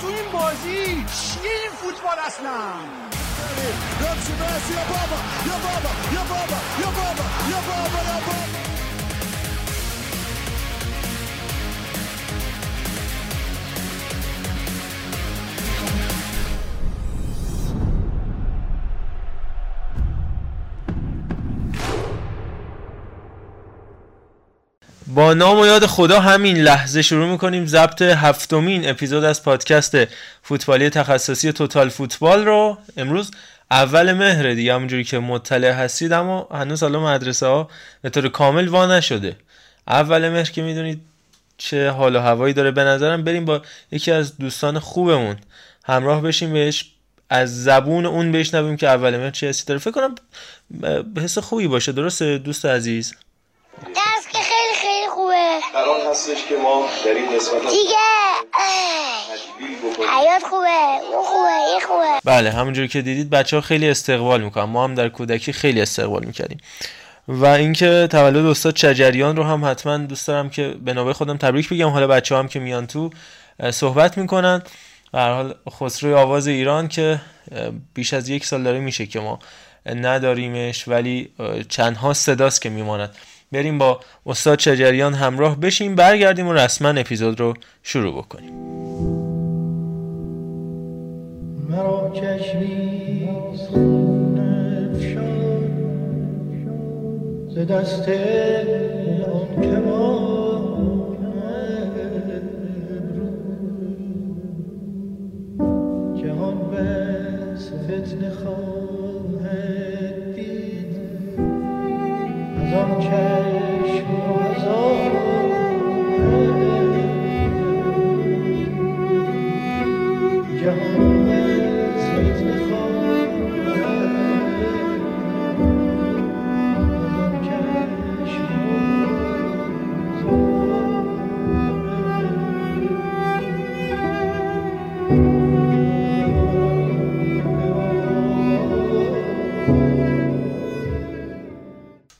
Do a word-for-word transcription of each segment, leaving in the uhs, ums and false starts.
تو این بازی چیه این فوتبال اصلا؟ رابطه مسی یا بابا یا بابا یا بابا یا بابا یا بابا یا بابا با نام و یاد خدا همین لحظه شروع میکنیم ضبط هفتمین اپیزود از پادکست فوتبالی تخصصی توتال فوتبال رو. امروز اول مهر دیگه، همونجوری که مطلع هستید، اما هنوز حالا مدرسه ها به طور کامل وا نشده. اول مهر که میدونید چه حال و هوایی داره، به نظرم بریم با یکی از دوستان خوبمون همراه بشیم، بهش از زبون اون بشنویم که اول مهر چه حسی داره. فکر کنم حس خوبی باشه، درسته دوست عزیز؟ درست که خیلی خیلی خوبه. قرار هستش که ما در این قسمت دیگه حیات خوبه، اون خوبه، این خوبه. بله، همونجوری که دیدید بچه‌ها خیلی استقبال میکنن، ما هم در کودکی خیلی استقبال میکردیم. و اینکه تولد استاد شجریان رو هم حتما دوست دارم که به نوبه خودم تبریک بگم. حالا بچه‌ها هم که میان تو صحبت میکنن. به هر حال خسروی آواز ایران که بیش از یک سال داره میشه که ما نداریمش، ولی چندها صداست که میماند. بریم با استاد شجریان همراه بشیم، برگردیم و رسما اپیزود رو شروع بکنیم. مرا کشمی خونت شد ز دست آن که ما جهان به فتنه خواهد دید از آن که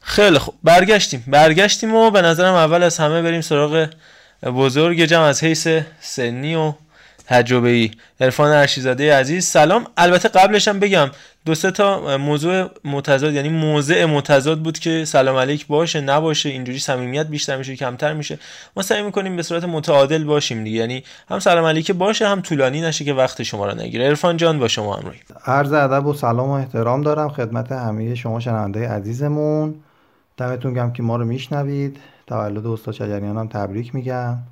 خیلی خوب برگشتیم برگشتیم و به نظرم اول از همه بریم سراغ بزرگ جمع از حیث سنی و تجربه‌ای، عرفان ارشیزاده عزیز. سلام. البته قبلش هم بگم دو سه تا موضوع متضاد، یعنی موضع متضاد بود که سلام علیک باشه نباشه، اینجوری صمیمیت بیشتر میشه کمتر میشه. ما سعی میکنیم به صورت متعادل باشیم دیگه، یعنی هم سلام علیک باشه هم طولانی نشه که وقت شما را نگیره. عرفان جان با شما همراهیم. عرض ادب و سلام و احترام دارم خدمت همه شما شنونده عزیزمون. دمتون گرم که ما رو میشنوید. تولد استاد شجریان هم تبریک میگم. ان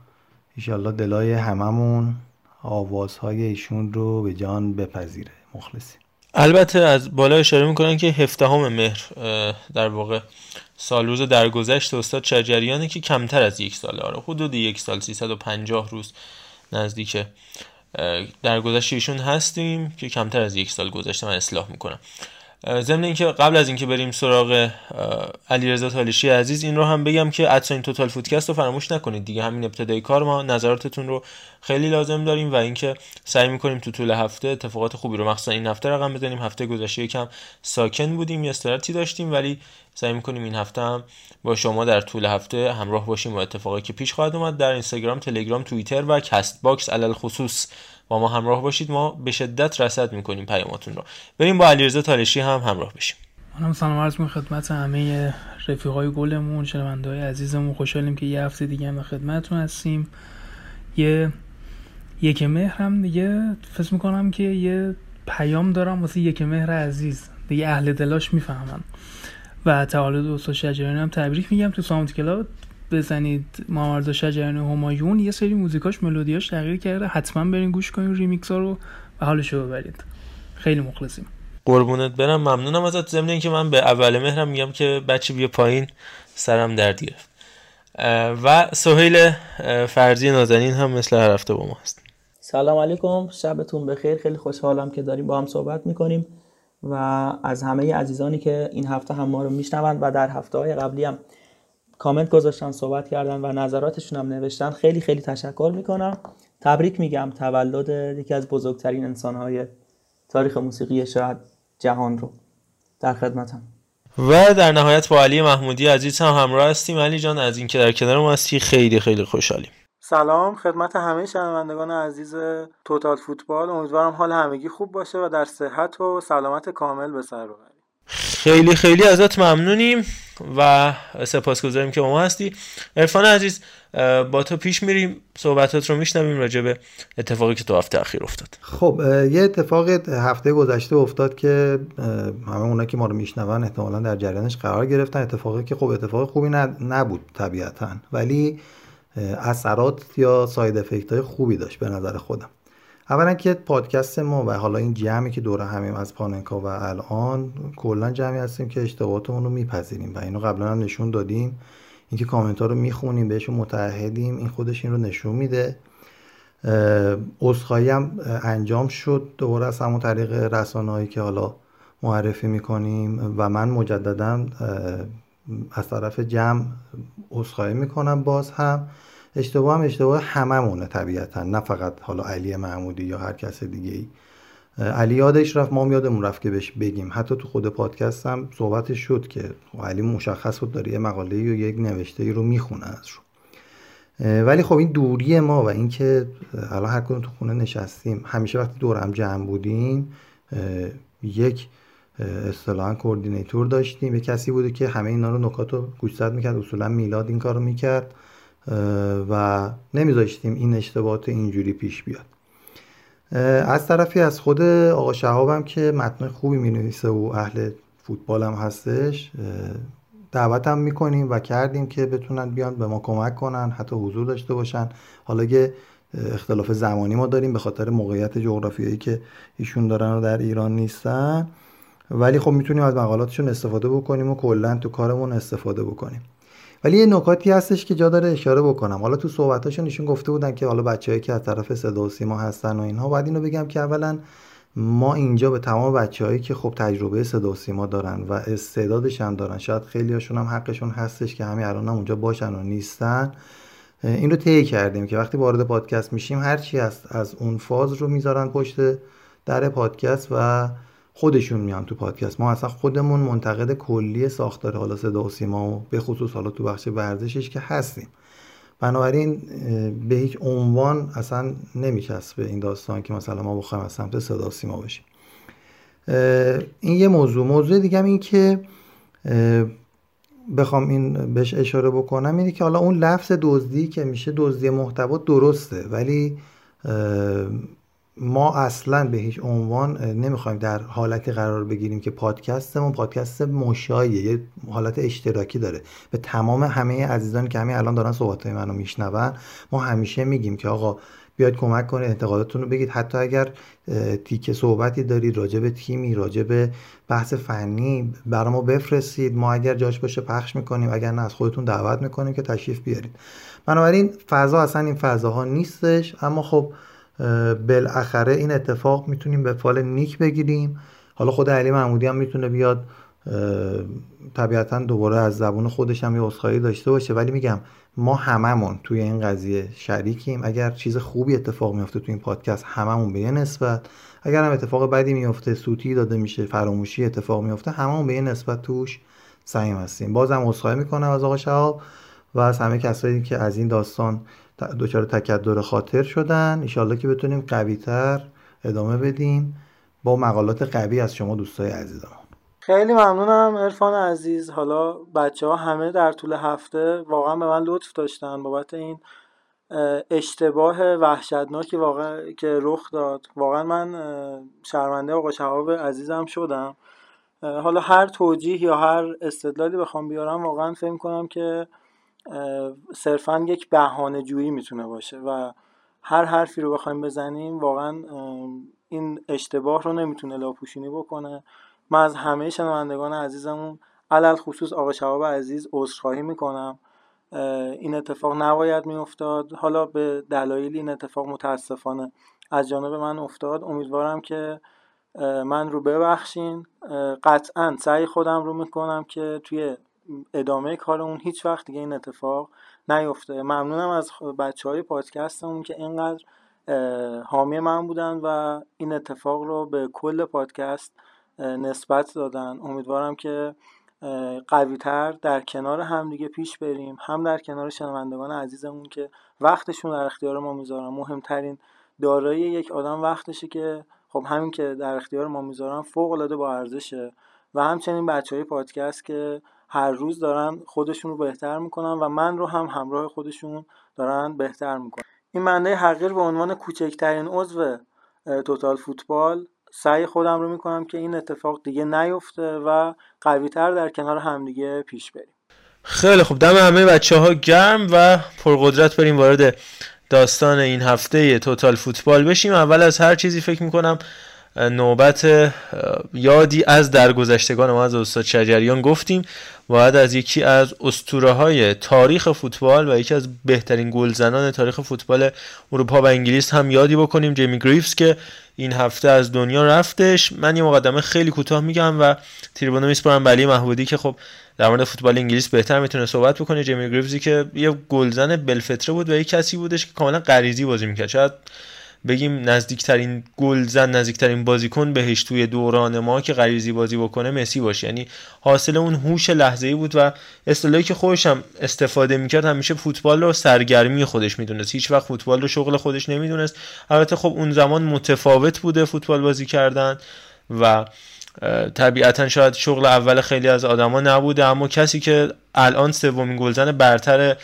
شاءالله دلای هممون آوازهای ایشون رو به جان بپذیره. مخلصیم. البته از بالا اشاره میکنن که هفدهم مهر در واقع سالروز درگذشت استاد شجریانه که کمتر از یک سال، آره حدود یک سال سیصد و پنجاه روز نزدیک درگذشت ایشون هستیم که کمتر از یک سال گذشته. من اصلاح میکنم. ضمن اینکه قبل از اینکه بریم سراغ علیرضا طالشی عزیز، این رو هم بگم که ادساین توتال فودکست رو فراموش نکنید دیگه. همین ابتدای کار ما نظراتتون رو خیلی لازم داریم و اینکه سعی میکنیم تو طول هفته اتفاقات خوبی رو مخصوصا این هفته رقم بزنیم. هفته گذشته یکم ساکن بودیم، یه استراحتی داشتیم، ولی سعی میکنیم این هفته هم با شما در طول هفته همراه باشیم و اتفاقاتی که پیش خواهد اومد در اینستاگرام، تلگرام، توییتر و کست باکس علل خصوص با ما همراه باشید. ما به شدت رصد میکنیم پیاماتون رو. بریم با علیرضا طالشی هم همراه بشیم. منم سلام عرض می‌کنم خدمت همه رفیقای گلمون، شنونده‌های عزیزمون. خوشحالیم که یه هفته دیگه هم به خدمتتون هستیم. یه یک مهر هم دیگه فکر می‌کنم که یه پیام دارم واسه یک مهر عزیز دیگه، اهل دلاش میفهمن. و تولد استاد شجریان هم تبریک میگم. تو ساوند کلاب بزنید مامرزا شجریان همایون، یه سری موزیکاش ملودیاش تغییر کرده، حتما برین گوش کنین ریمیکس ها رو و حالشو ببرید. خیلی مخلصیم. قربونت برم، ممنونم ازت. ضمن اینکه من به اول مهرم میگم که بچه بیا پایین سرم درد گرفت. و سهیل فرزی نازنین هم مثل هر هفته با ماست. سلام علیکم، شبتون بخیر. خیلی خوشحالم که داریم با هم صحبت میکنیم و از همه عزیزانی که این هفته هم ما رو میشنوند و در هفته های قبلی هم کامنت گذاشتن، صحبت کردن و نظراتشون هم نوشتن، خیلی خیلی تشکر میکنم. تبریک میگم تولد یکی از بزرگترین انسانهای تاریخ موسیقی شاید جهان رو. در خدمتم. و در نهایت با علی محمودی عزیز هم همراه هستیم. علی جان، از اینکه در کنار ما هستی خیلی خیلی خوشحالیم. سلام خدمت همه شنوندگان عزیز توتال فوتبال. امیدوارم حال همگی خوب باشه و در صحت و سلامت کامل به سر ببرید. خیلی خیلی ازت ممنونیم و سپاسگزاریم که با ما هستی. عرفان عزیز، با تو پیش میریم، صحبتات رو میشنویم راجع به اتفاقی که تو هفته اخیر افتاد. خب یه اتفاق هفته گذشته افتاد که همه اونا که ما رو میشنون احتمالاً در جریانش قرار گرفتن. اتفاقی که خب اتفاق خوبی نبود طبیعتاً، ولی اثرات یا ساید افکت‌های خوبی داشت به نظر خودم. اولا که پادکست ما و حالا این جمعی که دوره همیم از پاننکا و الان کلا جمعی هستیم که اشتباهاتمون رو میپذیریم و اینو قبلا هم نشون دادیم. اینکه کامنت ها رو میخونیم، بهشون متعهدیم، این خودش این رو نشون میده. عذرخواهی هم انجام شد دوباره از همون طریق رسانه‌ای که حالا معرفی میکنیم و من مجددا از طرف جمع عذرخواهی میکنم. باز هم اشتباه هم اشتباه هممونه طبیعتا، نه فقط حالا علی محمودی یا هر کس دیگه ای. علی یادش رفت، ما هم یادمون رفت که بهش بگیم. حتی تو خود پادکست هم صحبتش شد که علی مشخص بود داره یه مقاله یا یک نوشته ای رو میخونه از رو. ولی خب این دوری ما و این که الان هر کدوم تو خونه نشستیم، همیشه وقتی دور هم جمع بودیم یک اصطلاحاً کوردینیتور داشتیم، یک کسی بوده که همه اینا رو نکات رو گوشزد میکرد. اصولا میلاد این کارو میکرد و نمیذاشتیم این اشتباهات اینجوری پیش بیاد. از طرفی از خود آقا شهابم که متن خوبی مینویسه و اهل فوتبال هم هستش، دعوتم میکنیم و کردیم که بتونن بیان به ما کمک کنن، حتی حضور داشته باشن. حالا که اختلاف زمانی ما داریم به خاطر موقعیت جغرافیایی که ایشون دارن و در ایران نیستن، ولی خب میتونیم از مقالاتشون استفاده بکنیم و کلا تو کارمون استفاده بکنیم. ولی یه نکاتی هستش که جا داره اشاره بکنم. حالا تو صحبتاشون ایشون گفته بودن که حالا بچه‌ای که از طرف صدا و سیما هستن و اینها، بعد اینو بگم که اولا ما اینجا به تمام بچه‌هایی که خب تجربه صدا و سیما دارن و استعدادش هم دارن، شاید خیلیاشون هم حقشون هستش که همین الانم هم اونجا باشن و نیستن، این رو طی کردیم که وقتی وارد پادکست میشیم هر چی هست از اون فاز رو میذارن پشت در پادکست و خودشون میام تو پادکست. ما اصلا خودمون منتقد کلی ساختار حالا صدا و سیما و به خصوص حالا تو بخش ورزشش که هستیم، بنابراین به هیچ عنوان اصلا نمیچسبه این داستان که مثلا ما بخوایم از سمت صدا و سیما بشیم. این یه موضوع. موضوع دیگه هم این که بخوام این بهش اشاره بکنم اینه که حالا اون لفظ دزدی که میشه دزدی محتوا درسته، ولی ما اصلا به هیچ عنوان نمیخوایم در حالتی قرار بگیریم که پادکستمون پادکست مشایه، یه حالت اشتراکی داره. به تمام همه عزیزان که همین الان دارن صحبت‌های منو میشنون، ما همیشه میگیم که آقا بیاید کمک کنید، انتقاداتتون رو بگید، حتی اگر تیکه صحبتی دارید راجع به تیمی، راجع به بحث فنی برای ما بفرستید، ما اگر جاش باشه پخش میکنیم، اگر نه از خودتون دعوت میکنیم که تشریف بیارید. بنابراین فضا اصلا این فضاها نیستش، اما خب بالاخره این اتفاق میتونیم به فال نیک بگیریم. حالا خود علی محمودی هم میتونه بیاد طبیعتا دوباره از زبون خودش هم یه عذرخواهی داشته باشه، ولی میگم ما هممون توی این قضیه شریکیم. اگر چیز خوبی اتفاق میفته توی این پادکست هممون به یه نسبت، اگر هم اتفاق بدی میفته، سوتی داده میشه، فراموشی اتفاق میفته، هممون به یه نسبت توش سعیم هستیم. بازم عذرخواهی میکنم از آقا شهاب و از همه کسایی که از این داستان دوچار تکدر خاطر شدن. انشالله که بتونیم قوی‌تر ادامه بدیم با مقالات قوی از شما دوستای عزیزم. خیلی ممنونم عرفان عزیز. حالا بچه‌ها همه در طول هفته واقعا به من لطف داشتن بابت این اشتباه وحشتناکی واقعا که رخ داد. واقعا من شرمنده آقا شهاب عزیزم شدم. حالا هر توجیه یا هر استدلالی بخوام بیارم، واقعا فکر می‌کنم که صرفاً یک بهانه جویی میتونه باشه و هر حرفی رو بخوایم بزنیم واقعاً این اشتباه رو نمیتونه لاپوشینی بکنه. من از همه شنوندگان عزیزمون علل خصوص آقا شهاب عزیز عذرخواهی میکنم این اتفاق نباید میافتاد. حالا به دلایل این اتفاق متاسفانه از جانب من افتاد. امیدوارم که من رو ببخشین. قطعا سعی خودم رو میکنم که توی ادامه کارمون هیچ وقت دیگه این اتفاق نیفته. ممنونم از بچه‌های پادکستمون که اینقدر حامی من بودن و این اتفاق رو به کل پادکست نسبت دادن. امیدوارم که قوی‌تر در کنار هم دیگه پیش بریم، هم در کنار شنوندگان عزیزمون که وقتشون در اختیار ما میذارن. مهمترین دارایی یک آدم وقتشه که خب همین که در اختیار ما میذارن فوق‌العاده با ارزشه، و همچنین بچه‌های پادکست که هر روز دارن خودشون رو بهتر میکنن و من رو هم همراه خودشون دارن بهتر میکنن. این منده حقیر به عنوان کوچکترین عضو توتال فوتبال سعی خودم رو میکنم که این اتفاق دیگه نیفته و قوی‌تر در کنار همدیگه پیش بریم. خیلی خوب، دم همه بچه‌ها گرم و پرقدرت بریم وارد داستان این هفته توتال فوتبال بشیم. اول از هر چیزی فکر میکنم نوبت یادی از درگذشتگان ما از استاد شجریان گفتیم. باید از یکی از اسطوره‌های تاریخ فوتبال و یکی از بهترین گلزنان تاریخ فوتبال اروپا و انگلیس هم یادی بکنیم، جیمی گریفز، که این هفته از دنیا رفتش. من یه مقدمه خیلی کوتاه میگم و تریبون میسپارم به علی محمودی که خب در مورد فوتبال انگلیس بهتر میتونه صحبت بکنه. جیمی گریفزی که یه گلزن بلفطره بود و یه کسی بودش که کاملا غریزی بازی می‌کرد. شاید بگیم نزدیکترین گلزن، نزدیکترین بازیکن بهش توی دوران ما که غریزی بازی بکنه مسی باشه. یعنی حاصل اون هوش لحظه‌ای بود و اصطلاحی که خودش هم استفاده می‌کرد، همیشه فوتبال رو سرگرمی خودش می‌دونست، هیچ وقت فوتبال رو شغل خودش نمی‌دونست. البته خب اون زمان متفاوت بوده فوتبال بازی کردن و طبیعتاً شاید شغل اول خیلی از آدما نبوده، اما کسی که الان سومین گلزن برتر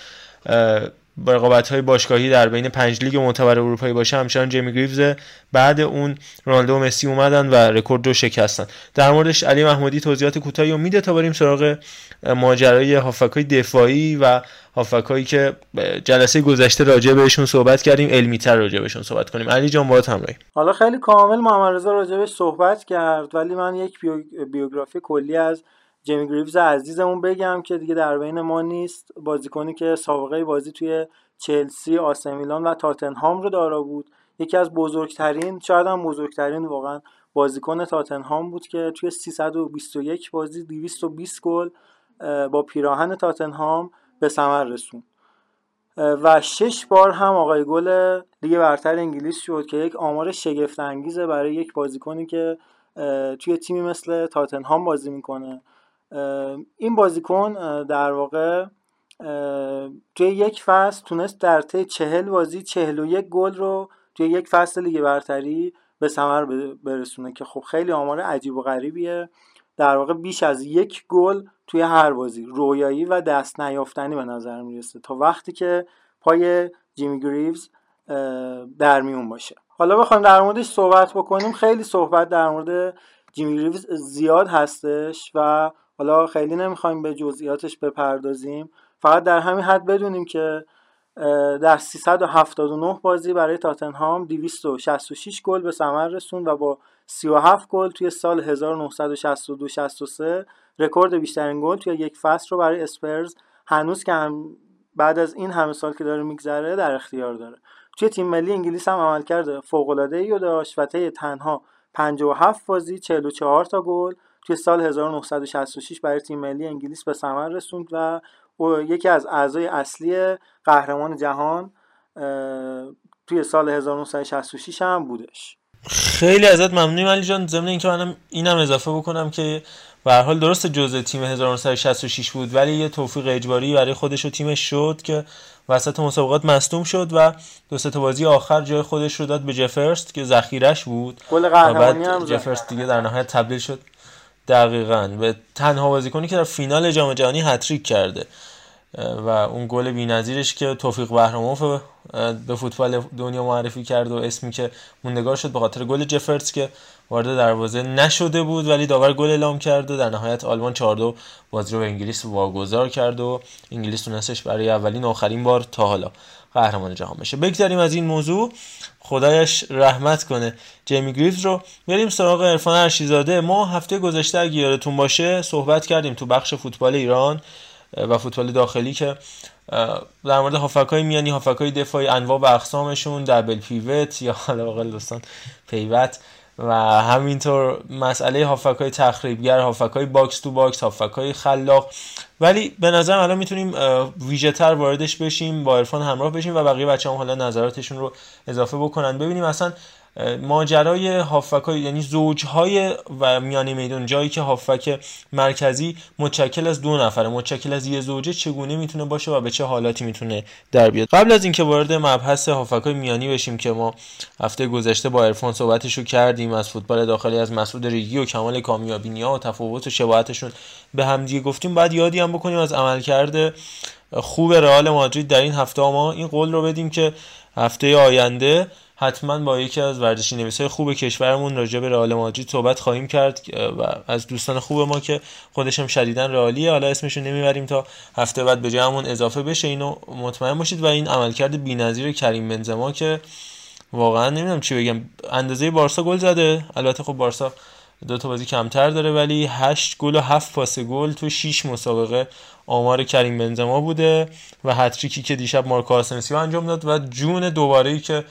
با رقابت‌های باشگاهی در بین پنج لیگ معتبر اروپایی باشه همچنان جیمی گریفز. بعد اون رونالدو و مسی اومدن و رکورد رو شکستن. در موردش علی محمودی توضیحات کوتاهی رو میده تا بریم سراغ ماجرای هافک‌های دفاعی و هافک‌هایی که جلسه گذشته راجع بهشون صحبت کردیم، علمی‌تر راجع بهشون صحبت کنیم. علی جان باهات همراهی. حالا خیلی کامل محمدرضا راجع بهش صحبت کرد، ولی من یک بیوگرافی کلی از جیمی گریفز عزیزمون بگم که دیگه در بین ما نیست. بازیکنی که سابقه بازی توی چلسی، آ سی میلان و تاتنهام رو دارا بود. یکی از بزرگترین، شاید هم بزرگترین واقعا بازیکن تاتنهام بود که توی سیصد و بیست و یک بازی دویست و بیست گل با پیراهن تاتنهام به ثمر رسون و شش بار هم آقای گل لیگ برتر انگلیس شد که یک آمار شگفت انگیزه برای یک بازیکنی که توی تیمی مثل تاتنهام بازی میکنه. این بازیکن در واقع توی یک فصل تونست در طی چهل بازی چهل و یک گل رو توی یک فصل لیگ برتری به ثمر برسونه که خب خیلی آمار عجیب و غریبیه. در واقع بیش از یک گل توی هر بازی، رویایی و دست نیافتنی به نظر میرسه تا وقتی که پای جیمی گریفز در میون باشه. حالا بخوایم در موردش صحبت بکنیم، خیلی صحبت در مورد جیمی گریفز زیاد هستش و حالا خیلی نمیخوایم به جزئیاتش بپردازیم، فقط در همین حد بدونیم که در سیصد و هفتاد و نه بازی برای تاتنهام دویست و شصت و شش گل به ثمر رسوند و با سی و هفت گل توی سال هزار و نهصد و شصت و دو شصت و سه رکورد بیشترین گل توی یک فصل رو برای اسپرز هنوز که هم بعد از این همه سال که داره میگذره در اختیار داره. توی تیم ملی انگلیس هم عملکرد فوق‌العاده‌ای رو داشت و طی تنها پنجاه و هفت بازی چهل و چهار تا گل توی سال هزار و نهصد و شصت و شش برای تیم ملی انگلیس به ثمر رسوند و یکی از اعضای اصلی قهرمان جهان توی سال هزار و نهصد و شصت و شش هم بودش. خیلی ازت ممنونیم علی جان. ضمن اینکه منم اینم اضافه بکنم که به هر حال درست جزء تیم هزار و نهصد و شصت و شش بود، ولی یه توفیق اجباری برای خودش و تیمش شد که وسط مسابقات مصدوم شد و دو سه تا بازی آخر جای خودش رو داد به جفرس که ذخیره‌اش بود. گل قهرمانی هم جفرس دیگه در نهایت تبدیل شد دقیقاً به تنها بازیکنی که در فینال جام جهانی هتریک کرده و اون گل بی‌نظیرش که توفیق بهراموف به فوتبال دنیا معرفی کرد و اسمی که موندگار شد به خاطر گل جفرس که وارد دروازه نشده بود ولی داور گل اعلام کرد و در نهایت آلمان چهار دو بازی رو به انگلیس واگذار کرد و انگلیس تونستش برای اولین و آخرین بار تا حالا قهرمان جهان بشه. بگذریم از این موضوع، خدایش رحمت کنه جیمی گریفز رو. بریم سراغ عرفان ارشیزاده. ما هفته گذشته اگه یادتون باشه صحبت کردیم تو بخش فوتبال ایران و فوتبال داخلی که در مورد هافکای میانی، هافکای دفاعی، انواع و اقسامشون، دبل پیوت یا حالا واقعا دوستان پیوت، و همینطور مسئله هافکای تخریبگر، هافکای باکس تو باکس، هافکای خلاق. ولی به نظرم الان میتونیم ویژه‌تر واردش بشیم، با عرفان همراه بشیم و بقیه بچه‌ها حالا نظراتشون رو اضافه بکنن. ببینیم اصلا ماجرای هافکای، یعنی زوجهای و میانی میدون، جایی که هافک مرکزی متشکل از دو نفره، متشکل از یه زوجه، چگونه میتونه باشه و به چه حالاتی میتونه در بیاد. قبل از اینکه وارد مبحث هافکای میانی بشیم که ما هفته گذشته با عرفان صحبتشو کردیم، از فوتبال داخلی، از مسعود ریگی و کمال کامیابینیا و تفاوت و شباهتشون به هم دیگه گفتیم، بعد یادی هم بکنیم از عملکرد خوب رئال مادرید در این هفته. ما این قول رو بدیم که هفته آینده حتما با یکی از ورزشی‌نویس‌های خوب کشورمون راجع به رئال مادرید صحبت خواهیم کرد و از دوستان خوب ما که خودشم شدیداً رئالیه، حالا اسمشو نمیبریم تا هفته بعد به جمعمون اضافه بشه، اینو مطمئن باشید. و این عملکرد بی‌نظیر کریم بنزما که واقعاً نمیدونم چی بگم، اندازه بارسا گل زده، البته خب بارسا دو تا بازی کمتر داره، ولی هشت گل و هفت پاس گل تو شش مسابقه آمار کریم بنزما بوده و هتریکی که دیشب مارکو آسنسیو انجام داد و جون دوباره‌ای که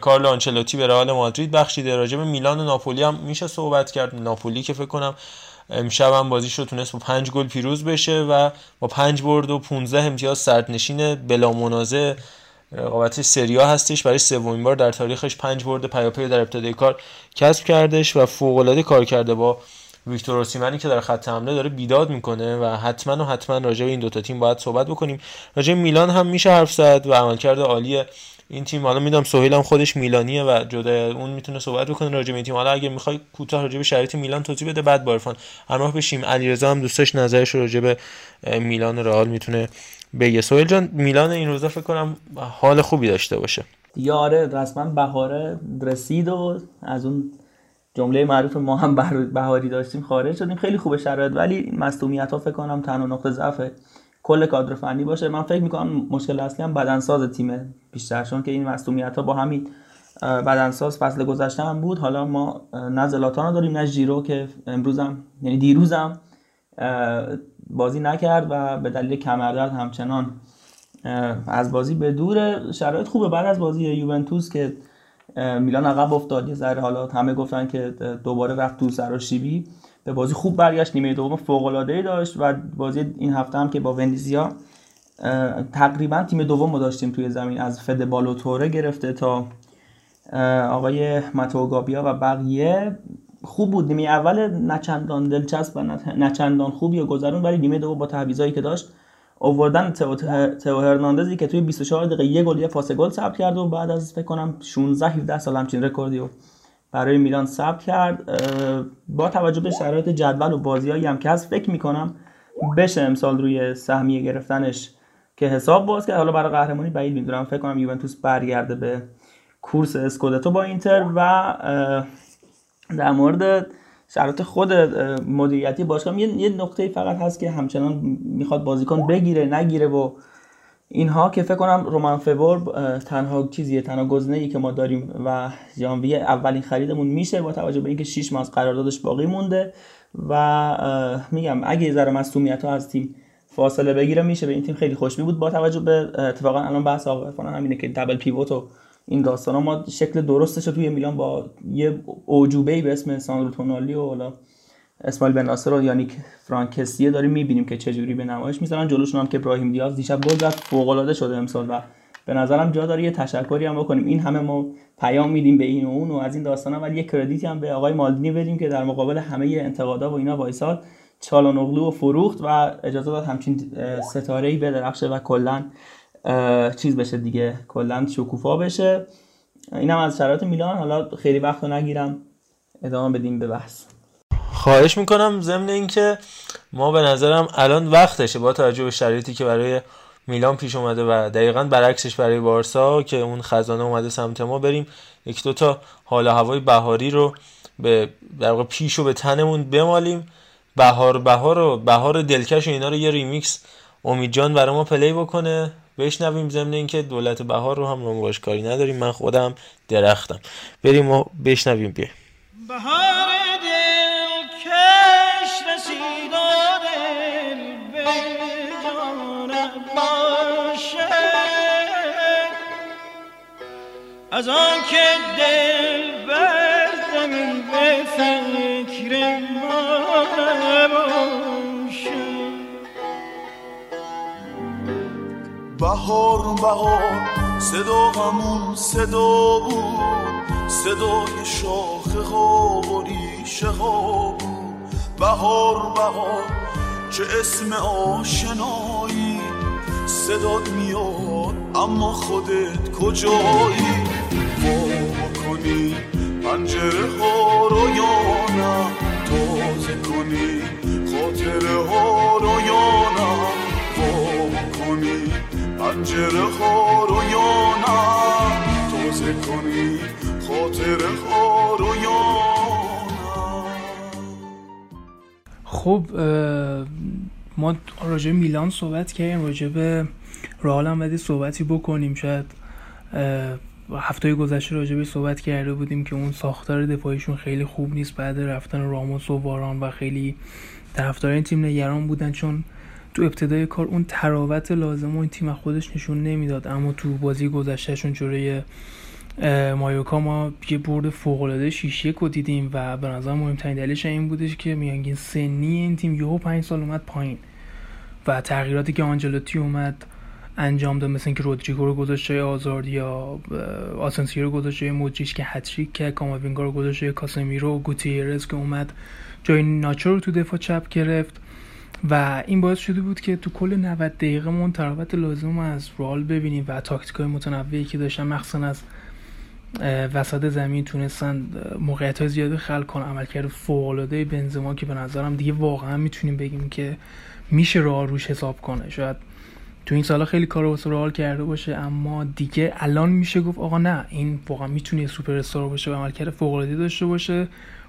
کارلو آنچلوتی به رئال مادرید بخشیده. راجب میلان و ناپولی هم میشه صحبت کرد، ناپولی که فکر کنم امشب هم بازیش رو تونست با پنج گل پیروز بشه و با پنج برد و پانزده امتیاز سردنشین بلا منازع رقابت سری آ هستش، برای سومین بار در تاریخش پنج برد پیاپی در ابتدای کار کسب کردش و فوق‌العاده کار کرده با ویکتور اوسیمنی که در خط حمله داره بیداد میکنه و حتما و حتما راجع به این دوتا تیم باید صحبت بکنیم. راجع به میلان هم میشه حرف زد و عملکرد عالی این تیم، حالا میدونم سهیل هم خودش میلانیه و جدا اون میتونه صحبت بکنه راجع به این تیم. حالا اگه میخوای کوتاه راجع به شرایط میلان توضیح بده، بعد با عرفان همراه بشیم. علیرضا هم دوستاش نظرش راجع به میلان و رئال میتونه بگه. سهیل جان، میلان این روزا فکر کنم حال خوبی داشته باشه دیگه. آره رسما بهاره رسید و از اون جمله معروف ما هم بهاری داشتیم خارج شدیم، خیلی خوبه شرایط، ولی مصدومیت‌ها فکر کنم تنها نقطه ضعف کل کادر فنی باشه. من فکر می‌کنم مشکل اصلی هم بدنساز تیمه بیشتر، چون که این مصدومیت‌ها با همین بدنساز فصل گذشته هم بود. حالا ما نه زلاتان داریم نه ژیرو که امروز هم، یعنی دیروز هم بازی نکرد و به دلیل کمردرد همچنان از بازی به دوره. شرایط خوبه بعد از بازی یوونتوس که میلان عقب افتاد یه ذره، حالا همه گفتن که دوباره رفت تو سراشیبی، به بازی خوب برگشت، نیمه دوم فوق‌العاده‌ای داشت و بازی این هفته هم که با ونیزیا تقریبا تیم دوم رو داشتیم توی زمین، از فد بالوتوره گرفته تا آقای ماتوگابیا و بقیه، خوب بود. نیمه اول نه چندان دلچسب و نه چندان خوبی گذرون، ولی نیمه دوم با تعویضایی که داشت آوردن تئو هرناندزی که توی بیست و چهار دقیقه یک گل یه پاس گل ثبت کرد و بعد از فکر کنم شانزده هفده سال همچین رکوردی رو برای میلان ثبت کرد. با توجه به شرایط جدول و بازیایی هم که هست فکر می‌کنم بشه امسال روی سهمیه گرفتنش که حساب باز کرد. حالا برای قهرمانی بعید می‌دونم، فکر کنم یوونتوس برگرده به کورس اسکودتو با اینتر. و در مورد شرط خود مدیریتی باشگاه یه نقطه فقط هست که همچنان میخواد بازیکن بگیره نگیره و اینها، که فکر کنم رومن فبور تنها چیزیه، تنها گزینه‌ای که ما داریم و ژانویه اولین خریدمون میشه با توجه به اینکه شش ماه از قراردادش باقی مونده و میگم اگه یه ذره مصونیت‌ها از تیم فاصله بگیره میشه به این تیم خیلی خوشبین بود. با توجه به اتفاقا الان بحث آقا همینه که دبل پیوت و این داستانا ما شکل درستش توی میلان با یه اوجوبه‌ای به اسم ساندرو تونالی و حالا اسماعیل بن ناصر و یانیک فرانکسیه داریم می‌بینیم که چه جوری به نمایش می‌ذارن. جلوشون هم که ابراهیم دیاز دیشب گل زد، فوق‌العاده شده امسال و به نظرم جا داره یه تشکری هم بکنیم. این همه ما پیام میدیم به این و اون و از این داستانا، ولی یه کردیتی هم به آقای مالدینی بدیم که در مقابل همه انتقادا و اینا وایساد، چالانوغلو و فروخت و اجازه داد همچین ستاره‌ای بدرخشه و کلاً چیز بشه دیگه، کلا شکوفا بشه. اینم از شرایط میلان. حالا خیلی وقت رو نگیرم، ادامه بدیم به بحث. خواهش میکنم. ضمن اینکه ما به نظرم الان وقتشه با توجه به شرایطی که برای میلان پیش اومده و دقیقاً برعکسش برای بارسا که اون خزانه اومده سمت ما، بریم یک دو تا حال هوای بهاری رو به در واقع پیشو به تنمون بمالیم. بهار بهار و بهار دلکش و اینا رو یه ریمیکس امید جان برای ما پلی بکنه بشنویم. ضمن اینکه دولت بهار رو هم روش کاری نداریم، من خودم درختم. بریم و بشنویم. بیه بهار دلکش رسید و دل به جانم باش از آن که دل بردم به فکر ما نباشم. بهار بهار صدا همون صدا بود، صدای شاخه ها و ریشه ها بود. بهار بهار چه اسم آشنایی، صدات میاد اما خودت کجایی؟ وا کنی پنجره ها رو یا نه، تازه کنی خاطره ها رو یا نه، وا کنی پنجره ها رو یا نه، تازه کنی خاطره ها رو یا نه. خب ما راجع میلان صحبت کردیم، راجع به رئال هم بعد صحبتی بکنیم. شاید هفته گذشته راجع به صحبت کرده بودیم که اون ساختار دفاعیشون خیلی خوب نیست بعد رفتن راموس و واران، و خیلی طرفدار این تیم نگران بودن چون تو ابتدای کار اون تراوت لازم و این تیم خودش نشون نمیداد. اما تو بازی گذشتهشون جلوی مایوکا ما یه برد فوق‌العاده شیشه کو دیدیم و به نظر مهمترین دلیلش این بودش که میانگین سنی این تیم یهو پنج سال اومد پایین و تغییراتی که آنجلوتی اومد انجام داد، مثل اینکه رودریگو رو گذاشت جای آزارد یا آسنسیو رو گذاشت جای مودریچ که هتریک کرد، کاماوینگا رو گذاشت جای کاسمیرو، گوتیرز که اومد جای ناچو رو تو دفاع چپ گرفت و این باعث شده بود که تو کل نود دقیقه مون تراوت لازم از رئال ببینیم و تاکتیک‌های متنوعی که داشتن مخصوصاً از وسط زمین تونستن موقعیت‌های زیادی خلق کنن. عملکرد فوق‌العاده بنزما که به نظرم دیگه واقعا میتونیم بگیم که میشه رئال روش حساب کنه، شاید تو این سالا خیلی کار واسه رئال کرده باشه اما دیگه الان میشه گفت آقا نه، این واقعا میتونه سوپر استار باشه و عملکرد فوق‌العاده داشته باشه.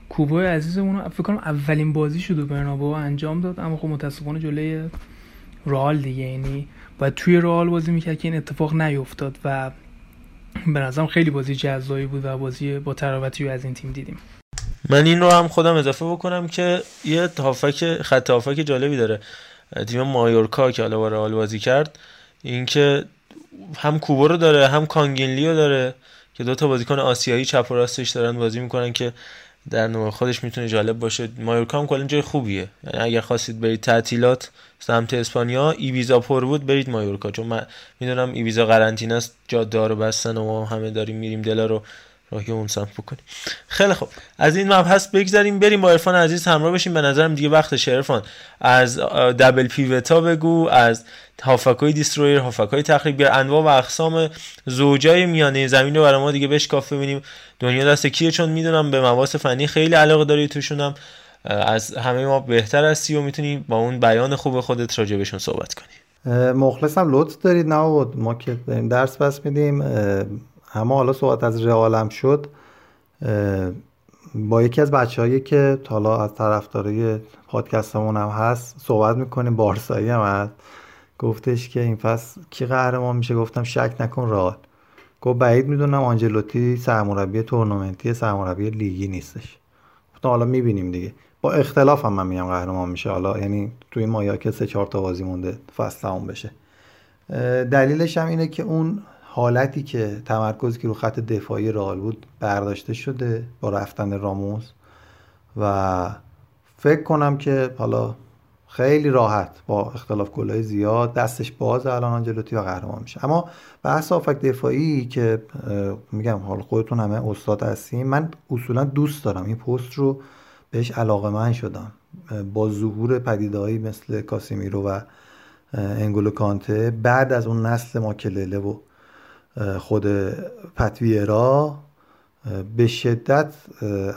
کوبای عزیزمون فکر کنم اولین بازی شد و برنابئو انجام داد، اما خب متاسفانه جلوی رئال دیگه، یعنی باید توی رئال بازی میکرد که این اتفاق نیفتاد و به نظرم خیلی بازی جذابی بود و بازی با تراوتی از این تیم دیدیم. من این رو هم خودم اضافه بکنم که یه هافک خط هافک جالبی داره تیم مایورکا که علاوه بر رئال بازی کرد، اینکه هم کوبو رو داره هم کانگینلیو داره که دو تا بازیکن آسیایی چپ و راستش دارن بازی میکنن که در نوع خودش میتونه جالب باشه. مایورکا هم کلا جای خوبیه، یعنی اگر خواستید برید تعطیلات سمت اسپانیا ایبیزا پر بود برید مایورکا، چون من میدونم ایبیزا قرنطینه است، جاده رو بستن و ما همه داریم میریم دلا رو راهی اون سمت بکنیم. خیلی خوب، از این مبحث بگذریم بریم با عرفان عزیز همراه بشیم. به نظرم دیگه وقتشه عرفان، از دابل پیوتا بگو، از هافکای دیسترویر، هافکای تخریب، بیا انواع و اقسام زوجای میانه زمین رو برای ما دیگه بشکاف ببینیم دنیا دست کیه، چون میدونم به مباحث فنی خیلی علاقه داری، توشونم از همه ما بهتر هستی و میتونی با اون بیان خوب خودت راجع بهشون صحبت کنی. مخلصم، لطف دارید. نه ما که داریم درس بس میدیم، اما حالا صحبت از رئالم شد، با یکی از بچه‌هایی که حالا از طرفدارای پادکستمون هم هست صحبت می‌کنیم، بارسایی هم هست، گفتش که این فصل کی قهرمان میشه؟ گفتم شک نکن رئال. گفت بعید میدونم، آنجلوتی سرمربی تورنمنتی سرمربی لیگی نیستش. گفتم حالا می‌بینیم دیگه. با اختلاف هم من میگم قهرمان میشه، حالا یعنی توی مایا که سه چهار تا بازی مونده فصل تموم بشه. دلیلش هم اینه که اون حالتی که تمرکزی که رو خط دفاعی رئال بود برداشته شده با رفتن راموس و فکر کنم که حالا خیلی راحت با اختلاف گل‌های زیاد دستش باز الان آنجلوتی و قهرمان میشه. اما بحث هافک دفاعی که میگم حال خودتون همه استاد هستین، من اصولا دوست دارم این پست رو، بهش علاقه‌مند شدم با ظهور پدیده‌هایی مثل کاسمیرو و انگولو کانته بعد از اون نسل ماکلله و خود پتویرا. به شدت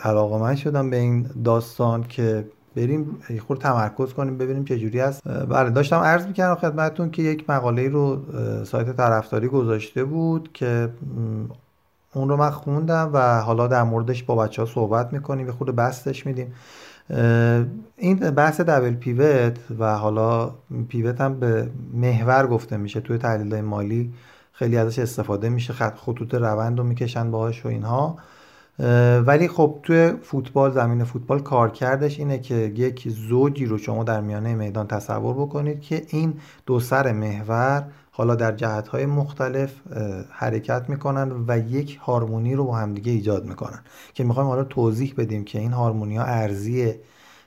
علاقه‌مند شدم به این داستان که بریم یه خورده تمرکز کنیم ببینیم چه جوری است. بله، داشتم عرض می‌کردم خدمتتون که یک مقاله رو سایت طرفداری گذاشته بود که اون رو من خوندم و حالا در موردش با بچه‌ها صحبت می‌کنیم، یه خورده بستش میدیم. این بحث دابل پیوت و حالا پیوت هم به محور گفته میشه، توی تحلیل‌های مالی خیلی ازش استفاده میشه، خط خطوط روند رو میکشن باهاش و اینها. ولی خب توی فوتبال، زمین فوتبال کارکردش اینه که یک زوجی رو شما در میانه میدان تصور بکنید که این دو سر محور حالا در جهت‌های مختلف حرکت میکنن و یک هارمونی رو با همدیگه ایجاد میکنن که میخوایم حالا توضیح بدیم که این هارمونی‌ها ارضیه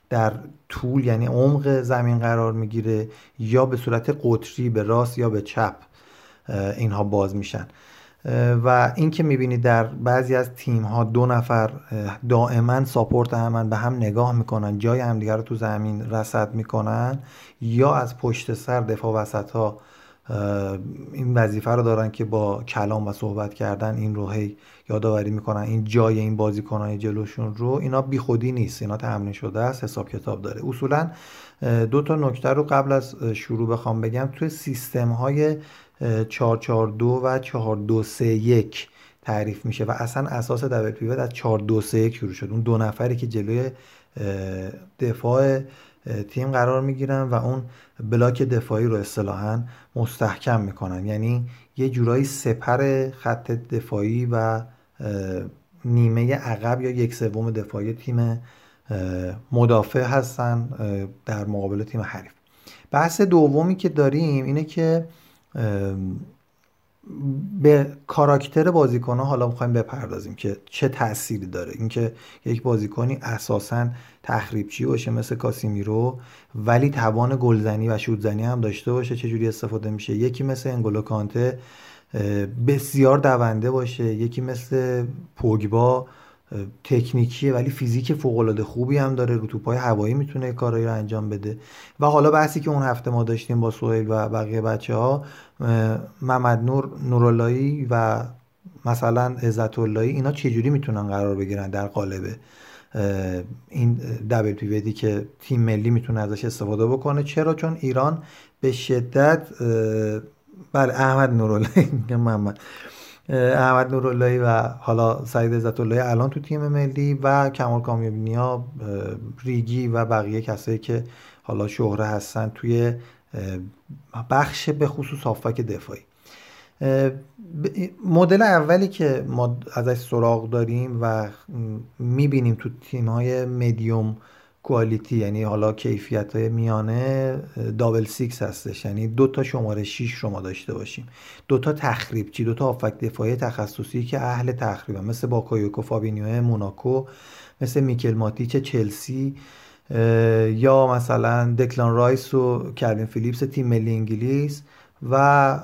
در طول یعنی عمق زمین قرار میگیره یا به صورت قطری به راست یا به چپ اینها باز میشن. و این که میبینید در بعضی از تیم ها دو نفر دائما ساپورت همن، به هم نگاه میکنن، جای همدیگر رو تو زمین رصد میکنن یا از پشت سر دفاع وسط ها این وظیفه رو دارن که با کلام و صحبت کردن این رو هی یادآوری میکنن این جای این بازیکنان جلوشون رو. اینا بیخودی نیست، اینا تمرین شده است، حساب کتاب داره. اصولا دو تا نکته رو قبل از شروع بخوام بگم، توی سیستم های چهار چهار دو و چهار دو سه یک تعریف میشه و اصلا اساس دبل پیوت از چهار دو سه یک شروع شد. اون دو نفری که جلوی دفاع تیم قرار میگیرن و اون بلاک دفاعی رو اصطلاحاً مستحکم میکنن، یعنی یه جورایی سپر خط دفاعی و نیمه عقب یا یک سوم دفاعی تیم مدافع هستن در مقابل تیم حریف. بحث دومی که داریم اینه که به کاراکتر بازیکن ها حالا میخوایم بپردازیم که چه تأثیری داره اینکه یک بازیکنی اساساً تخریبچی باشه مثل کاسیمیرو ولی توان گلزنی و شوت‌زنی هم داشته باشه چجوری استفاده میشه، یکی مثل انگولو کانته بسیار دونده باشه، یکی مثل پوگبا تکنیکیه ولی فیزیک فوق‌العاده خوبی هم داره، رو توپ‌های هوایی میتونه کارایی رو انجام بده. و حالا بحثی که اون هفته ما داشتیم با سهیل و بقیه بچه‌ها، محمد نور نوراللهی و مثلا عزت اللهی، اینا چجوری میتونن قرار بگیرن در قالب این دبل پیوتی که تیم ملی میتونه ازش استفاده بکنه؟ چرا؟ چون ایران به شدت بله احمد نوراللهی میگم محمد احمد نوراللهی و حالا سعید عزت‌اللهی الان تو تیم ملی و کمال کامیابی‌نیا، ریگی و بقیه کسایی که حالا شهره هستن توی بخش به خصوص هافبک دفاعی. مدل اولی که ما ازش سراغ داریم و می‌بینیم تو تیم‌های مدیوم کوالیتی، یعنی حالا کیفیت‌های میانه، دابل سیکس هستش، یعنی دو تا شماره شش رو ما داشته باشیم، دو تا تخریبچی، دو تا هافبک دفاعی تخصصی که اهل تخریبه، مثل باکایوکو فابینیو موناکو، مثل میکل ماتیچ چلسی، یا مثلا دکلان رایس و کلوین فیلیپس تیم ملی انگلیس و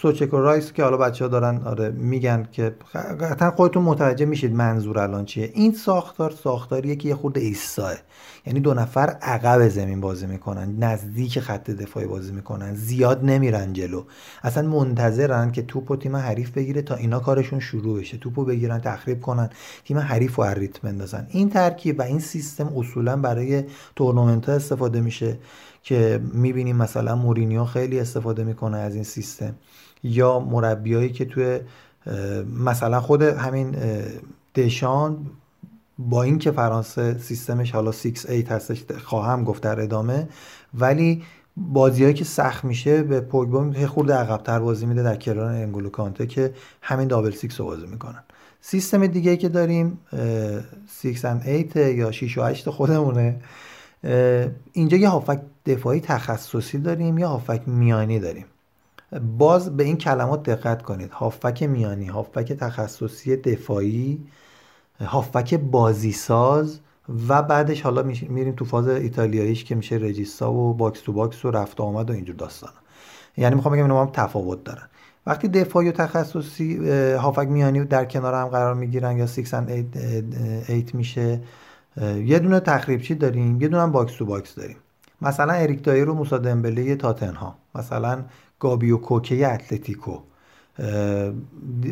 سوچکو رایس که حالا بچه‌ها دارن آره میگن که قطعا خودتون متوجه میشید منظور الان چیه. این ساختار ساختاریه که یه خورده ایستاه، یعنی دو نفر عقب زمین بازی میکنن، نزدیک خط دفاعی بازی میکنن، زیاد نمیرن جلو، اصلا منتظرن که توپو تیم حریف بگیره تا اینا کارشون شروع بشه، توپو بگیرن، تخریب کنن، تیم حریفو از ریتم بندازن. این ترکیب و این سیستم اصولا برای تورنمنت‌ها استفاده میشه که میبینیم مثلا مورینیو خیلی استفاده میکنه از این سیستم، یا مربیایی که توی مثلا خود همین دشان با این که فرانسه سیستمش حالا شش هشت هستش خواهم گفت در ادامه، ولی بازیایی که سخت میشه به پوگبا میگه خورده عقب‌تر بازی میده در کنار انگولو کانته که همین دابل شش رو بازی میکنن. سیستم دیگه که داریم شش و هشت یا شش و هشت خودمونه. اینجا یه هافک دفاعی تخصصی داریم یا هافک میانی داریم. باز به این کلمات دقت کنید، هافک میانی، هافک تخصصی دفاعی، هافک بازیساز و بعدش حالا میریم تو فاز ایتالیاییش که میشه رجیستا و باکس تو باکس و رفت آمد و اینجور داستانا. یعنی میخوام بگم اینا هم تفاوت دارن. وقتی دفاعی و تخصصی هافک میانی در کنار هم قرار میگیرن یا شش و هشت میشه، یه دونه تخریبچی داریم، یه دونه هم باکس تو باکس داریم، مثلا اریک دایر و موسی دمبله تاتنهام، مثلا گابیو کوکه اتلتیکو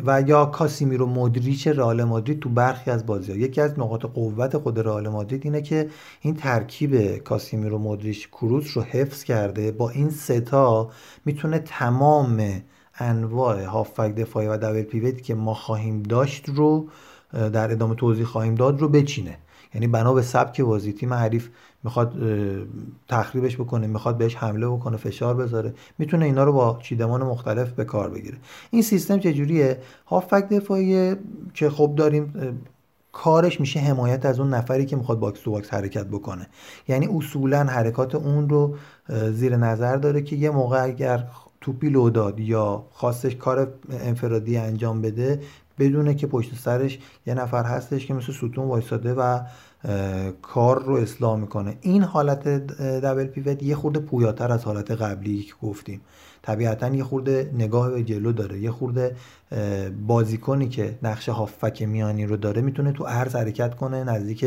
و یا کاسیمیرو مودریچ رئال مادرید تو برخی از بازی‌ها. یکی از نقاط قوت خود رئال مادرید اینه که این ترکیب کاسیمیرو مودریچ کروس رو حفظ کرده، با این سه تا میتونه تمام انواع هافبک دفاعی و دابل پیوتی که ما خواهیم داشت رو در ادامه توضیح خواهیم داد رو بچینه. یعنی بنا به سبک بازی تیم حریف میخواد تخریبش بکنه، میخواد بهش حمله بکنه، فشار بذاره، میتونه اینا رو با چیدمان مختلف به کار بگیره. این سیستم چجوریه؟ هافبک دفاعی که خب داریم، کارش میشه حمایت از اون نفری که میخواد باکس تو باکس حرکت بکنه، یعنی اصولا حرکات اون رو زیر نظر داره که یه موقع اگر توپی لو داد یا خواستش کار انفرادی انجام بده بدونه که پشت سرش یه نفر هستش که مثل ستون وایساده و کار رو اصلاح میکنه. این حالت دبل پیوت یه خورده پویاتر از حالت قبلی که گفتیم، طبیعتا یه خورده نگاه به جلو داره، یه خورده بازیکنی که نقش هافک میانی رو داره میتونه تو عرض حرکت کنه، نزدیک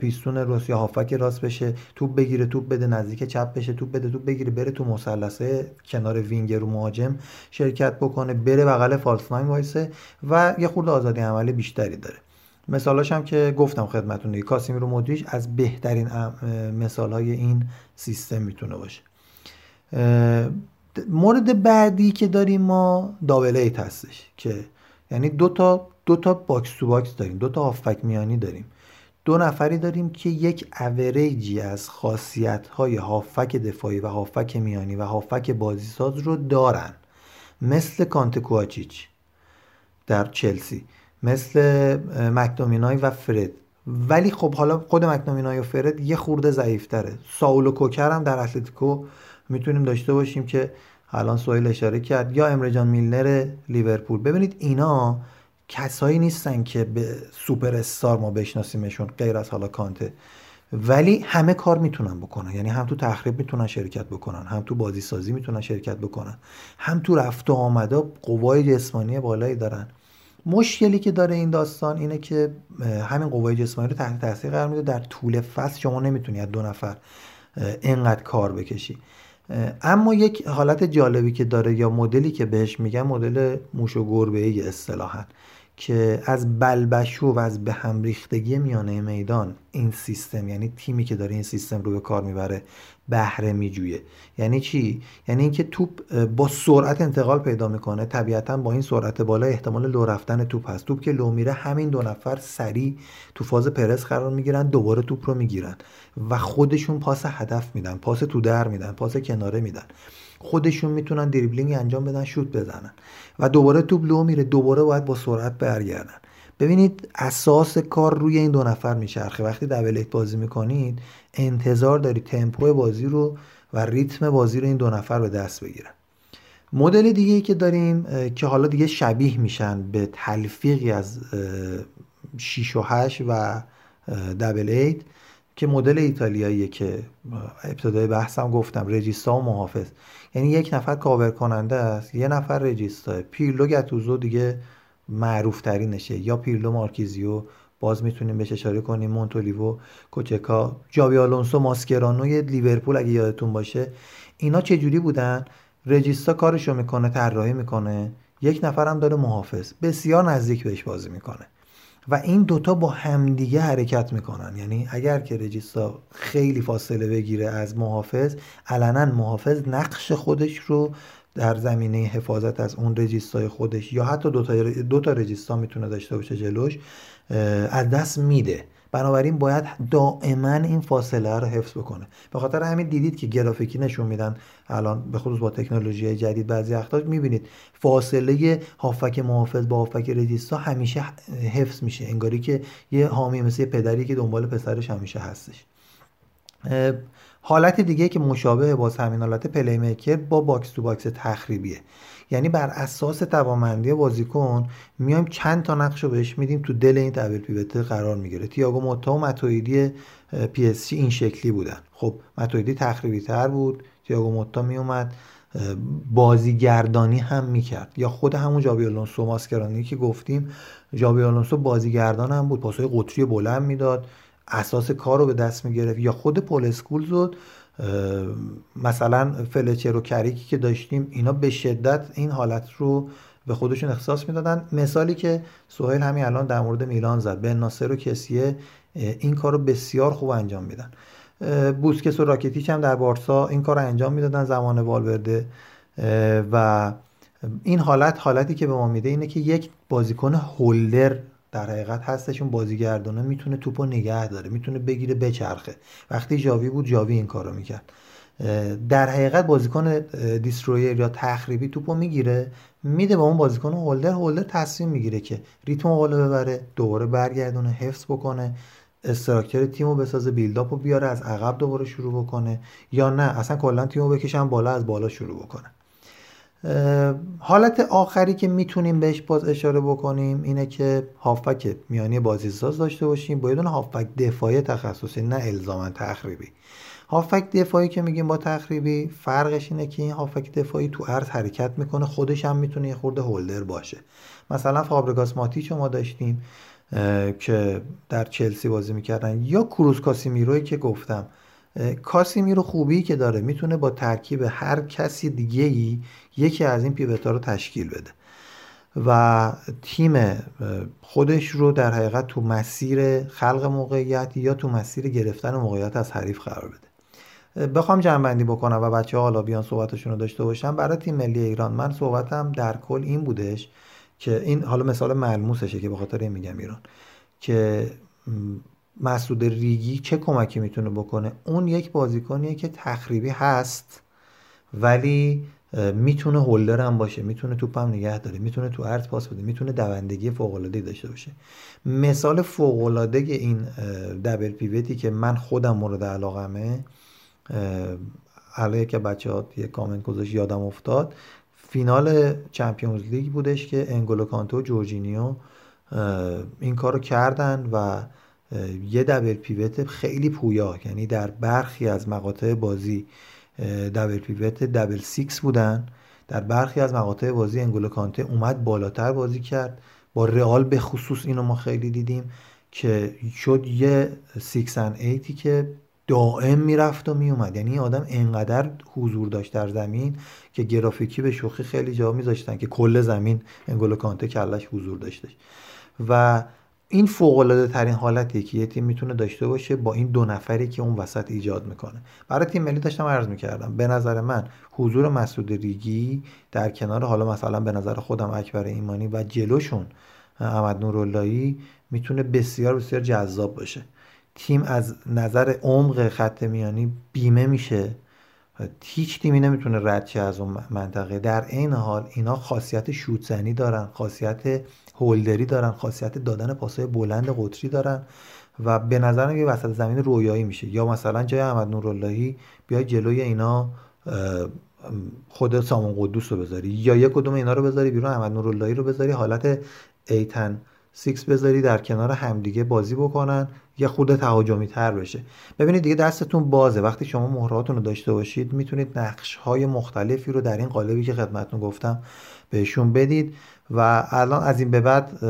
پیستون راست یا هافک راست بشه، توپ بگیره توپ بده، نزدیک چپ بشه توپ بده توپ بگیره، بره تو مثلثه کنار وینگر و مهاجم شرکت بکنه، بره بغل فالس ناین وایسه و یه خورده آزادی عمل بیشتری داره. مثالاش هم که گفتم خدمتتون، کاسمیرو مودریچ از بهترین مثال‌های این سیستم میتونه باشه. مورد بعدی که داریم ما دابل ایت هستش که یعنی دو تا دو تا باکس تو باکس داریم، دو تا هافک میانی داریم، دو نفری داریم که یک اوریجی از خاصیت‌های هافک دفاعی و هافک میانی و هافک بازیساز رو دارن، مثل کانته کواچیچ در چلسی، مثل مک‌دومینای و فرد. ولی خب حالا خود مک‌دومینای و فرد یه خورده ضعیف‌تره. ساول و کوکر هم در اتلتیکو میتونیم داشته باشیم که الان سویل اشاره کرد، یا امره جان میلنر لیورپول. ببینید اینا کسایی نیستن که به سوپر استار ما بشناسیمشون غیر از حالا کانته، ولی همه کار میتونن بکنن، یعنی هم تو تخریب میتونن شرکت بکنن، هم تو بازی سازی میتونن شرکت بکنن، هم تو رفت و آمدا قوای جسمانی بالایی دارن. مشکلی که داره این داستان اینه که همین قوای جسمانی رو تحت تاثیر قرار میده. در طول فصل شما نمیتونی از دو نفر اینقدر کار بکشی. اما یک حالت جالبی که داره یا مدلی که بهش میگن مدل موش و گربه‌ای اصطلاحاً، که از بلبشو و از به هم ریختگی میانه میدان این سیستم، یعنی تیمی که داره این سیستم رو به کار میبره، بهره میجویه. یعنی چی؟ یعنی اینکه توپ با سرعت انتقال پیدا میکنه، طبیعتا با این سرعت بالا احتمال لو رفتن توپ هست. توپ که لو میره همین دو نفر سریع تو فاز پرس قرار میگیرن، دوباره توپ رو میگیرن و خودشون پاس هدف میدن، پاس تو در میدن، پاس کناره میدن، خودشون میتونن دریبلینگ انجام بدن، شوت بزنن و دوباره توپ لو میره، دوباره باید با سرعت برگردن. ببینید اساس کار روی این دو نفر میچرخه. وقتی دبل ایت بازی میکنید انتظار دارید تمپو بازی رو و ریتم بازی رو این دو نفر به دست بگیرن. مدل دیگه ای که داریم که حالا دیگه شبیه میشن به تلفیقی از شش و هشت و دبل ایت، که مدل ایتالیاییه که ابتدای بحثم گفتم، رجیستا و محافظ، یعنی یک نفر کاور کننده است، یه نفر رجیستا. پیرلو گاتوزو دیگه معروف ترینشه، یا پیرلو مارکیزیو باز میتونیم بهش اشاره کنیم، مونتولیو، کوچکا، جابی آلونسو، ماسکرانوی لیورپول اگه یادتون باشه. اینا چه جوری بودن؟ رجیستا کارشو میکنه، طراحی میکنه، یک نفرم داره محافظ، بسیار نزدیک بهش بازی میکنه و این دوتا با همدیگه حرکت میکنن. یعنی اگر که رجیستا خیلی فاصله بگیره از محافظ، علنا محافظ نقش خودش رو در زمینه حفاظت از اون رجیستای خودش یا حتی دو تا دو تا رجیستا میتونه داشته باشه جلوش، از دست میده. بنابراین باید دائما این فاصله رو حفظ بکنه. به خاطر همین دیدید که گرافیکی نشون میدن الان، به خصوص با تکنولوژی جدید بعضی وقتا میبینید فاصله هافک محافظ با هافک رجیستا همیشه حفظ میشه، انگاری که یه حامی مثل پدری که دنبال پسرش همیشه هستش. حالت دیگه که مشابه باز همین حالت پلی میکر با باکس تو باکس تخریبیه، یعنی بر اساس توانمندی بازیکن میایم چند تا نقش رو بهش میدیم، تو دل این دبل پیوت قرار میگیره. تییاگو موتا و ماتوئیدی پی اس جی این شکلی بودن. خب ماتوئیدی تخریبی تر بود، تییاگو موتا میومد بازیگردانی هم میکرد، یا خود همون جابی آلونسو ماسکرانی که گفتیم، جابی آلونسو بازیگردان هم بود، پاسهای قطری بلند میداد، اساس کار رو به دست میگرفت. یا خود پول اسکولز، مثلا فلچر و کریکی که داشتیم، اینا به شدت این حالت رو به خودشون اختصاص میدادن. مثالی که سهیل همین الان در مورد میلان زد، بن ناصر و کسیه این کار رو بسیار خوب انجام میدن. بوسکس و راکیتیچ هم در بارسا این کار رو انجام میدادن زمان والورده. و این حالت، حالتی که به ما میده اینه که یک بازیکن هولدر در حقیقت هستشون، بازیگردانه میتونه توپو نگه داره، میتونه بگیره بچرخه. وقتی جاوی بود جاوی این کارو میکرد. در حقیقت بازیکن دیسترویر یا تخریبی توپو میگیره میده به اون بازیکن هولدر، هولدر تصمیم میگیره که ریتم بالا ببره، دوباره برگردونه، حفظ بکنه، استراکچر تیمو بسازه، بیلداپو بیاره، از عقب دوباره شروع بکنه، یا نه اصلا کلا تیمو بکشن بالا، از بالا شروع بکنه. حالت آخری که میتونیم بهش باز اشاره بکنیم اینه که هافبک میانی بازیساز داشته باشیم با یه دونه هافبک دفاعی تخصصی، نه الزاما تخریبی. هافبک دفاعی که میگیم با تخریبی فرقش اینه که این هافبک دفاعی تو عرض حرکت میکنه، خودش هم میتونه یه خورده هولدر باشه. مثلا فابرگاس ماتیچو ما داشتیم که در چلسی بازی میکردن، یا کروس کاسیمیروی که گفتم. کاسیمیرو خوبی که داره میتونه با ترکیب هر کسی دیگه‌ای یکی از این پیوتا رو تشکیل بده و تیم خودش رو در حقیقت تو مسیر خلق موقعیت یا تو مسیر گرفتن موقعیت از حریف قرار بده. بخوام جمع‌بندی بکنم و بچه‌ها حالا بیان صحبتشون رو داشته باشم، برای تیم ملی ایران من صحبتم در کل این بودش که این حالا مثال ملموسشه که به خاطر این میگم ایران، که مسعود ریگی چه کمکی میتونه بکنه. اون یک بازیکنیه که تخریبی هست ولی میتونه هولدر هم باشه، میتونه توپم نگه داره، میتونه تو عرض پاس بده، میتونه دوندگی فوق العاده داشته باشه. مثال فوق العاده این دبل پیوتی که من خودم مورد علاقمه، علاوه که بچه‌ها یه کامنت گذاشت یادم افتاد، فینال چمپیونز لیگ بودش که انگولو کانته و جورجینیو این کارو کردن و یه دبل پیوت خیلی پویا، یعنی در برخی از مقاطع بازی دبل پیوت دبل سیکس بودن، در برخی از مقاطع بازی انگولو کانته اومد بالاتر بازی کرد. با رئال به خصوص اینو ما خیلی دیدیم که شد یه سیکس اند ایتی که دائم میرفت و میومد، یعنی این آدم انقدر حضور داشت در زمین که گرافیکی به شوخی خیلی جا میذاشتن که کل زمین انگولو کانته کلش حضور داشتش. و این فوق‌العاده ترین حالتیه که یه تیم میتونه داشته باشه با این دو نفری که اون وسط ایجاد میکنه. برای تیم ملی داشتم عرض میکردم، به نظر من حضور مسعود ریگی در کنار حالا مثلا به نظر خودم اکبر ایمانی و جلوشون احمد نوراللهی میتونه بسیار بسیار جذاب باشه. تیم از نظر عمق خط میانی بیمه میشه، هیچ تیمی نمیتونه رد شه از اون منطقه. در این حال اینا خاصیت شوت زنی دارن، خاصیت هولدری دارن، خاصیت دادن پاس‌های بلند قطری دارن و به نظرم یه وسط زمین رویایی میشه. یا مثلا جای احمد نوراللهی بیای جلوی اینا خود سامان قدوس رو بذاری، یا یک کدوم اینا رو بذاری بیرون، احمد نوراللهی رو بذاری، حالت ایتن سیکس بذاری، در کنار همدیگه بازی بکنن، یه خود تهاجمی تر بشه. ببینید دیگه دستتون بازه، وقتی شما مهراتون رو داشته باشید میتونید نقش‌های مختلفی رو در این قالبی که خدمتتون گفتم بهشون بدید. و الان از این به بعد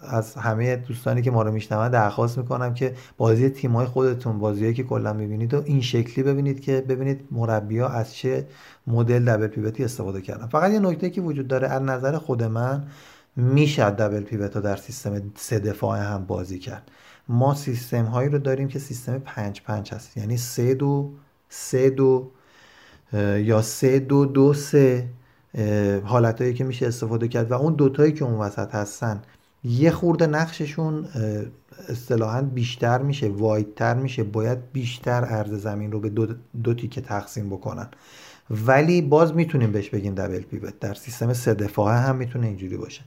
از همه دوستانی که ما رو میشنون درخواست میکنم که بازی تیم‌های خودتون، بازیایی که کلا میبینید و این شکلی ببینید که ببینید مربی‌ها از چه مدل دبل پیوتی استفاده کردن. فقط یه نکته که وجود داره از نظر خود من، میشه دبل پیوتو در سیستم سه دفاعه هم بازی کرد. ما سیستم هایی رو داریم که سیستم پنج پنج هست، یعنی سه دو سه دو یا سه دو دو سه، حالت هایی که میشه استفاده کرد و اون دوتایی که اون وسط هستن یه خورده نقششون اصطلاحاً بیشتر میشه، وایدتر میشه، باید بیشتر عرض زمین رو به دو, دو تیکه تقسیم بکنن، ولی باز میتونیم بهش بگیم دبل پیوت. در سیستم سه دفاعه هم میتونه اینجوری باشه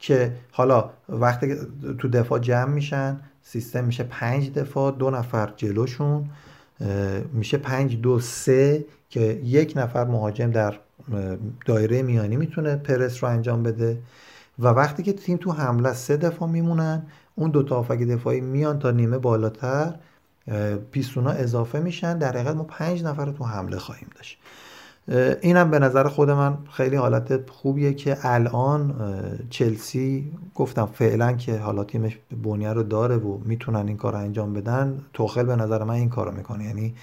که حالا وقتی تو دفاع جمع میشن سیستم میشه پنج دفاع، دو نفر جلوشون، میشه پنج دو سه که یک نفر مهاجم در دایره میانی میتونه پرس رو انجام بده و وقتی که تیم تو حمله سه دفاع میمونن اون دو تا هافبک دفاعی میان تا نیمه بالاتر، پیستونا اضافه میشن، در حقیقت ما پنج نفر رو تو حمله خواهیم داشت. اینم به نظر خود من خیلی حالت خوبیه که الان چلسی گفتم فعلا که حالا تیمش بنیه رو داره و میتونن این کار رو انجام بدن. توخل به نظر من این کار رو میکنه، یعنی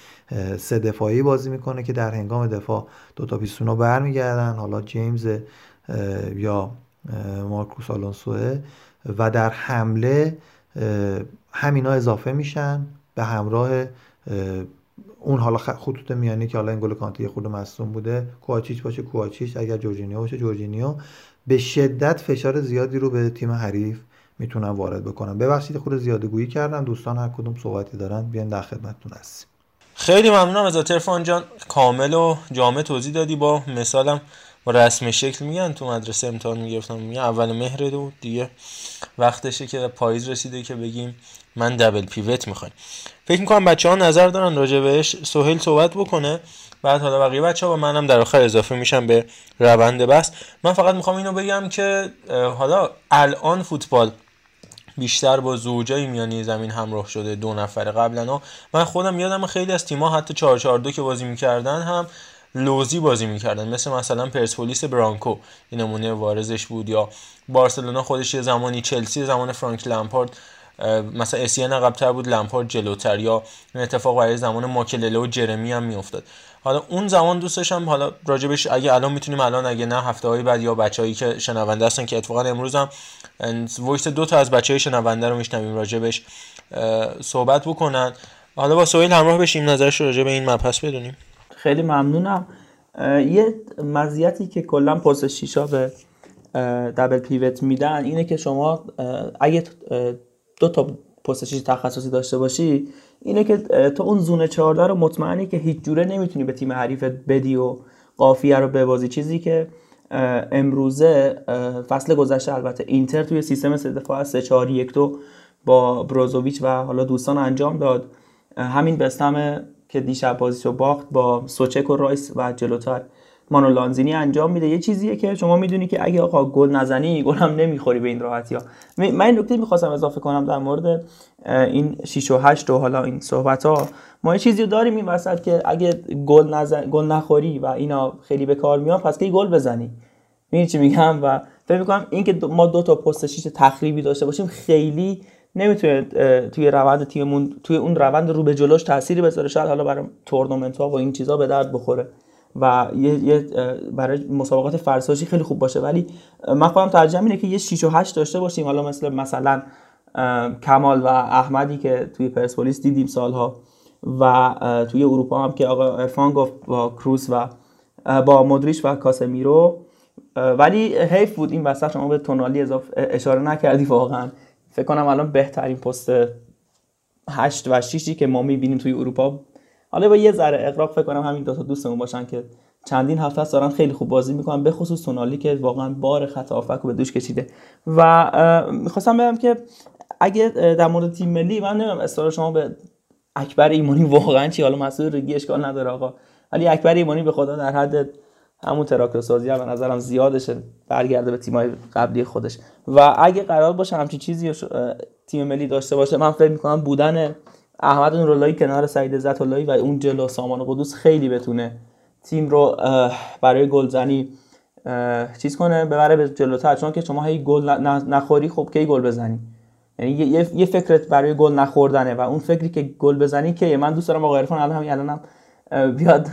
سه دفاعی بازی میکنه که در هنگام دفاع دوتا پیستونا برمیگردن، حالا جیمز یا مارکوس آلونسوه، و در حمله همینا اضافه میشن به همراه اون حالا خطوط میانی که حالا انگولو کانته یه خورده مصدوم بوده، کواچیچ باشه کواچیچ، اگر جورجینیو باشه جورجینیو. به شدت فشار زیادی رو به تیم حریف میتونن وارد بکنن. ببخشید خود زیاده گویی کردم، دوستان هر کدوم صحبتی دارن بیان در خدمتتون هستیم. خیلی ممنونم از ترفان جان، کامل و جامع توضیح دادی، با مثالم با رسم شکل میگن. تو مدرسه امتحان میگرفتم میگن اول مهر دو دیگه وقتشه که پاییز رسیده که بگیم من دبل پیوت میخوام. فکر میکنم بچه ها نظر دارن راجع بهش، سهیل صحبت بکنه، بعد حالا بقیه بچه ها و منم در آخر اضافه میشم به روند بحث. من فقط میخوام اینو بگم که حالا الان فوتبال بیشتر با زوجای میانی زمین همراه شده، دو نفره. قبلا من خودم یادم خیلی از تیم‌ها حتی چهار چهار دو که بازی می‌کردن هم لوزی بازی می‌کردن، مثل مثلا پرسپولیس برانکو این نمونه وارزش بود، یا بارسلونا خودش یه زمانی، چلسی زمان فرانک لامپارد مثلا اسیان عقب‌تر بود، لامپارد جلوتر، یا این اتفاق برای زمان ماکلله و جرمی هم می‌افتاد. حالا اون زمان دوستش هم حالا راجبش اگه الان میتونیم، الان اگه نه هفته‌های بعد، یا بچه‌هایی که شنونده هستن که اتفاقا امروز هم وایس دو تا از بچه‌های شنونده رو میشنویم راجبش صحبت بکنن. حالا با سهیل همراه بشیم نظرش رو راجب این مبحث بدونیم. خیلی ممنونم. یه مزیتی که کلا پاس شیشا به دابل پیوت میدن اینه که شما اگه دو تا پست شیش تخصصی داشته باشی اینه که تو اون زون چهارده رو مطمئنی که هیچ جوره نمیتونی به تیم حریفت بدی و قافیه رو ببازی، چیزی که امروزه فصل گذشته البته اینتر توی سیستم سه دفاع سه چهار یک دو با بروزوویچ و حالا دوستان انجام داد. همین بستم که دیشب بازیشو باخت با سوچک و رایس و جلوتر مانو لانزینی انجام میده، یه چیزیه که شما میدونی که اگه آقا گل نزنی گل هم نمیخوری به این راحتی ها. من این نکته میخواستم اضافه کنم در مورد این شش و هشت و حالا این صحبت ها. ما یه چیزی داریم این وسط که اگه گل نزن گل نخوری و اینا خیلی به کار میاد، پس که گل بزنی. میدونی چی میگم؟ و فکر میکنم این که ما دو تا پست شیش تخریبی داشته باشیم خیلی نمیتونه توی روند تیممون، توی اون روند رو به جلوش تأثیری بذاره. شاید حالا برای تورنمنت ها و این چیزا به درد بخوره و یه, یه برای مسابقات فرسایشی خیلی خوب باشه، ولی من خودم ترجیح اینه که یه شش و هشت داشته باشیم. حالا مثل مثلا کمال و احمدی که توی پرسپولیس دیدیم سالها و توی اروپا هم که آقا عرفان گفت با کروس و با مودریچ و کاسمیرو. ولی حیف بود این وسط شما به تونالی اضافه اشاره نکردی. واقعا فکر کنم الان بهترین پست هشت و ششی که ما می‌بینیم توی اروپا، حالا با یه ذره اغراق فکر کنم همین دو تا دوستمون باشن که چندین هفته است دارن خیلی خوب بازی میکنن، به خصوص تونالی که واقعا بار خط هافک رو به دوش کشیده. و میخواستم بگم که اگه در مورد تیم ملی من نمیدونم اصرار شما به اکبر ایمانی واقعا چی، حالا مسئول ریگی اشکال نداره آقا، ولی اکبر ایمانی به خدا در حد همون تراکتور سازی به نظرم زیادشه، برگرده به تیم‌های قبلی خودش. و اگه قرار باشه همچین چیزی تیم ملی داشته باشه، من فکر میکنم بودن احمد نوراللهی کنار سعید عزت‌اللهی و اون جلو سامان قدوس خیلی بتونه تیم رو برای گلزنی چیز کنه، ببره به جلوتر. چون که شما هی گل نخوری خب کی گل بزنی، یعنی یه, یه فکرت برای گل نخوردنه و اون فکری که گل بزنی که من دوست دارم آقا عرفان الان همین الانم بیاد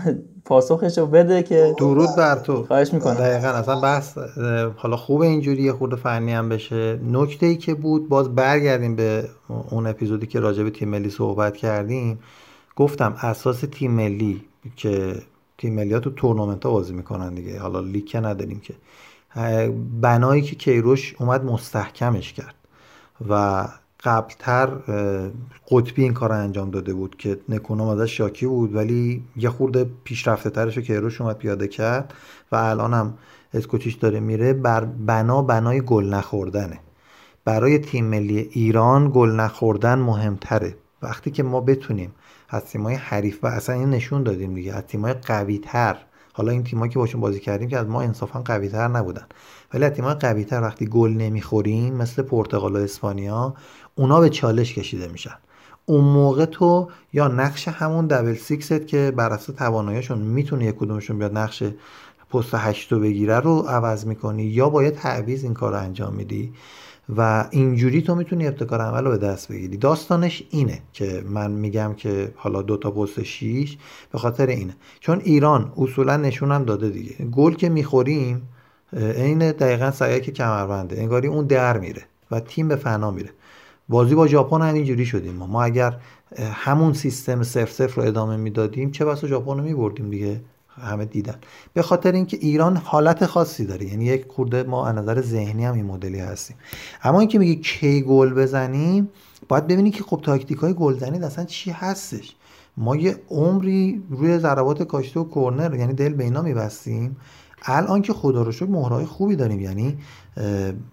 پاسخشو بده که درود بر تو. خواهش می‌کنم. دقیقاً اصلا بحث حالا خوب اینجوری یه خورده فنی هم بشه. نکته‌ای که بود، باز برگردیم به اون اپیزودی که راجع به تیم ملی صحبت کردیم، گفتم اساس تیم ملی که تیم ملی‌ها تو تورنمنت‌ها بازی می‌کنن دیگه، حالا لیگ که نداریم که، بنایی که کیروش اومد مستحکمش کرد و قبلتر قطبی این کار انجام داده بود که نکونام ازش شاکی بود، ولی یه خورده پیشرفته ترش رو کیروش اومد پیاده کرد و الان هم اسکوچیش داره میره. بر بنا بنای گل نخوردنه. برای تیم ملی ایران گل نخوردن مهمتره. وقتی که ما بتونیم از تیمای حریف و اصلا این نشون دادیم دیگه، از تیمای قوی تر، حالا این تیمایی که باشون بازی کردیم که از ما انصافا قوی تر نبودن، ولی از تیمای قوی تر وقتی گل نمیخوریم مثل پرتغال و اسپانیا، اونا به چالش کشیده میشن. اون موقع تو یا نقش همون دبل سیکست که بر اساس تواناییشون میتونه یک کدومشون بیاد نقش پست هشت رو بگیره رو عوض میکنی، یا باید تعویض این کارو انجام میدی و اینجوری تو میتونی ابتکار عمل رو به دست بگیری. داستانش اینه که من میگم که حالا دوتا پست شیش به خاطر اینه، چون ایران اصولا نشونم داده دیگه، گل که میخوریم اینه دقیقا سعیه که کمربنده انگاری اون در میره و تیم به فنا میره. بازی با ژاپن هم اینجوری شدیم ما. ما اگر همون سیستم صفر صفر رو ادامه میدادیم چه بسا ژاپن رو میبردیم دیگه، همه دیدن. به خاطر اینکه ایران حالت خاصی داره، یعنی یک خورده ما از نظر ذهنی هم این مدلی هستیم. اما اینکه میگه کی گل بزنیم، باید ببینی که خب تاکتیکای گلزنی اصلا چی هستش. ما یه عمری روی ضربات کاشته و کرنر یعنی دل به اینا میبستیم، الان که خدا رو شکر مهرهای خوبی داریم، یعنی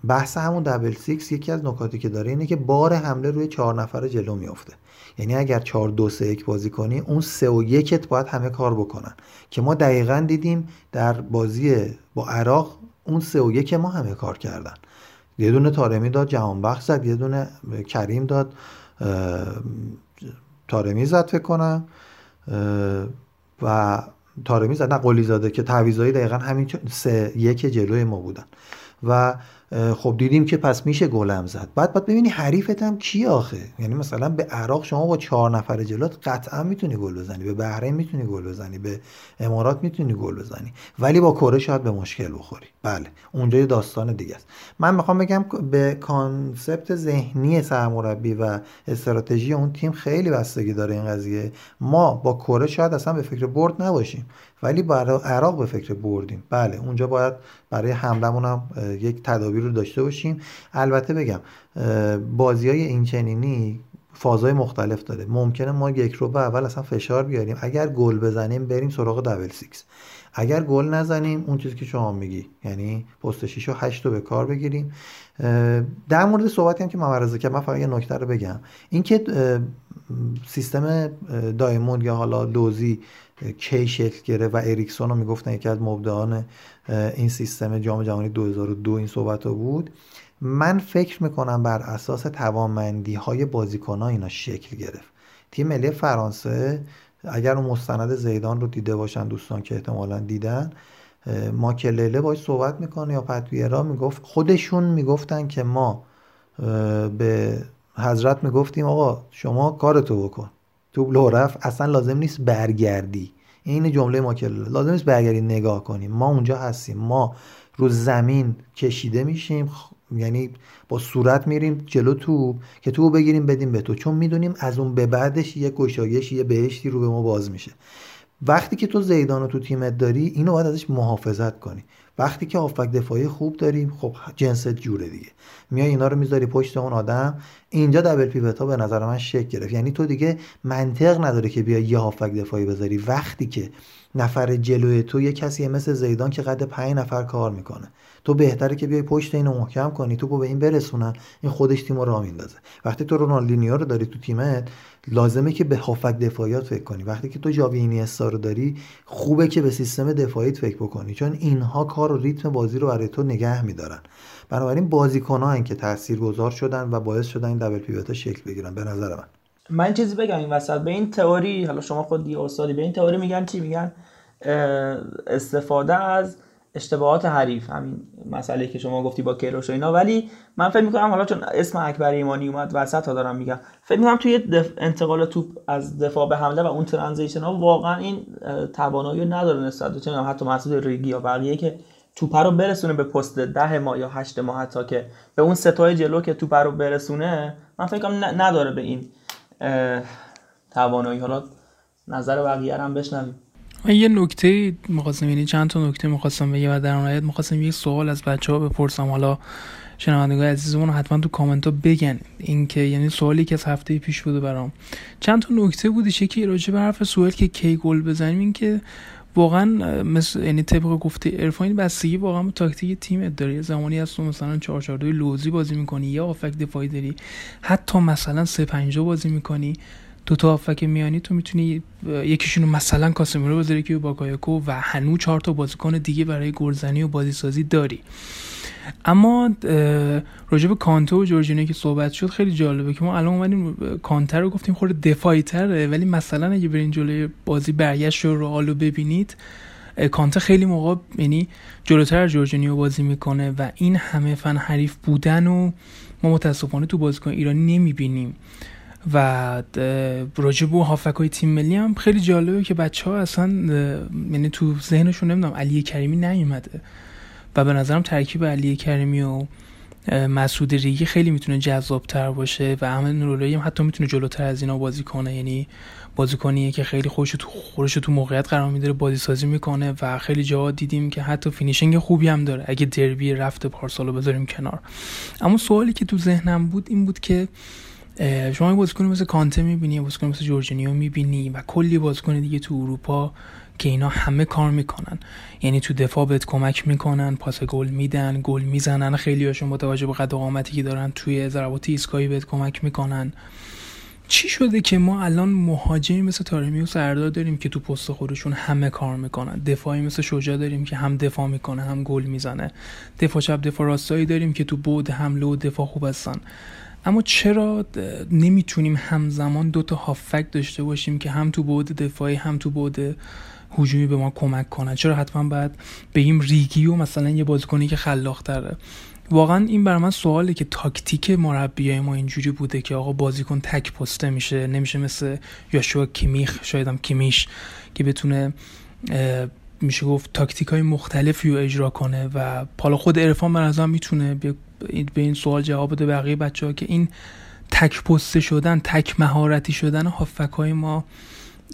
بحث همون دبل سیکس یکی از نکاتی که داره اینه که بار حمله روی چهار نفر جلو میفته، یعنی اگر چهار دو سه یک بازی کنی اون سه و یکت باید همه کار بکنن که ما دقیقاً دیدیم در بازی با عراق اون سه و یک ما همه کار کردن. یه دونه طارمی داد جهانبخش زد، یه دونه کریم داد طارمی زد فکر کنم و طارمی زد نه قلی زاده که تعویضایی دقیقاً همین سه یک جلوی ما بودن و خب دیدیم که پس میشه گلم زد. بعد بعد ببینی حریفت هم کی آخه، یعنی مثلا به عراق شما با چهار نفر جلوت قطعا میتونی گل بزنی، به بحرین میتونی گل بزنی، به امارات میتونی گل بزنی، ولی با کره شاید به مشکل بخوری. بله اونجا یه داستان دیگه است. من میخوام بگم به کانسپت ذهنی سرمربی و استراتژی اون تیم خیلی بستگی داره این قضیه. ما با کره شاید اصلا به فکر برد نباشیم ولی برای عراق به فکر بردیم. بله اونجا باید برای حملمون هم یک تدابیر رو داشته باشیم. البته بگم بازی‌های اینچنینی فازهای مختلف داره، ممکنه ما یک رو به اول اصلا فشار بیاریم، اگر گل بزنیم بریم سراغ دبل سیکس، اگر گل نزنیم اون چیزی که شما میگی یعنی پست شیش و هشت رو به کار بگیریم. در مورد صحبتی هم که من عرض کردم من فقط یه نکته رو بگم، اینکه سیستم دایموند یا حالا لوزی کی شکل گرفته و اریکسون رو میگفتن یکی از مبدعان این سیستم جام جهانی دو هزار و دو این صحبت ها بود، من فکر میکنم بر اساس توانمندی های بازیکن ها اینا شکل گرفت. تیم ملی فرانسه اگر اون مستند زیدان رو دیده باشن دوستان که احتمالا دیدن، ماکلله باش صحبت میکنه یا پتویرا میگفت، خودشون میگفتن که ما به حضرت میگفتیم آقا شما کارتو بکن، توپ لو رفت اصلا لازم نیست برگردی. این جمله ماکلله، لازم نیست برگردی نگاه کنیم، ما اونجا هستیم، ما رو زمین کشیده میشیم، یعنی با صورت میریم جلو توپ که توپ بگیریم بدیم به تو، چون میدونیم از اون به بعدش یه گشایش یه بهشتی رو به ما باز میشه. وقتی که تو زیدانو تو تیمت داری اینو باید ازش محافظت کنی. وقتی که هافبک دفاعی خوب داریم خب جنست جوره دیگه، میای اینا رو میذاری پشت اون آدم. اینجا دبل پیوت ها به نظر من شکل گرفت، یعنی تو دیگه منطق نداره که بیای یه هافبک دفاعی بذاری وقتی که نفر جلوی تو یه کسی مثل زیدان که قد پنج نفر کار میکنه، تو بهتره که بیای پشت اینو محکم کنی، توپو به این برسونن، این خودش تیمو راه میندازه. وقتی تو رونالدینیو رو داری تو تیمت لازمه که به هافبک دفاعیات فکر کنی، وقتی که تو ژاوی اینیستا رو داری خوبه که به سیستم دفاعیت فکر بکنی، چون اینها کار و ریتم بازی رو برای تو نگه میدارن. بنابراین بازیکن‌ها ان که تاثیرگذار شدن و باعث شدن این دبل پیوت شکل بگیرن به نظر من. من چیزی بگم این وسط، به این تئوری، حالا شما خود دیگه استادی، به این تئوری میگن چی؟ میگن استفاده از اشتباهات حریف، همین مسئله که شما گفتی با کیروش و اینا. ولی من فکر میکنم حالا چون اسم اکبر ایمانی اومد وسط ها دارم میگم، فکر میکنم توی دف... انتقال توپ از دفاع به حمله و اون ترانزیشن ها واقعا این توانایی نداره نسبت چون حتی مسعود ریگی یا بقیه که توپ رو برسونه به پست ده ما یا هشت ما، حتی که به اون ستای جلو که توپ رو برسونه، من فکر میکنم نداره به این توانایی. حالا نظر بقیه رو هم بشنویم. من یه نکته می‌خواستم، یعنی چند تا نکته می‌خواستم بگم و در نهایت می‌خواستم یه سوال از بچه‌ها بپرسم. حالا شنوندگان عزیزمون حتما تو کامنت‌ها بگن این که، یعنی سوالی که از هفته پیش بوده برام چند تا نکته بودش. یکی راجع به حرف سوال که کی گل بزنیم، این که واقعا مثل یعنی طبق گفته عرفان بستگی واقعا به تاکتیک تیمت داره. زمانی هست تو مثلا چهار چهار دو لوزی بازی می‌کنی یا هافک دفاعی داری، حتی مثلا سه پنج دو بازی می‌کنی، دو تا هافک میانی تو می‌تونی یکیشونو مثلا کاسمیرو بذاری که باکایاکو و هنو چهار تا بازیکن دیگه برای گلزنی و بازیسازی داری. اما راجب کانته و جورجینیو که صحبت شد خیلی جالبه که ما الان اومدیم کانته رو گفتیم خورده دفاعی تره، ولی مثلا اگه برین جلوی بازی برگشت رو رئالو ببینید، کانته خیلی موقع یعنی جلوتر جورجینیو بازی میکنه و این همه فن حریف بودن و ما متاسفانه تو بازیکن ایرانی نمیبینیم. و راجب و هافکای تیم ملی هم خیلی جالبه که بچه ها اصلا یعنی تو ذهنشون نمیدونم علی کریمی نیومده و به نظرم ترکیب علی کریمی و مسعود ریگی خیلی میتونه جذابتر باشه و احمد نوراللهی هم حتی میتونه جلوتر از اینا بازی کنه، یعنی بازیکنیه که خیلی خودش تو خودش تو موقعیت قرار میده، بازیسازی میکنه و خیلی جاها دیدیم که حتی فینیشینگ خوبی هم داره اگه دربی رفت پارسالو بذاریم کنار. اما سوالی که تو ذهنم بود این بود که شما بازیکن مثل کانته میبینی، بازیکن مثل جورجینیو میبینی و کلی بازیکن دیگه تو اروپا که اینا همه کار میکنن، یعنی تو دفاع بهت کمک میکنن، پاس گل میدن، گل میزنن، خیلیاشون با توجه به قد و قامتی که دارن توی ضربات ایستگاهی بهت کمک میکنن. چی شده که ما الان مهاجمی مثل تارمی و سردار داریم که تو پست خودشون همه کار میکنن، دفاعی مثل شجاع داریم که هم دفاع میکنه هم گل میزنه، دفاع چپ دفاع راستایی داریم که تو بعد حمله و دفاع خوب هستن. اما چرا نمیتونیم همزمان دوتا هافک داشته باشیم که هم تو بعد دفاعی هم تو بعد هجومی به ما کمک کنن؟ چرا حتما باید بگیم ریگیو مثلا یه بازیکنی که خلاق‌تره؟ واقعا این برای من سواله که تاکتیک مربیای ما اینجوری بوده که آقا بازیکن تک پسته میشه، نمیشه مثل یاشوا کیمیخ، شایدم کیمیش، که بتونه میشه گفت تاکتیکای مختلفی رو اجرا کنه. و حالا خود عرفان برازم میتونه به این سوال جواب بده، بقیه بچه‌ها، که این تک پسته شدن، تک مهارتی شدن هافکای ما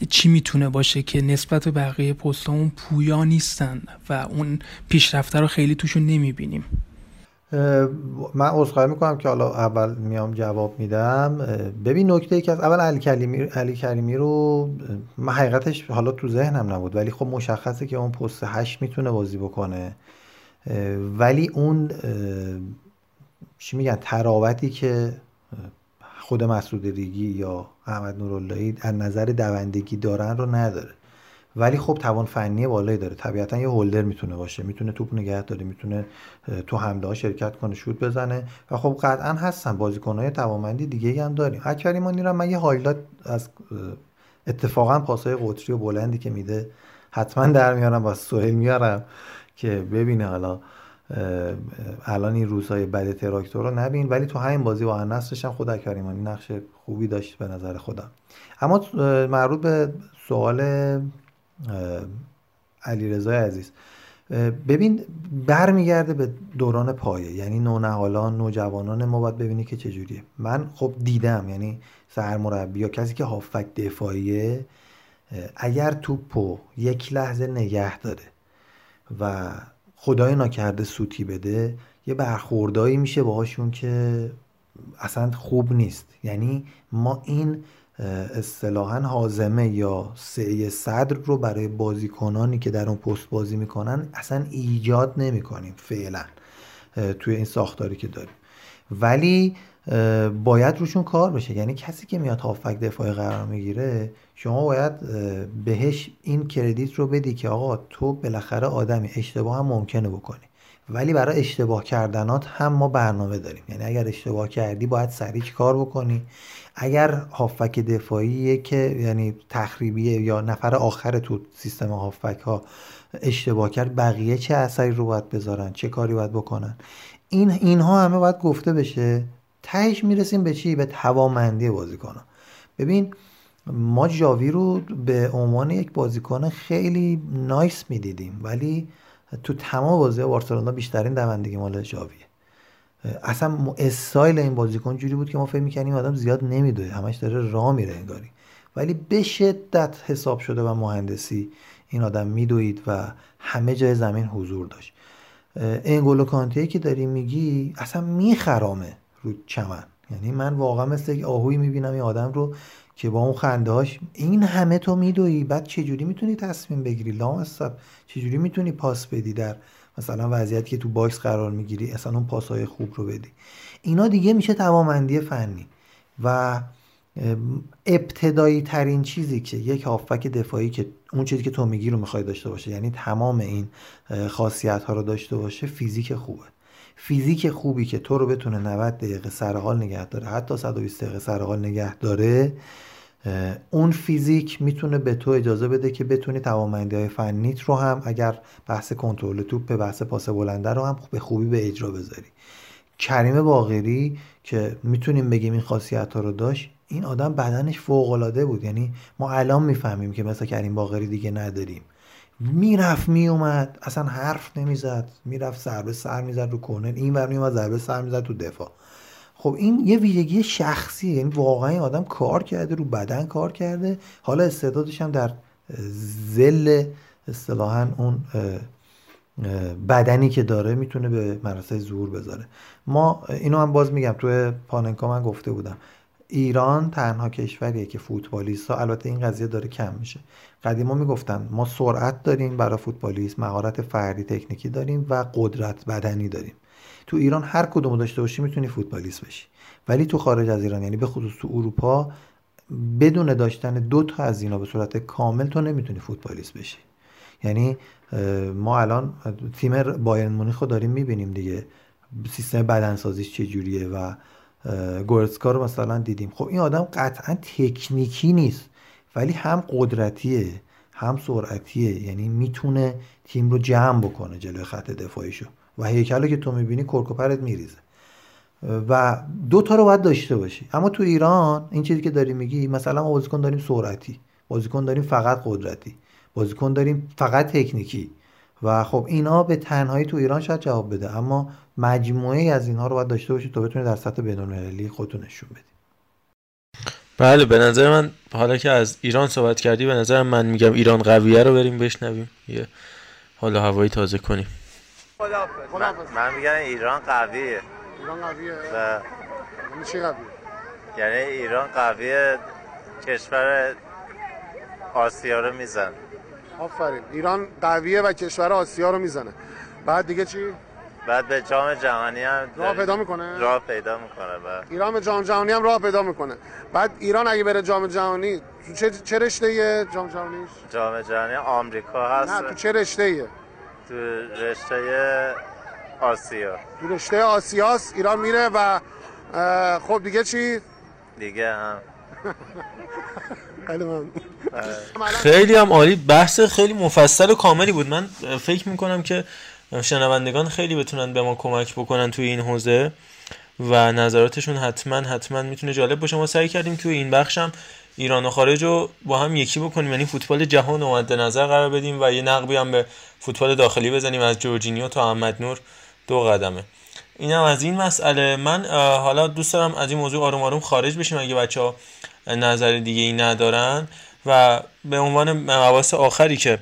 چی میتونه باشه که نسبت به بقیه پستامون پویا نیستن و اون پیشرفته رو خیلی توشون نمیبینیم. من عذرخواهی میکنم که حالا اول میام جواب میدم. ببین نکته ای که از اول علی کریمی علی کریمی رو من حقیقتش حالا تو ذهنم نبود، ولی خب مشخصه که اون پست هشت میتونه بازی بکنه، ولی اون چی میگن تراوتی که خود مسعود ریگی یا احمد نوراللهی از نظر دوندگی دارن رو نداره، ولی خب توان فنی بالایی داره. طبیعتا یه هولدر میتونه باشه، میتونه توپ نگه داره، میتونه تو حمله ها شرکت کنه، شوت بزنه، و خب قطعا هستن بازیکن‌های توانمندی دیگه هم داریم. اکرمانی رو من یه هایلایت از اتفاقا پاس‌های قطری و بلندی که میده حتما در میارم، با سهیل میارم که ببینه. حالا الان این روزهای بعد تراکتور رو نبین، ولی تو همین بازی با النصرش هم خود اکرمانی نقش خوبی داشت به نظر خودم. اما مربوط به سوال علیرضا عزیز، ببین برمیگرده به دوران پایه، یعنی نونهالان، نوجوانان ما باید ببینی که چجوریه. من خب دیدم، یعنی سرمربی یا کسی که هافک دفاعیه اگر توپو یک لحظه نگه داره و خدای نکرده سوتی بده، یه برخوردایی میشه باهاشون که اصلا خوب نیست. یعنی ما این اصطلاحاً هاضمه یا سعی صدر رو برای بازیکنانی که در اون پست بازی میکنن اصلا ایجاد نمیکنیم فعلا توی این ساختاری که داریم، ولی باید روشون کار بشه. یعنی کسی که میاد هافبک دفاعی قرار میگیره، شما باید بهش این کردیت رو بدی که آقا تو بالاخره آدمی، اشتباه هم ممکنه بکنی، ولی برای اشتباه کردنات هم ما برنامه داریم. یعنی اگر اشتباه کردی باید سریع کار بکنی. اگر هافبک دفاعیه که یعنی تخریبیه یا نفر آخر تو سیستم هافبک ها اشتباه کرد، بقیه چه اثری رو باید بذارن، چه کاری باید بکنن، این اینها همه باید گفته بشه. تهش میرسیم به چی؟ به توانمندی بازیکن‌ها. ببین ما جاوی رو به عنوان یک بازیکن خیلی نایس میدیدیم، ولی تو تمام بازی‌ها بارسلونا بیشترین دوندگی مال جاویه. اصلا استایل این بازیکن جوری بود که ما فکر می‌کردیم آدم زیاد نمیدوه، همش داره راه میره انگاری، ولی به شدت حساب شده و مهندسی این آدم میدوید و همه جای زمین حضور داشت. انگولو کانته که داری میگی اصلا میخرامه رو چمن. یعنی من واقعا مثل یک آهوی میبینم این آدم رو که با اون خندهاش این همه تو میدوی، بعد چجوری میتونی تصمیم بگیری لامصب، چجوری میتونی پاس بدی در مثلا وضعیت که تو باکس قرار میگیری، اصلا اون پاسهای خوب رو بدی. اینا دیگه میشه توانمندی فنی. و ابتدایی ترین چیزی که یک هافبک دفاعی که اون چیزی که تو میگی رو میخوای داشته باشه، یعنی تمام این خاصیت ها رو داشته باشه، فیزیک خوبه. فیزیک خوبی که تو رو بتونه نود دقیقه سر حال نگه داره، حتی صد و بیست دقیقه سر حال نگه داره، اون فیزیک میتونه به تو اجازه بده که بتونی توانمندی‌های فنیت رو هم، اگر بحث کنترل توپ، بحث پاس بلنده رو هم به خوبی به اجرا بذاری. کریم باقری که میتونیم بگیم این خاصیت‌ها رو داشت، این آدم بدنش فوق‌العاده بود. یعنی ما الان میفهمیم که مثلا کریم باقری دیگه نداریم. میرفت میومد اصلا حرف نمیزد، میرفت ضربه سر میزد رو کورنر، این ور میومد ضربه سر میزد تو دفاع. خب این یه ویژگی شخصیه، یعنی واقعا این آدم کار کرده، رو بدن کار کرده. حالا استعدادش هم در ذل اصطلاحاً اون بدنی که داره میتونه به مراسم ظهور بذاره. ما اینو هم باز میگم، توی پاننکا من گفته بودم، ایران تنها کشوریه که فوتبالیست‌ها، البته این قضیه داره کم میشه، قدیما میگفتن ما سرعت داریم برای فوتبالیست، مهارت فردی تکنیکی داریم و قدرت بدنی داریم. تو ایران هر کدومو داشته باشی میتونی فوتبالیست بشی، ولی تو خارج از ایران، یعنی به خصوص تو اروپا، بدون داشتن دو تا از اینا به صورت کامل تو نمیتونی فوتبالیست بشی. یعنی ما الان تیم بایرن مونیخ رو داریم میبینیم دیگه، سیستم بدنسازیش چه جوریه و گورتسکا رو مثلا دیدیم. خب این آدم قطعا تکنیکی نیست، ولی هم قدرتیه هم سرعتیه، یعنی میتونه تیم رو جمع بکنه جلوی خط دفاعیشو و هیکلو که تو میبینی کرکوپرت میریزه و دو تا رو باید داشته باشی. اما تو ایران این چیزی که داری میگی، مثلا ما بازیکن داریم سرعتی، بازیکن داریم فقط قدرتی، بازیکن داریم فقط تکنیکی و خب اینا به تنهایی تو ایران شاید جواب بده، اما مجموعه از اینها رو باید داشته باشید تا بتونید در سطح بین‌المللی خودتون نشون بدید. بله، به نظر من حالا که از ایران صحبت کردی، به نظر من میگم ایران قویه رو بریم بشنویم، یه حالا هوایی تازه کنیم. خدا خدا من میگم ایران قویه. ایران قویه. و چی قویه؟ یعنی ایران قویه، کشور آسیا رو میزنه. آفرین، ایران قویه و کشور آسیا رو میزنه. بعد دیگه چی؟ بعد به جام جهانی هم راه پیدا میکنه. راه پیدا میکنه بعد. ایران به جام جهانی هم راه پیدا میکنه. بعد ایران اگه بره جام جهانی، تو چه چه رشته‌ایه جام جهانیش؟ جام جهانی آمریکا هست. نه، تو چه رشته‌ایه؟ تو رشته آسیا. تو رشته آسیاست ایران میره و خب دیگه چی؟ دیگه هم خیلی هم عالی، بحث خیلی مفصل و کاملی بود. من فکر میکنم که شنوندگان خیلی بتونن به ما کمک بکنن توی این حوزه و نظراتشون حتما حتما میتونه جالب باشه. ما سعی کردیم توی این بخش هم ایران و خارج رو با هم یکی بکنیم، یعنی فوتبال جهان رو مد نظر قرار بدیم و یه نقبی هم به فوتبال داخلی بزنیم، از جورجینیو تا احمد نور دو قدمه. اینم از این مسئله. من حالا دوست دارم از این موضوع آروم آروم خارج بشیم اگه بچه‌ها نظر دیگه ای ندارن و به عنوان مباحث آخری که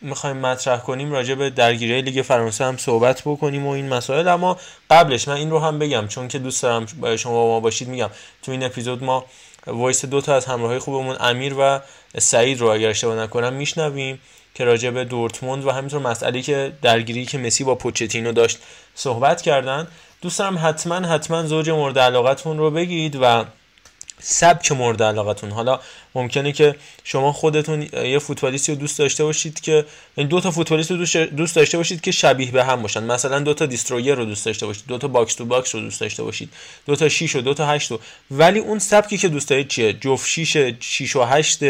میخوایم مطرح کنیم راجع به درگیری لیگ فرانسه هم صحبت بکنیم و این مسائل. اما قبلش من این رو هم بگم، چون که دوست دارم شما با ما باشید، میگم تو این اپیزود ما وایس دو تا از همراهای خوبمون امیر و سعید رو اگر اشتباه نکنم میشنویم که راجع به دورتموند و همینطور مسئله که درگیری که مسی با پوچتینو داشت صحبت کردن. دوست دارم حتما حتما زوج مورد علاقتون رو بگید و سبک مورد علاقتون. حالا ممکنه که شما خودتون یه فوتبالیستی رو دوست داشته باشید که دو تا فوتبالیست رو دوست داشته باشید که شبیه به هم باشن، مثلا دو تا دیسترویر رو دوست داشته باشید، دو تا باکس تو باکس رو دوست داشته باشید، دو تا شیش و دو تا هشت، ولی اون سبکی که دوست دارید چیه؟ جفت شیش، شیش و هشت،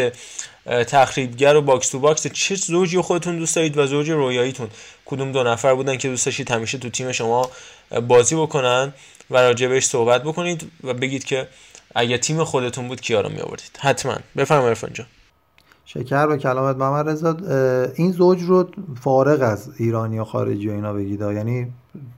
تخریبگر و باکس تو باکس. چه زوجی خودتون دوست دارید و زوج رویاییتون کدوم دو نفر بودن که دوست داشتید همیشه تو تیم شما بازی بکنن و راجع بهش صحبت بکنید و بگید که اگه تیم خودتون بود کیا رو می‌آوردید. حتما بفرمایید عرفان جان. شکر به کلامت محمد رضا. این زوج رو فارغ از ایرانی و خارجی و اینا بگید، یعنی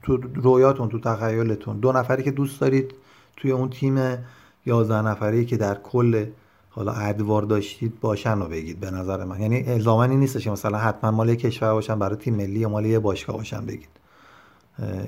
تو رویاتون، تو تخیلتون دو نفری که دوست دارید توی اون تیم یازده نفری که در کل حالا ادوار داشتید باشن رو بگید. به نظر من یعنی الزاما این نیستش مثلا حتما مال یک کشور باشن برای تیم ملی یا مال یه باشگاه باشن، بگید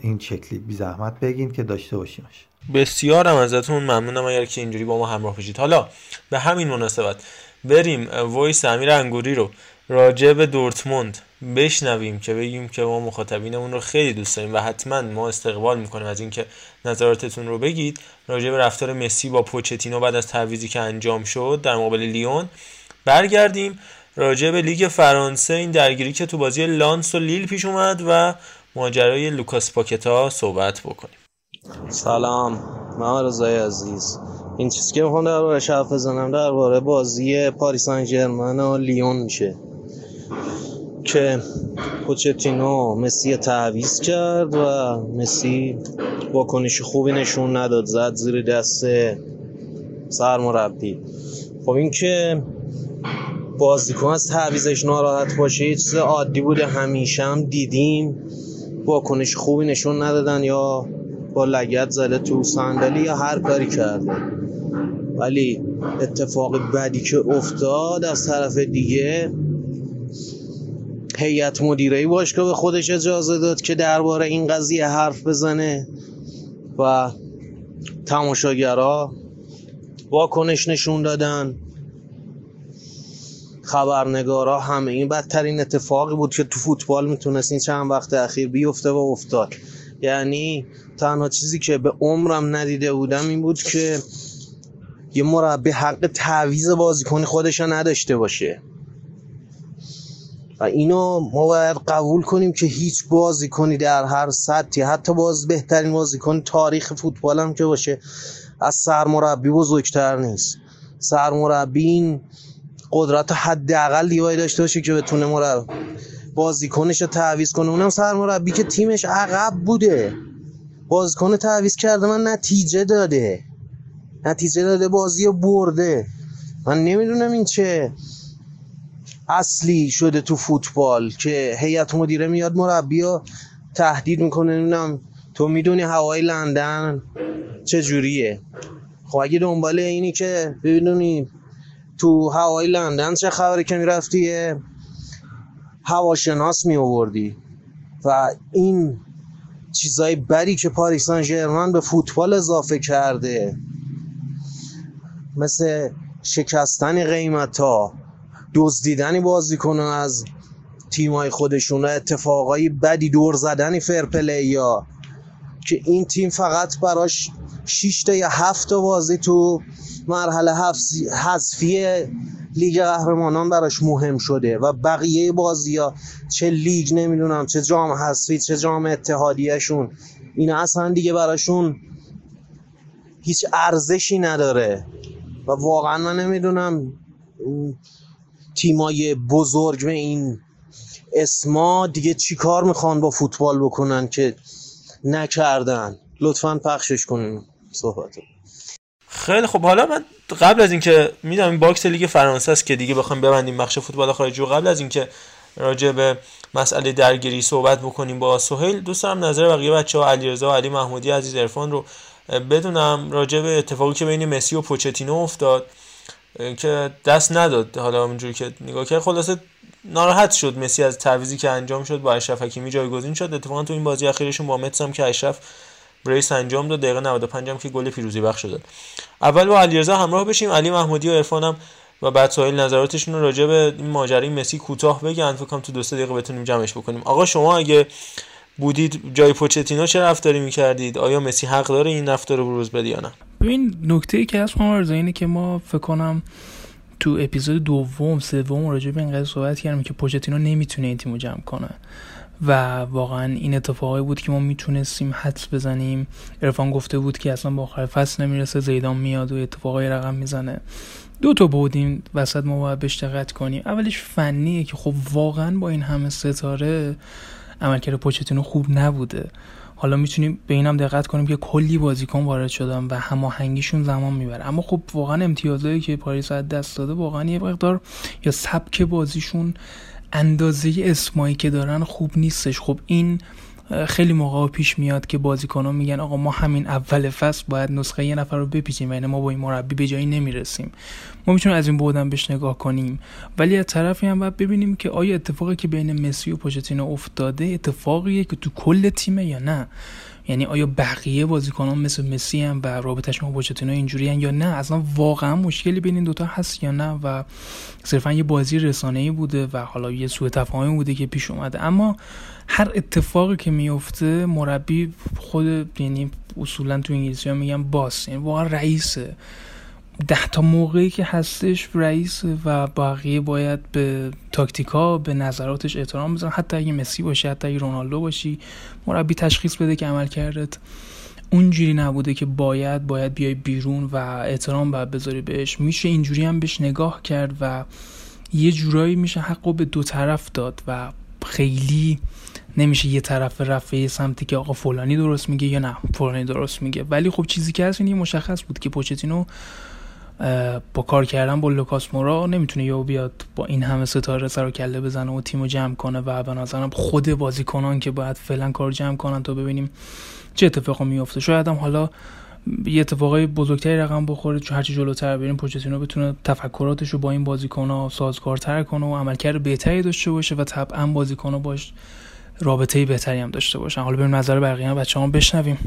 این شکلی بی زحمت بگین که داشته باشیمش. بسیارم ازتون ممنونم اگر که اینجوری با ما همراه بشید. حالا به همین مناسبت بریم وایس امیر انگوری رو راجع به دورتموند بشنویم که بگیم که ما مخاطبینمون رو خیلی دوست داریم و حتما ما استقبال میکنیم از اینکه نظراتتون رو بگید راجع به رفتار مسی با پوچتینو بعد از تعویضی که انجام شد در مقابل لیون. برگردیم راجع به لیگ فرانسه، این درگیری که تو بازی لانس و لیل پیش اومد و ماجرای لوکاس پاکتا صحبت بکنیم. سلام محمد رضای عزیز، این چیزی که میخوام درباره شرف بزنم درباره بازی پاریس سن ژرمن و لیون میشه که پوچتینو مسی تعویض کرد و مسی واکنش خوبی نشون نداد، زد زیر دست سرمربی. خب این که بازیکن از تعویضش ناراحت باشه چیز عادی بوده، همیشه هم دیدیم واکنش خوبی نشون ندادن یا با لگد زده تو صندلی یا هر کاری کرده، ولی اتفاق بعدی که افتاد از طرف دیگه هیئت مدیره باشگاه به خودش اجازه داد که درباره این قضیه حرف بزنه و تماشاگرها واکنش نشون دادن، خبرنگارا، همه. این بدترین اتفاقی بود که تو فوتبال میتونست این چند وقت اخیر بیفته و افتاد. یعنی تنها چیزی که به عمرم ندیده بودم این بود که یه مربی حق تعویض بازیکن خودش رو نداشته باشه. و اینو ما باید قبول کنیم که هیچ بازیکنی در هر سطحی، حتی باز بهترین بازیکن تاریخ فوتبال هم که باشه، از سرمربی بزرگتر نیست. سرمربی این قدرت حداقل دیوایی داشته باشه که بتونه مربی بازیکنش رو تعویض کنه، اونم سرمربی که تیمش عقب بوده، بازیکن تعویض کرده، من نتیجه داده نتیجه داده بازی برده. من نمیدونم این چه اصلی شده تو فوتبال که هیئت مدیره میاد مربی رو تهدید میکنه. نمیدونم تو میدونی هوای لندن چجوریه؟ خب اگه دنباله اینی که ببینونی تو هوای لندن چه خبری که میرفتی هواشناس میآوردی و این چیزای بدی که پاریس سن ژرمن به فوتبال اضافه کرده، مثل شکستن قیمت‌ها، دزدیدن بازیکن‌ها از تیم‌های خودشون، اتفاقای بدی، دور زدن فرپلی‌ها که این تیم فقط براش شش تا یا هفت تا بازی تو مرحله حذفی لیگ قهرمانان براش مهم شده و بقیه بازی‌ها، چه لیگ نمیدونم، چه جام حذفی، چه جام اتحادیه‌شون، اینا اصلا دیگه براشون هیچ ارزشی نداره. و واقعا من نمیدونم تیمای بزرگ به این اسما دیگه چی کار میخوان با فوتبال بکنن که نکردن. لطفاً پخشش کنین صحبتو. خیلی خب، حالا من قبل از اینکه میدونم این باکس لیگ فرانسه است که دیگه بخوام ببندیم بخش فوتبال خارجی و قبل از اینکه راجع به مسئله درگیری صحبت بکنیم با سهیل، دوست دارم نظر بقیه بچه‌ها، علیرضا و علی محمودی عزیز، عرفان رو بدونم راجع به اتفاقی که بین مسی و پوچتینو افتاد که دست نداد. حالا اونجوری که نگاه کرد خلاصه ناراحت شد مسی از تعویضی که انجام شد، با اشرف حکیمی جایگزین شد. اتفاقا تو این بازی اخیرشون با متسم که اشرف بریس انجام داد، دقیقه نود و پنج هم که گل پیروزی بخش شد. اول با علیرضا همراه بشیم، علی محمودی و عرفانم و بعد سهیل نظراتشون رو راجع به این ماجرای مسی کوتاه بگن. فکر کنم تو دو سه دقیقه بتونیم جمعش بکنیم. آقا شما اگه بودید جای پوچتینو چه رفتاری می‌کردید؟ آیا مسی حق داره این رفتار رو بروز بده یا نه؟ ببین، نکته‌ای که هست ما اینه که ما فکر کنم تو اپیزود دوم سوم راجع به این قضیه صحبت کردیم که پوچتینو نمیتونه این تیمو جمع کنه و واقعا این اتفاقی بود که ما میتونستیم حدس بزنیم. عرفان گفته بود که اصلا با آخر فصل نمیرسه، زیدان میاد و اتفاقای رقم میزنه. دو تا بودیم وسط ما باید بهش دقت کنیم. اولش فنیه که خب واقعا با این همه ستاره عملکرد پوچتینو خوب نبوده. حالا میتونیم به اینم دقت کنیم که کلی بازیکن وارد شدن و هماهنگیشون زمان میبره، اما خب واقعا امتیازایی که پاریس از دست داده واقعا یه مقدار یا سبک بازیشون اندازه اسمایی که دارن خوب نیستش. خب این خیلی موقعا پیش میاد که بازیکن‌ها میگن آقا ما همین اول فصل باید نسخه یه نفر رو بپیچیم، یعنی ما با این مربی به جایی نمیرسیم. ما میتونیم از این بعدم بهش نگاه کنیم، ولی از طرفی هم باید ببینیم که آیا اتفاقی که بین مسی و پوچتینو افتاده اتفاقیه که تو کل تیمه یا نه. یعنی آیا بقیه بازیکنان مثل مسی هم و رابطه‌شون با پوچتینو اینجوری هم یا نه، اصلا واقعا مشکلی بین این دوتا هست یا نه و صرفا یه بازی رسانه‌ای بوده و حالا یه سوء تفاهمی بوده که پیش اومده. اما هر اتفاقی که میفته مربی خود، یعنی اصولا تو انگلیسی ها میگن باس، یعنی واقعا رئیسه. ده تا موقعی که هستش رئیسه و بقیه باید به تاکتیکا، به نظراتش احترام بذارن. حتی اگه مسی باشی، حتی اگه رونالدو باشی، مربی تشخیص بده که عملکردت اونجوری نبوده که باید باید بیای بیرون و احترام باید بذاری بهش. میشه اینجوری هم بهش نگاه کرد و یه جورایی میشه حقو به دو طرف داد و خیلی نمیشه یه طرف رفته یه سمتی که آقا فلانی درست میگه یا نه فلانی درست میگه. ولی خب چیزی که هست این مشخص بود که پوچتینو با کار کردن با لوکاس مورا نمیتونه یا بیاد با این همه ستاره سر و کله بزنه و تیمو جمع کنه و به نظرم خود بازیکنان که باید فعلا کار جمع کنن تا ببینیم چه اتفاقی میفته. شاید هم حالا یه اتفاقای بزرگتری رقم بخوره، چون هرچی جلوتر بریم پوچتینو بتونه تفکراتش رو با این بازیکن‌ها سازگارتر کنه و عملکرد بهتری داشته باشه و طبعاً بازیکن‌ها باش رابطه‌ای بهتری هم داشته باشن. حالا بریم نظر بقیه بچه‌ها بشنویم.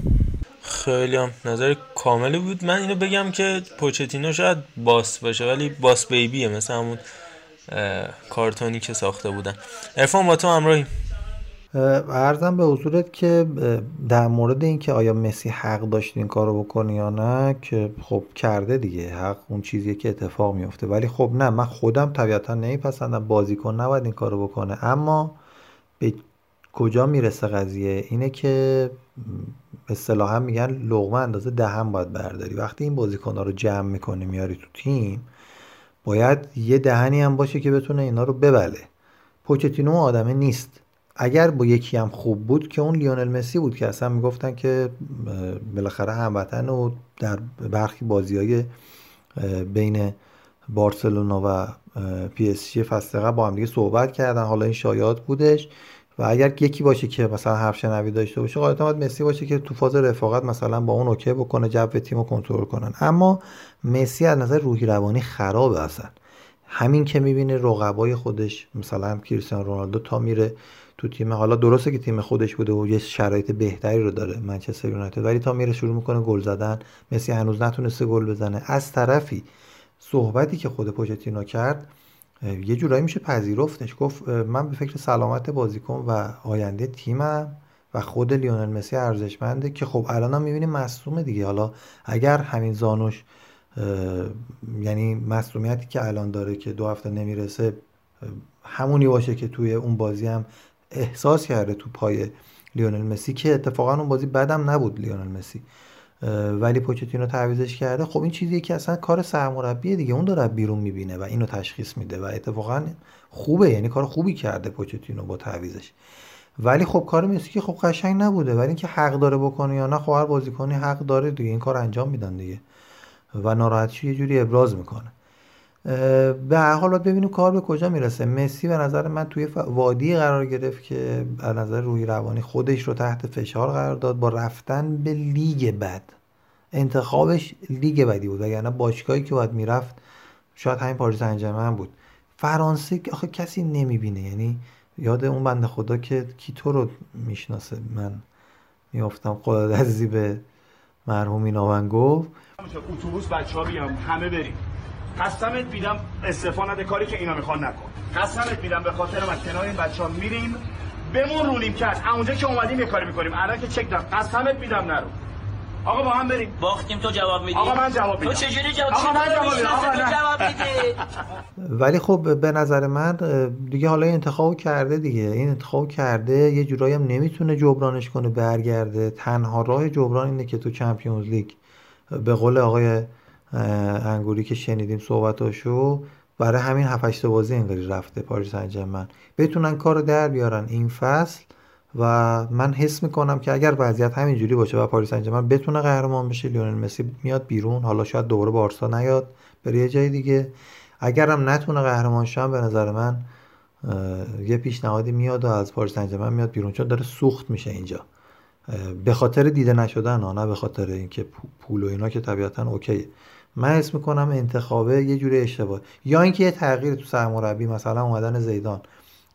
خیلی هم نظر کاملی بود. من اینو بگم که پوچتینو شاید باس باشه ولی باس بیبیه، مثل همون کارتونی که ساخته بودن. عرفان با تو همراهیم. عرضم به حضورت که در مورد این که آیا مسی حق داشت این کارو بکنه یا نه، که خب کرده دیگه، حق اون چیزیه که اتفاق میفته. ولی خب نه، من خودم طبیعتا نمیپسندم، بازیکن نباید این کارو بکنه. اما به کجا میرسه قضیه اینه که اصطلاحا میگن لقمه اندازه دهن باید برداری. وقتی این بازیکن‌ها رو جمع میکنی میاری تو تیم، باید یه دهنی هم باشه که بتونه اینا رو ببله. پوچتینو آدمه نیست. اگر با یکی هم خوب بود که اون لیونل مسی بود که اصلا میگفتن که بالاخره هموطن و در برخی بازی‌های بین بارسلونا و پی اس جی فصل قبل با هم دیگه صحبت کردن، حالا این شایعات بودش. و اگر یکی باشه که مثلا حرف شنوی داشته باشه، غالبا باید مسی باشه که تو فاز رفاقت مثلا با اون اوکی بکنه، جو تیمو کنترل کنن. اما مسی از نظر روحی روانی خرابه اصلا. همین که میبینه رقبای خودش مثلا کریستیانو رونالدو تا میره تو تیم، حالا درسته که تیم خودش بوده و یه شرایط بهتری رو داره منچستر یونایتد، ولی تا میره شروع میکنه گل زدن، مسی هنوز نتونسته گل بزنه. از طرفی صحبتی که خود پوچتینو کرد یه جورایی میشه پذیرفتش، گفت من به فکر سلامت بازیکن و آینده تیمم و خود لیونل مسی ارزشمنده، که خب الانم میبینیم مصدومه دیگه. حالا اگر همین زانوش، یعنی مصدومیتی که الان داره که دو هفته نمیرسه، همونی باشه که توی اون بازی هم احساس کرده تو پای لیونل مسی، که اتفاقا اون بازی بدم نبود لیونل مسی، ولی پوچتینو تعویضش کرده. خب این چیزیه که اصلا کار سرمربیه دیگه، اون داره بیرون میبینه و اینو تشخیص میده و اتفاقا خوبه، یعنی کار خوبی کرده پوچتینو با تعویضش. ولی خب کار مسی که خب قشنگ نبوده، ولی اینکه حق داره بکنه یا نه، خب هر بازیکنی حق داره دیگه این کار انجام میدن دیگه و ناراحتیش یه جوری ابراز میکنه. به هر حال ببینیم کار به کجا میرسه. مسی به نظر من توی وادی قرار گرفت که از نظر روحی روانی خودش رو تحت فشار قرار داد با رفتن به لیگ بد. انتخابش لیگ بدی بود، وگرنه باشگاهی که باید میرفت شاید همین پاریس سن ژرمن بود. فرانسه آخه کسی نمیبینه، یعنی یاد اون بنده خدا که کی تو رو میشناسه، من میافتم خدا عزیزی به مرحومی ناون گفت اتوبوس بچه‌ها بیام همه بریم، قسمت میدم استعفا نده، کاری که اینا میخوان نکن، قسمت میدم به خاطر من کنار این بچه‌ها میریم، بمون رونیم کرد اونجا که اومدیم یه کاری میکنیم، الان که چک داد قسمت میدم نرو. آقا با هم بریم. باختیم تو جواب میدی؟ آقا من جواب میدم. تو چجوری جواب میدی؟ آقا من جواب میدم. آقا من جواب میدم. ولی خب به نظر من دیگه حالا انتخابو کرده دیگه، این انتخابو کرده، یه جورایی هم نمیتونه جبرانش کنه برگرده. تنها راه جبران اینه که تو چمپیونز لیگ به قول آقای انگوری که شنیدیم صحبتاشو، برای همین هفت هشت بازی انگاری رفته پاریس سن ژرمن، بتونن کارو در بیارن این فصل. و من حس میکنم که اگر وضعیت همینجوری باشه و پاریس سن ژرمن بتونه قهرمان بشه، لیونل مسی میاد بیرون، حالا شاید دوباره بارسا نیاد، بره یه جای دیگه. اگرم نتونه قهرمان شه، به نظر من یه پیشنهادی میاد و از پاریس سن ژرمن میاد بیرون، چون داره سوخت میشه اینجا به خاطر دیده نشدن ها، نه به خاطر اینکه پول و اینا که طبیعتا اوکیه. من حس میکنم انتخابه یه جوری اشتباه، یا اینکه یه تغییر تو سرمربی، مثلا اومدن زیدان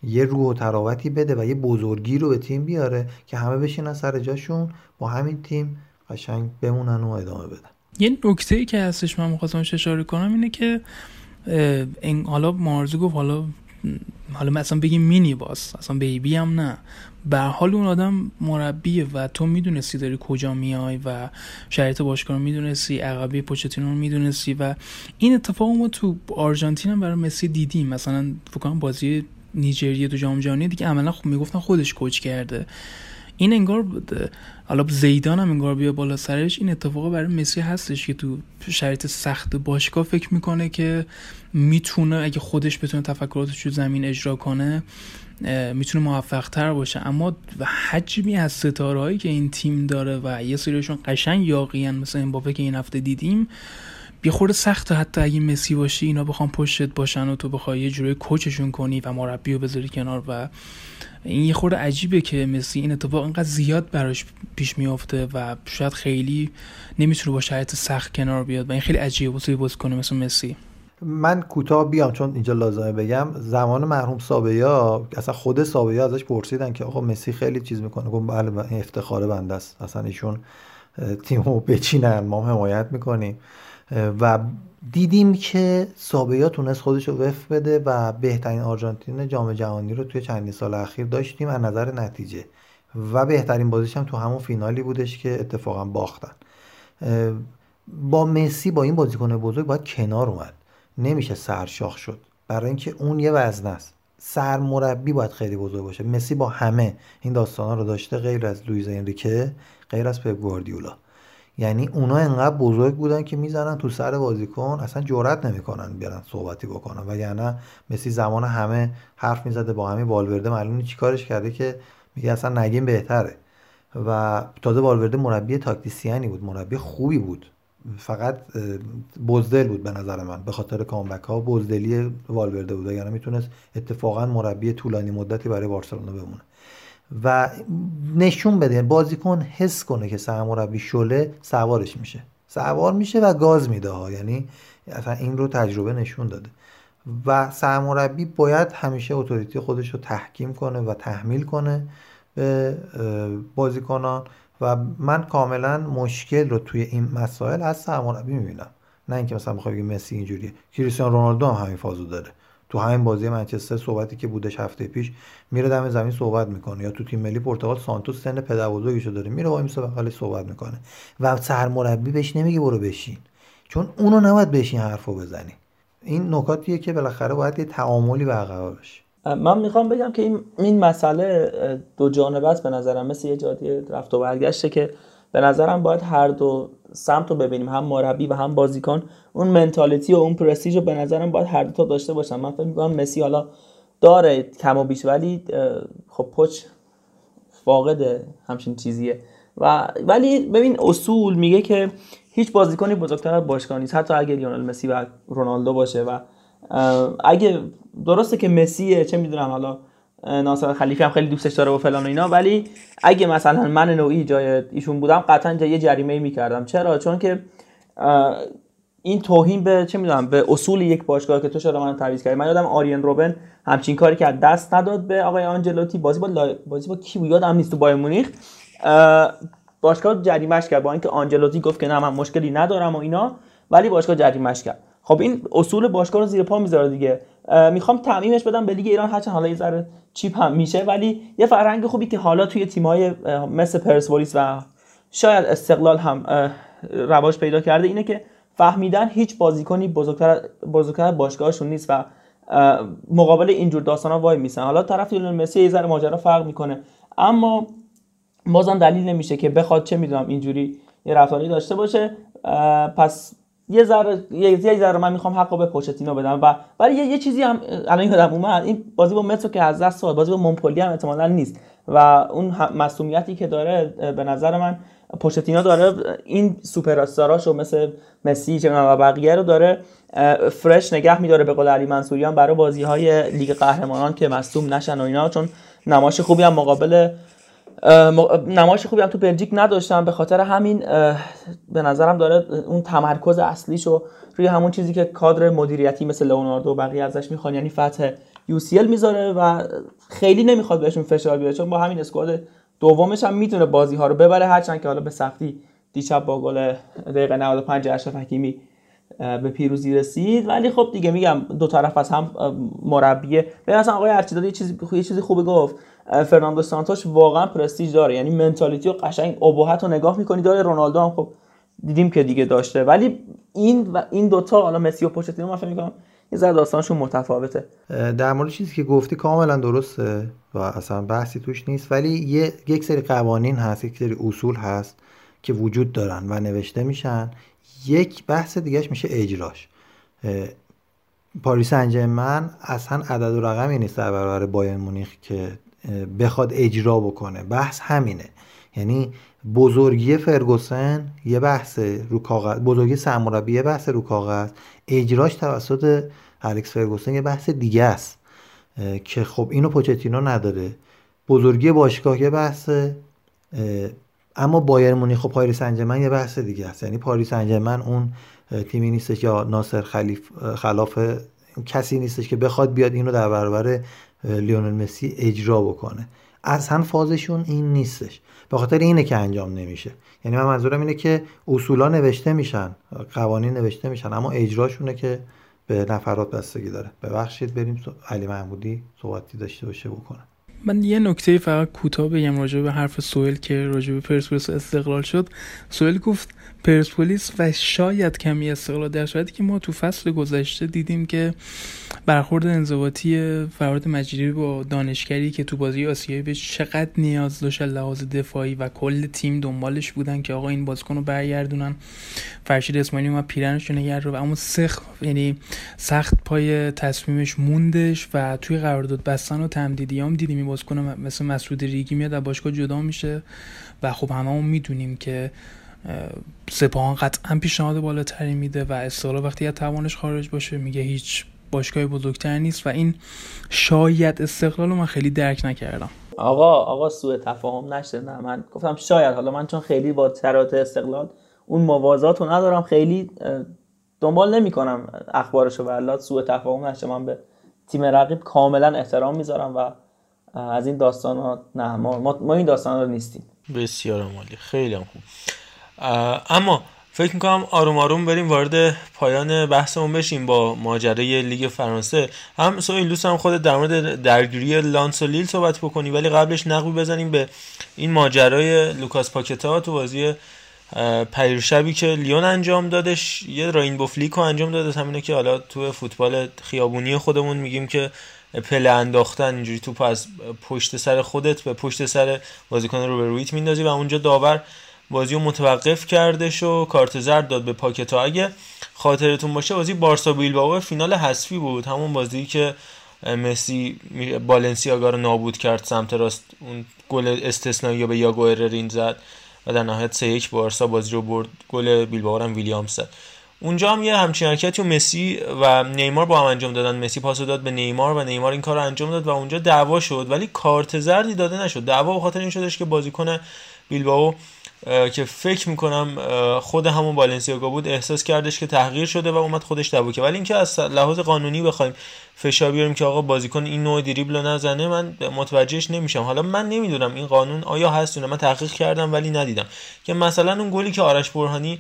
یه روح و تراوتی بده و یه بزرگی رو به تیم بیاره که همه بشینن سر جاشون با همین تیم قشنگ بمونن و ادامه بدن. یه نکته‌ای که هستش من می‌خواستم اشاره کنم اینه که این حالا مارزو گفت، حالا حالا مثلا بگیم مینی باس، اصلا بیبی هم نه، به هر حال اون آدم مربیه و تو میدونستی داری کجا میای و شرایط باشگاه رو میدونستی، عقبه پوچتینو رو میدونستی. و این اتفاق ما تو آرژانتین هم برای مسی دیدیم، مثلا فکر کنم بازی نیجریه تو جام جهانی دیگه عملا خب میگفتن خودش کوچ کرده. این انگار حالا زیدان هم انگار بیا بالا سرش، این اتفاق برای مسی هستش که تو شرایط سخت باشگاه فکر میکنه که میتونه اگه خودش بتونه تفکراتش رو زمین اجرا کنه میتونه موفق تر باشه. اما حجمی از ستاره هایی که این تیم داره و یه سریشون قشنگ یاغیان مثل امباپه که این هفته دیدیم، یه خورده سخته حتی اگه مسی باشی اینا بخوام پشتت باشن و تو بخوای یه جوری کوچشون کنی و مربیو بذاری کنار. و این یه خورده عجیبه که مسی این اتفاق انقدر زیاد براش پیش میافته و شاید خیلی نمیتونه با شرایط سخت کنار بیاد و این خیلی عجیبه توی بازیکن مثل مسی. من کوتاه بیام چون اینجا لازمه بگم، زمان مرحوم سابیا اصلا خود سابیا ازش پرسیدن که آقا مسی خیلی چیز میکنه، گفت بله افتخار بنده است، اصلا ایشون تیمو بچینن، ما حمایت میکنیم و دیدیم که سابیا تونست خودش رو وفق بده و بهترین آرژانتین جام جهانی رو توی چندین سال اخیر داشتیم از نظر نتیجه و بهترین بازیش هم تو همون فینالی بودش که اتفاقا باختن. با مسی، با این بازیکن بزرگ باید کنار اومد، نمیشه سرشاخ شد، برای اینکه اون یه وزنه است. سرمربی باید خیلی بزرگ باشه. مسی با همه این داستانا رو داشته، غیر از لوئیز انریکه، غیر از پپ گواردیولا، یعنی اونا انقدر بزرگ بودن که میزنن تو سر بازیکن، اصلا جرئت نمیکنن بیارن صحبتی بکنن. وگرنه مسی زمان همه حرف میزده با همه. والورده معلومه چیکارش کرده که میگه اصلا نگیم بهتره. و تازه والورده مربی تاکتیسیانی بود، مربی خوبی بود، فقط بزدل بود به نظر من، به خاطر کامبک ها بزدلی والورده بود، یعنی میتونست اتفاقا مربی طولانی مدتی برای بارسلونا بمونه و نشون بده بازیکن حس کنه که سرمربی شله سوارش میشه، سوار میشه و گاز میده ها، یعنی اصلا این رو تجربه نشون داده. و سرمربی باید همیشه اتوریتی خودش رو تحکیم کنه و تحمیل کنه به بازیکنان و من کاملا مشکل رو توی این مسائل از سرمربی میبینم، نه اینکه مثلا بخوام بگم مسی اینجوریه. کریستیانو رونالدو هم همین فازو داره، تو همین بازی منچستر صحبتی که بودش هفته پیش میره دم زمین صحبت میکنه، یا تو تیم ملی پرتغال سانتوس سن پدربزرگیشو داره میره با میسه بغل صحبت میکنه و سرمربی بهش نمیگه برو بشین، چون اونو نباید بشین حرفو بزنی. این نکاتیه که بالاخره باید یه تعاملی برقرار بشه. من میخوام بگم که این این مسئله دو جانبه است به نظرم، مثل یه جادی رفت و برگشته که به نظرم باید هر دو سمت رو ببینیم، هم مربی و هم بازیکن. اون منتالیتی و اون پرستیژ رو به نظرم باید هر دو تا داشته باشن. من فکر میکنم مسی حالا داره کم و بیش، ولی خب پچ فاقد همچین چیزیه و ولی ببین اصول میگه که هیچ بازیکنی بزرگتر از باشگاه نیست، حتی اگه لیونل مسی و رونالدو باشه. و اگه درسته که مسیه، چه میدونم حالا ناصر خلیفی هم خیلی دوستش داره و فلان و اینا، ولی اگه مثلا من نوعی جای ایشون بودم قطعا یه جریمه میکردم. چرا؟ چون که این توهین به چه میدونم به اصول یک باشگاه که تو چرا منو تعویض کردی. من یادم آریان روبن همچین کاری کرد، دست نداد به آقای آنجلوتی، بازی با لا... بازی با کی بود یادم نیست، تو بایر مونیخ باشگاه جریمهش کرد، با اینکه آنجلوتی گفت که نه من مشکلی ندارم و اینا، ولی باشگاه جریمهش کرد. خب این اصول باشگاه رو زیر پا میذاره دیگه. میخوام تعمیمش بدم به لیگ ایران، هرچند حالا یه ذره چیپ هم میشه، ولی یه فرهنگ خوبی که حالا توی تیم‌های مثل پرسپولیس و شاید استقلال هم رواج پیدا کرده اینه که فهمیدن هیچ بازیکنی بزرگتر بزرگتر باشگاهشون نیست و مقابل اینجور داستانا وای میسن. حالا طرف لیونل مسی یه ذره ماجرا فرق میکنه، اما بازم دلیل نمیشه که بخواد چه میدونم اینجوری یه رفتاری داشته باشه. پس یه ذره یه ذره من میخوام حقو به پوچتینو بدم. و ولی یه, یه چیزی هم الان یادم اومد، این بازی با مترو که از دست داد، بازی با مونپلیه هم احتمالاً نیست و اون مسئولیتی که داره به نظر من پوچتینو داره، این سوپر استاراشو مثل مسی چه و بقیه رو داره فرش نگه میداره، به قول علی منصوریان، برای بازی‌های لیگ قهرمانان که مصدوم نشن و اینا، چون نمایش خوبی هم مقابل نمایش خوبی هم تو بلژیک نداشتم. به خاطر همین به نظرم داره اون تمرکز اصلیشو روی همون چیزی که کادر مدیریتی مثل لئوناردو و بقیه ازش میخوان، یعنی فتح یو سی ال میذاره و خیلی نمیخواد بهشون فشار بیاره، چون با همین اسکواد دومش هم میتونه بازی ها رو ببره، هرچند که حالا به سختی دیشب با گل دقیقه نود و پنج اشرف حکیمی به پیروزی رسید. ولی خب دیگه میگم دو طرف از هم مربیه. به مثلا آقای ارچیداد یه چیزی یه چیزی خوبه گفت، فرناندو سانتوش واقعا پرستیژ داره، یعنی منتالیتی و قشنگ ابهت رو نگاه می‌کنی داره. رونالدو هم خب دیدیم که دیگه داشته، ولی این و این دو تا حالا مسی و پوچتینو من فکر می‌کنم یه ذره داستانشون متفاوته. در مورد چیزی که گفتی کاملا درسته و اصلا بحثی توش نیست، ولی یه یک سری قوانین هست، یک سری اصول هست که وجود دارن و نوشته میشن. یک بحث دیگهش میشه اجراش. پاریس سن ژرمن اصلا عدد و رقمی نیست در برابر بایر مونیخ که بخواد اجرا بکنه. بحث همینه، یعنی بزرگی فرگوسن یه بحث رو کاغذ، بزرگی سرمربی یه بحث رو کاغذ، اجراش توسط الکس فرگوسن یه بحث دیگه است که خب اینو پوچتینو نداره. بزرگی باشگاه یه بحثه، اما بایر مونیخ و پاریس سن ژرمن یه بحث دیگه است. یعنی پاریس سن ژرمن اون تیمی نیستش یا ناصر خلیف خلاف کسی نیستش که بخواد بیاد اینو در برابر لیونل مسی اجرا بکنه. اصلا فازشون این نیستش، به خاطر اینه که انجام نمیشه. یعنی من منظورم اینه که اصولا نوشته میشن، قوانین نوشته میشن، اما اجراشونه که به نفرات بستگی داره. ببخشید بریم علی محمودی صحبتی داشته باشه بکنه. من یه نکته فقط کوتاه بگم راجع به حرف سوئیل که راجع به پرسپولیس استقلال شد. سوئیل گفت پرسپولیس و شاید کمی استقلال، در شاید که ما تو فصل گذشته دیدیم که برخورد انضباطی فرهاد مجیدی با دانشگری که تو بازی آسیایی به چقدر نیاز داشت لحاظ دفاعی و کل تیم دنبالش بودن که آقا این بازیکنو برگردونن، فرشید اسماعیلی اومد پیرنش نگرد و اما سخت یعنی سخت پای تصمیمش موندش و توی قرارداد بستن و تمدیدیام دیدیم این بازیکن مثل مسعود ریگی میاد از باشگاه جدا میشه و خب هممون میدونیم که سپاهان قطعا پیشنهاد بالاتری میده و استقلال وقتی از توانش خارج باشه میگه هیچ باشگاهی بزرگتر نیست و این شاید استقلال رو من خیلی درک نکردم. آقا آقا سوء تفاهم نشه، نه من گفتم شاید، حالا من چون خیلی با ترات استقلال اون موازات رو ندارم، خیلی دنبال نمیکنم اخبارشو، والا سوء تفاهم نشه، من به تیم رقیب کاملا احترام میذارم و از این داستانا نه ما ما این داستانا رو نیستیم. بسیار عالی، خیلی خوب. اما فکر میکنم آروم آروم بریم وارد پایان بحثمون بشیم با ماجرای لیگ فرانسه. هم سوئیل دوست هم خودت در مورد درگیری لانس و لیل صحبت بکنی، ولی قبلش نقبی بزنیم به این ماجرای لوکاس پاکتا تو بازی پیرشبی که لیون انجام دادش، یه راینبو فلیکو انجام داده، همینه که حالا تو فوتبال خیابونی خودمون میگیم که پله انداختن، اینجوری توپ از پشت سر خودت به پشت سر بازیکن روبرویت میندازی و اونجا داور بازیو متوقف کردش و کارت زرد داد به پاکتا. اگه خاطرتون باشه بازی بارسا بیلبائو فینال حذفی بود، همون بازی که مسی بالنسیاگا رو نابود کرد سمت راست، اون گل استثنایی به یاگو اررین زد و در نهایت سه یک بارسا بازی رو برد، گل بیلبائو هم ویلیامز زد. اونجا هم یه همچین حرکتی و مسی و نیمار با هم انجام دادن، مسی پاسو داد به نیمار و نیمار این کارو انجام داد و اونجا دعوا شد، ولی کارت زردی داده نشد. دعوا به خاطر این شدش که بازیکن بیلبائو که فکر میکنم خود همون بالنسیاگا بود احساس کردش که تحقیر شده و اومد خودش دعوا کرد. ولی اینکه از لحاظ قانونی بخوایم فشار بیاریم که آقا بازیکن این نوع دریبل نزنه، من متوجهش نمیشم. حالا من نمیدونم این قانون آیا هست، من تحقیق کردم ولی ندیدم که مثلا اون گلی که آرش برهانی،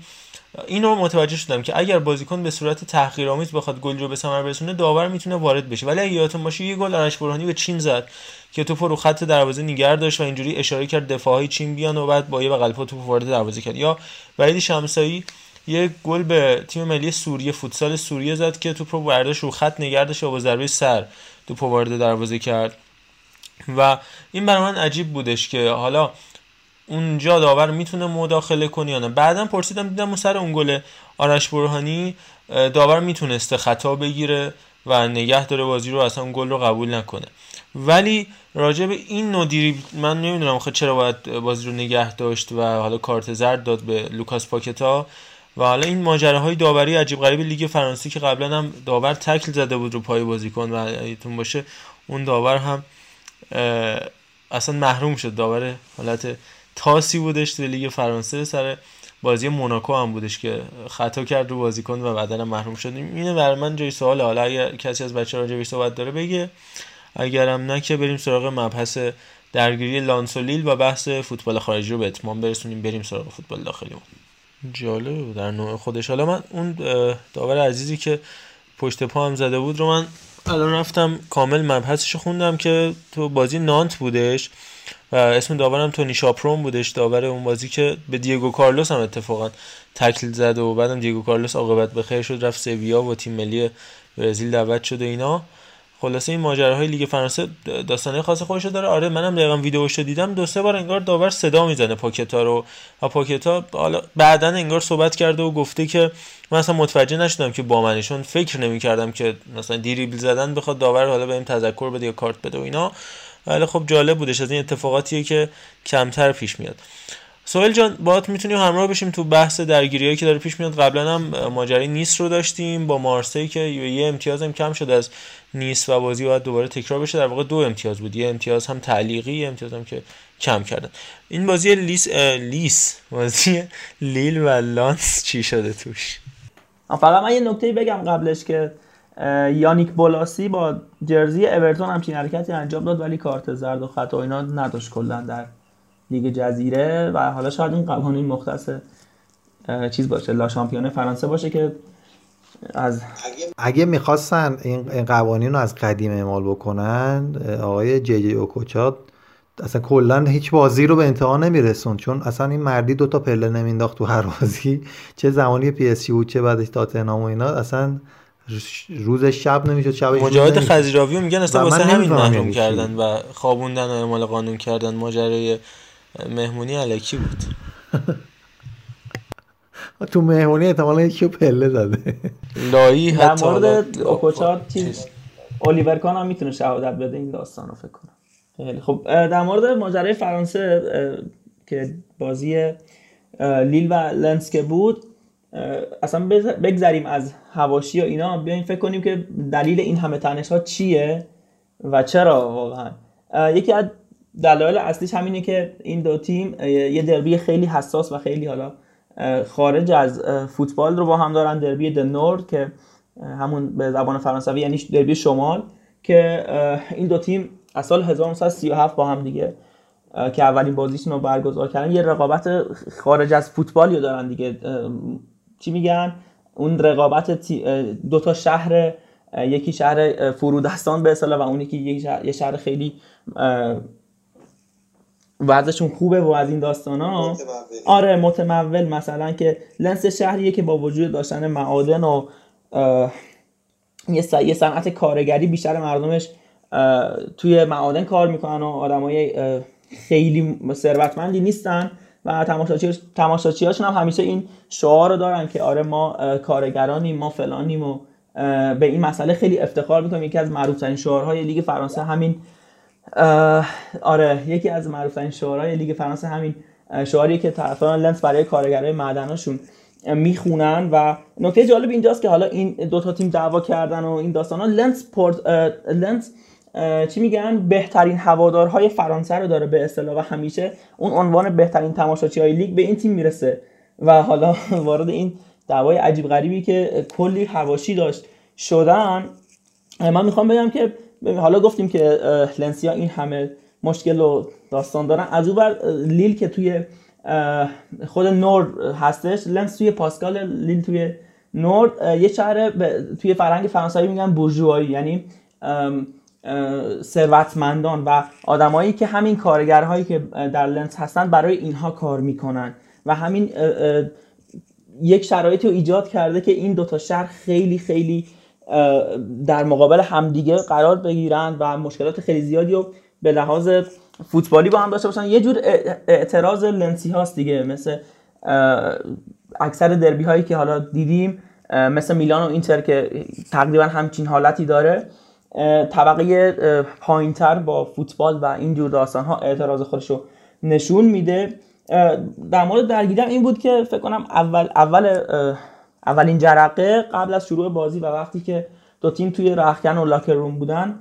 اینو متوجه شدم که اگر بازیکن به صورت تحقیرآمیز بخواد گل رو به ثمر برسونه داور میتونه وارد بشه، ولی اگه یادتون باشه یه گل آرش برهانی به چین زد که توپ رو خط دروازه نگه داشت و اینجوری اشاره کرد دفاعهای چین بیان و بعد با یه بغل پا توپ وارد دروازه کرد. یا وحید شمسایی یه گل به تیم ملی سوریه فوتسال سوریه زد که توپ رو برداشت رو خط نگه داشت و با ضربه سر توپ وارد دروازه کرد و این برای من عجیب بودش که حالا اونجا داور میتونه مداخله کنه یا نه. بعدم پرسیدم، دیدم سر اون گل آرش برهانی داور میتونسته خطا بگیره و نگه داره بازی رو، اصلا اون گل رو قبول نکنه. ولی راجع به این نوع دریبل من نمیدونم خود چرا باید بازی رو نگه داشت و حالا کارت زرد داد به لوکاس پاکتا. و حالا این ماجراهای داوری عجیب غریب لیگ فرانسه که قبلا هم داور تکل زده بود رو پای بازیکن و یادتون باشه اون داور هم اصلا محروم شد، داور حالت تاسی بودش در لیگ فرانسه، سر بازی موناکو هم بودش که خطا کرد رو بازیکن و بعداً محروم شد. اینه برای من جای سواله، حالا اگر کسی از بچه‌ها راجع بهش صحبت داره بگه، اگرم نه که بریم سراغ مبحث درگیری لانس و لیل و بحث فوتبال خارجی رو به اتمام برسونیم، بریم سراغ فوتبال داخلیمون. جالب در نوع خودش. حالا من اون داور عزیزی که پشت پا هم زده بود رو من الان رفتم کامل مبحثش خوندم که تو بازی نانت بودش و اسم داورم تونی شاپرون بودش، داور اون بازی که به دیگو کارلوس هم اتفاقا تکل زد و بعدم دیگو کارلوس عاقبت به خیر شد، رفت سویا و تیم ملی برزیل دعوت شد و اینا. خلاصه این ماجراهای لیگ فرانسه داستانه خاص خودشو داره. آره منم دقیقاً ویدیوشو دیدم، دو سه بار انگار داور صدا میزنه پاکتا رو و پاکتا حالا بعداً انگار صحبت کرده و گفته که من اصلا متوجه نشدم که با منشون فکر نمی‌کردم که مثلا دریبل زدن بخواد داور حالا بهم تذکر بده یا کارت بده و اینا. ولی خب جالب بودش، از این اتفاقاتیه که کمتر پیش میاد. سوهیل جان باهات میتونیم همراه بشیم تو بحث درگیریایی که داره پیش میاد. قبلا هم ماجرای نیس رو داشتیم با مارسی که یه امتیاز هم کم شد از نیس و بازی باید دوباره تکرار بشه، در واقع دو امتیاز بود، یه امتیاز هم تعلیقی، یه امتیاز هم که کم کردن. این بازی لیس لیس بازی لیل و لانس چی شده توش؟ فقط من یه نکته بگم قبلش که یانیک بولاسی با جرزی اورتون همچین حرکتی انجام داد ولی کارت زرد و خط و اینا نداشت کلا در لیگ جزیره، و حالا شاید این قوانین مختص چیز باشه، لا شامپیون فرانسه باشه که از اگه میخواستن این قوانین رو از قدیم اعمال بکنن آقای جی جی اوکوچا اصلا کلا هیچ بازی رو به انتها نمیرسون، چون اصلا این مردی دوتا پله نمینداخت تو هر بازی، چه زمانی پی اس جی بود چه بعدش تاتنهام و اینا، اصلا روز شب نمیشد شب مجاهد خضیراوی میگن اصلا واسه همین محروم کردن و خوابوندن و اعمال قانون کردن. ماجرای مهمونی الکی بود تو مهمونی احتمالاً یکی پله زده لایی. حتی در مورد اوکوچار چیز الیور کان هم میتونه شهادت بده این داستانو فکر کنم. خب در مورد ماجرای فرانسه که بازی لیل و لنس که بود، اصلا بگذریم از حواشی و اینا، بیاین فکر کنیم که دلیل این همه تنش‌ها چیه و چرا. واقعا یکی از دلایل اصلیش همینه که این دو تیم یه دربی خیلی حساس و خیلی حالا خارج از فوتبال رو با هم دارن، دربی د نورد که همون به زبان فرانسوی یعنی دربی شمال، که این دو تیم از سال هزار و نهصد و سی و هفت با هم دیگه که اولین بازیشون رو برگزار کردن یه رقابت خارج از فوتبالی رو دارن دیگه. چی میگن اون رقابت؟ دو تا شهر، یکی شهر فرودستان به اصطلاح و اون یکی یه شهر خیلی وضعشون خوبه و از این داستانا متمول. آره متمول، مثلا که لنس شهریه که با وجود داشتن معادن و یه صنعت کارگری بیشتر مردمش توی معادن کار میکنن و آدمای خیلی ثروتمندی نیستن و تماشاچی تماشاچی هاشون هم همیشه این شعار رو دارن که آره ما کارگرانیم ما فلانیم و به این مسئله خیلی افتخار میکنیم. یکی از معروف‌ترین شعارهای لیگ فرانسه همین آره یکی از معروف‌ترین شعارهای لیگ فرانسه همین شعاریه که طرفداران لنس برای کارگرای معدناشون میخونن. و نکته جالب اینجاست که حالا این دو تا تیم دعوا کردن و این داستانا، لنس پورت لنس چی میگن بهترین هوادارهای فرانسه رو داره به اصطلاح و همیشه اون عنوان بهترین تماشاچی‌های لیگ به این تیم میرسه و حالا وارد این دعوای عجیب غریبی که کلی حواشی داشت شدن. من میخوام بگم که حالا گفتیم که لنسیا این همه مشکل و داستان دارن، از اون بر لیل که توی خود نورد هستش، لنس توی پاسکال، لیل توی نورد، یه شهر توی فرهنگ فرانسوی میگن بورژوایی، یعنی ثروتمندان و آدمایی که همین کارگرهایی که در لنس هستن برای اینها کار میکنن و همین یک شرایطی رو ایجاد کرده که این دوتا شهر خیلی خیلی در مقابل همدیگه قرار بگیرن و مشکلات خیلی زیادی رو به لحاظ فوتبالی با هم داشته باشن. یه جور اعتراض لنسی هاست دیگه، مثل اکثر دربی هایی که حالا دیدیم مثل میلان و اینتر که تقریبا همچین حالتی داره، طبقه پایین تر با فوتبال و اینجور داستان ها اعتراض خودش رو نشون میده. در مورد درگیرم این بود که فکر کنم اول اول اولین جرقه قبل از شروع بازی و وقتی که دو تیم توی رختکن و لاکر روم بودن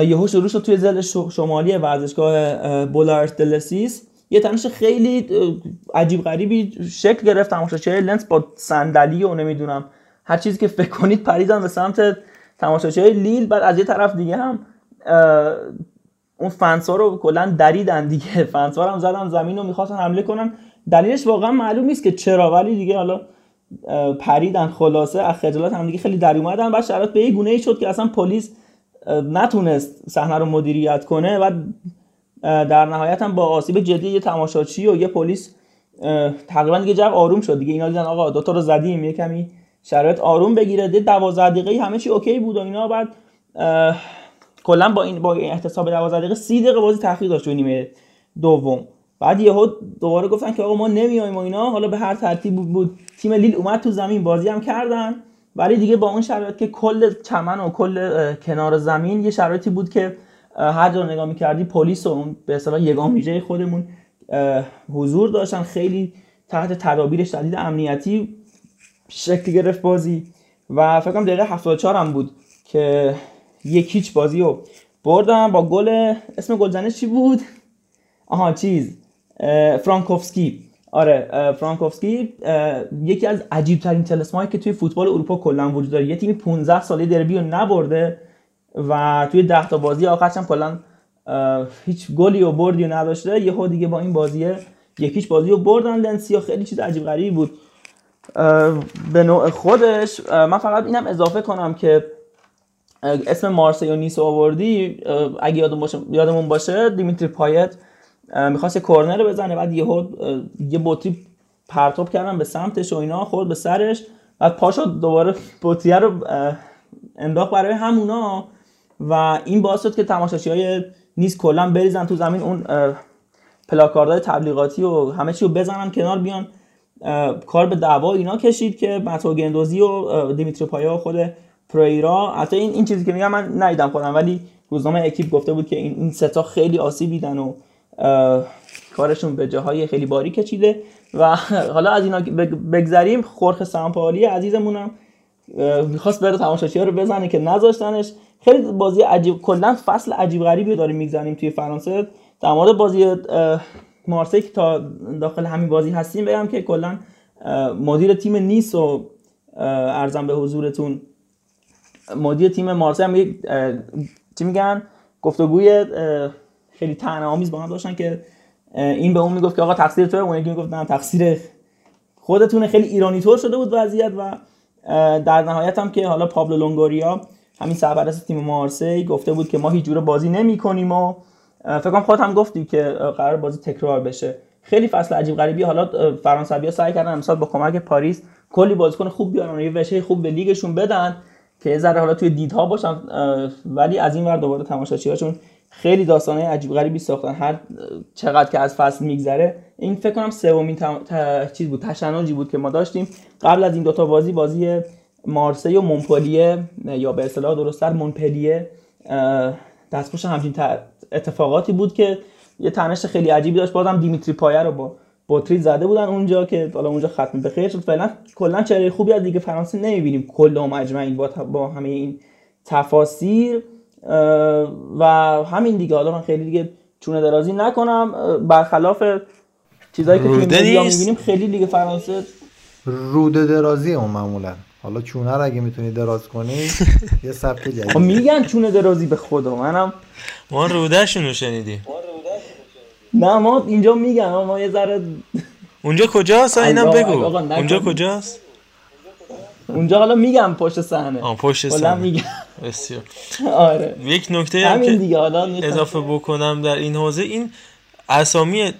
یهو شروع شد توی زل شمالی ورزشگاه بولارد دلسیس یه تنش خیلی عجیب غریبی شکل گرفت. تماشاچیای لنس با صندلی و نمیدونم هر چیزی که فکر کنید پریدن به سمت تماشاچیای لیل. بعد از یه طرف دیگه هم اون فنسا رو کلا دریدن دیگه، فنسا رو هم زدن زمین و می‌خواستن حمله کنن. دلیلش واقعا معلوم نیست که چرا، ولی دیگه حالا پریدن. خلاصه از خجالت هم دیگه خیلی در اومدن. بعد شرایط به یه گونه‌ای شد که اصلا پلیس نتونست صحنه رو مدیریت کنه و در نهایت هم با آسیب جدی یه تماشاچی و یه پلیس تقریبا دیگه جو آروم شد دیگه. اینا دیدن آقا دو تا رو زدیم، یه کمی شرایط آروم بگیره. دوازده دقیقه همه چی اوکی بود و اینا. بعد کلا با این با احتساب دوازده دقیقه سی دقیقه بازی تاخیر داشت تو نیمه دوم. بعد یهو دوباره گفتن که آقا ما نمیایم و اینا. حالا به هر ترتیب بود تیم لیل اومد تو زمین، بازی هم کردن، ولی دیگه با اون شرایط که کل چمن و کل کنار زمین یه شرایطی بود که هر جا نگاه می‌کردی پلیس و اون به اصطلاح یگان ویژه خودمون حضور داشتن. خیلی تحت تدابیر شدید امنیتی شکل گرفت بازی و فکر کنم دقیقه هفتاد و چهار هم بود که یک هیچ بازی رو بردن با گل، اسم گلزنش چی بود؟ آها چیز فرانکوفسکی. آره فرانکوفسکی یکی از عجیب ترین طلسمایی که توی فوتبال اروپا کلا وجود داره. یه تیمی پانزده ساله دربی رو نبرده و توی ده تا بازی آخرش هم کلا هیچ گلی و بردی نداشته. یهو دیگه با این بازیه یکیش بازی رو بردن لنسیا. خیلی چیز عجیب غریبی بود به نوع خودش. من فقط اینم اضافه کنم که اسم مارسی و نیس آوردی، اگه یادم باشه، یادمون باشه دیمیتری پایت میخواست کورنر بزنه، بعد یهو یه بطری پرتاب کردن به سمتش و اینا، خورد به سرش، بعد پاشو دوباره بطریه رو انداخت برای همونا و این باعث شد که تماشاچیای نیس کلا بریزن تو زمین، اون پلاکاردهای تبلیغاتی و همه چی رو بزنن کنار، بیان کار به دعوا اینا کشید که متو گندوزی و دیمیتری پایا و خود پریرا. حتی این این چیزی که میگم من ندیدم خودم، ولی روزنامه اکیپ گفته بود که این این سه تا خیلی آسیب دیدن و کارشون به جاهای خیلی باریک کشیده. و حالا از اینا بگذریم، خورخ سامپالی عزیزمونم می‌خواست بره تماشاچی‌ها رو بزنه که نذاشتنش. خیلی بازی عجیب، کلا فصل عجیب غریبی داریم می‌گذریم توی فرانسه. در مورد بازی مارسی که تا داخل همین بازی هستیم بگم که کلا مدیر تیم نیس و ارزم به حضورتون مدیر تیم مارسی هم یک چی میگن گفتگوی خیلی طعنه‌آمیز با هم داشتن که این به اون میگفت که آقا تقصیر توئه، اون یکی میگفت نه تقصیر خودتونه. خیلی ایرانی تور شده بود وضعیت و در نهایت هم که حالا پابلو لونگوریا همین سرپرست تیم مارسی گفته بود که ما هیچ جوره بازی نمی‌کنیم و فکر کنم خودت هم گفتی که قرار بازی تکرار بشه. خیلی فصل عجیب غریبی. حالا فرانسوی‌ها سعی کردن امسال با کمک پاریس کلی بازیکن خوب بیارن و یه وجهه خوب به لیگشون بدن که ذره حالا توی دیدها باشن، ولی از این ور دوباره تماشاچی‌هاشون خیلی داستانای عجیب غریبی ساختن. هر چقدر که از فصل میگذره این فکر کنم سومین تا... تا... چیز بود، تشنجی بود که ما داشتیم. قبل از این دوتا بازی بازی مارسی و مونپلیه یا به اصطلاح درست‌تر مونپلیه دستخوش همچین اتفاقاتی بود که یه تنش خیلی عجیبی داشت. بازم دیمیتری پایر رو با بطری زده بودن اونجا که حالا اونجا ختم به خیر شد. فعلا کلا چهره خوبی از دیگه فرانسه نمیبینیم کلا مجمعین با, با همه این تفاصیل و همین دیگه. حالا من خیلی دیگه چونه درازی نکنم، برخلاف چیزایی که توی میدیا میبینیم خیلی دیگه فرانسه روده درازی اون معمولا. حالا چونه رو اگه میتونی دراز کنی یه سبک جدید میگن چونه درازی. به خدا منم ما رودهشون رو شنیدیم. نه ما اینجا میگن ما یه ذره اونجا کجاست؟ اینم بگو اونجا کجاست؟ اونجا حالا میگم پشت صحنه. آ پشت صحنه میگم. بسیار. آره. یک نکته هم که اضافه بکنم در این حوزه، این اسامی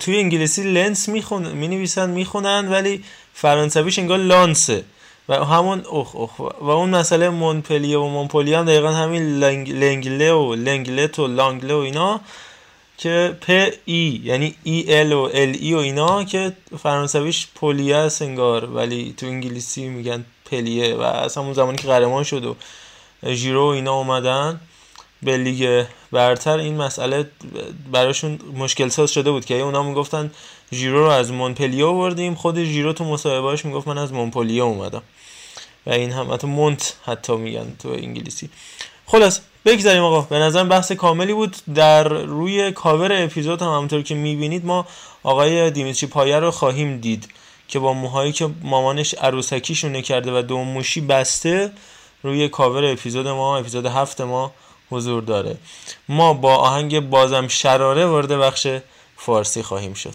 توی انگلیسی لنس میخونن، مینویسن، میخونن، ولی فرانسویش انگار لانسه و همون اخ اخ و اون مسئله مونپلیه و مونپلیه هم دقیقاً همین لنگ لنگله و لنگلت و لانگله و اینا که پ ای یعنی ای ال و ال ای و اینا که فرانسویش پلیه است انگار، ولی تو انگلیسی میگن پلیه. و اصلا اون زمانی که قهرمان شد و ژیرو و اینا اومدن به لیگ برتر این مسئله براشون مشکل ساز شده بود که اونا میگفتن ژیرو رو از مونپلیه آوردیم، خود ژیرو تو مصاحبه‌اش میگفت من از مونپلیه اومدم و این هم حتی مونت حتی میگن تو انگلیسی. خلاص بگذاریم آقا، به نظرم بحث کاملی بود. در روی کاور اپیزود هم همونطور که میبینید ما آقای دیمیتری پایر رو خواهیم دید که با موهایی که مامانش عروسکیشونه کرده و دو موشی بسته روی کاور اپیزود ما، اپیزود هفت ما حضور داره. ما با آهنگ بازم شراره وارد بخش فارسی خواهیم شد.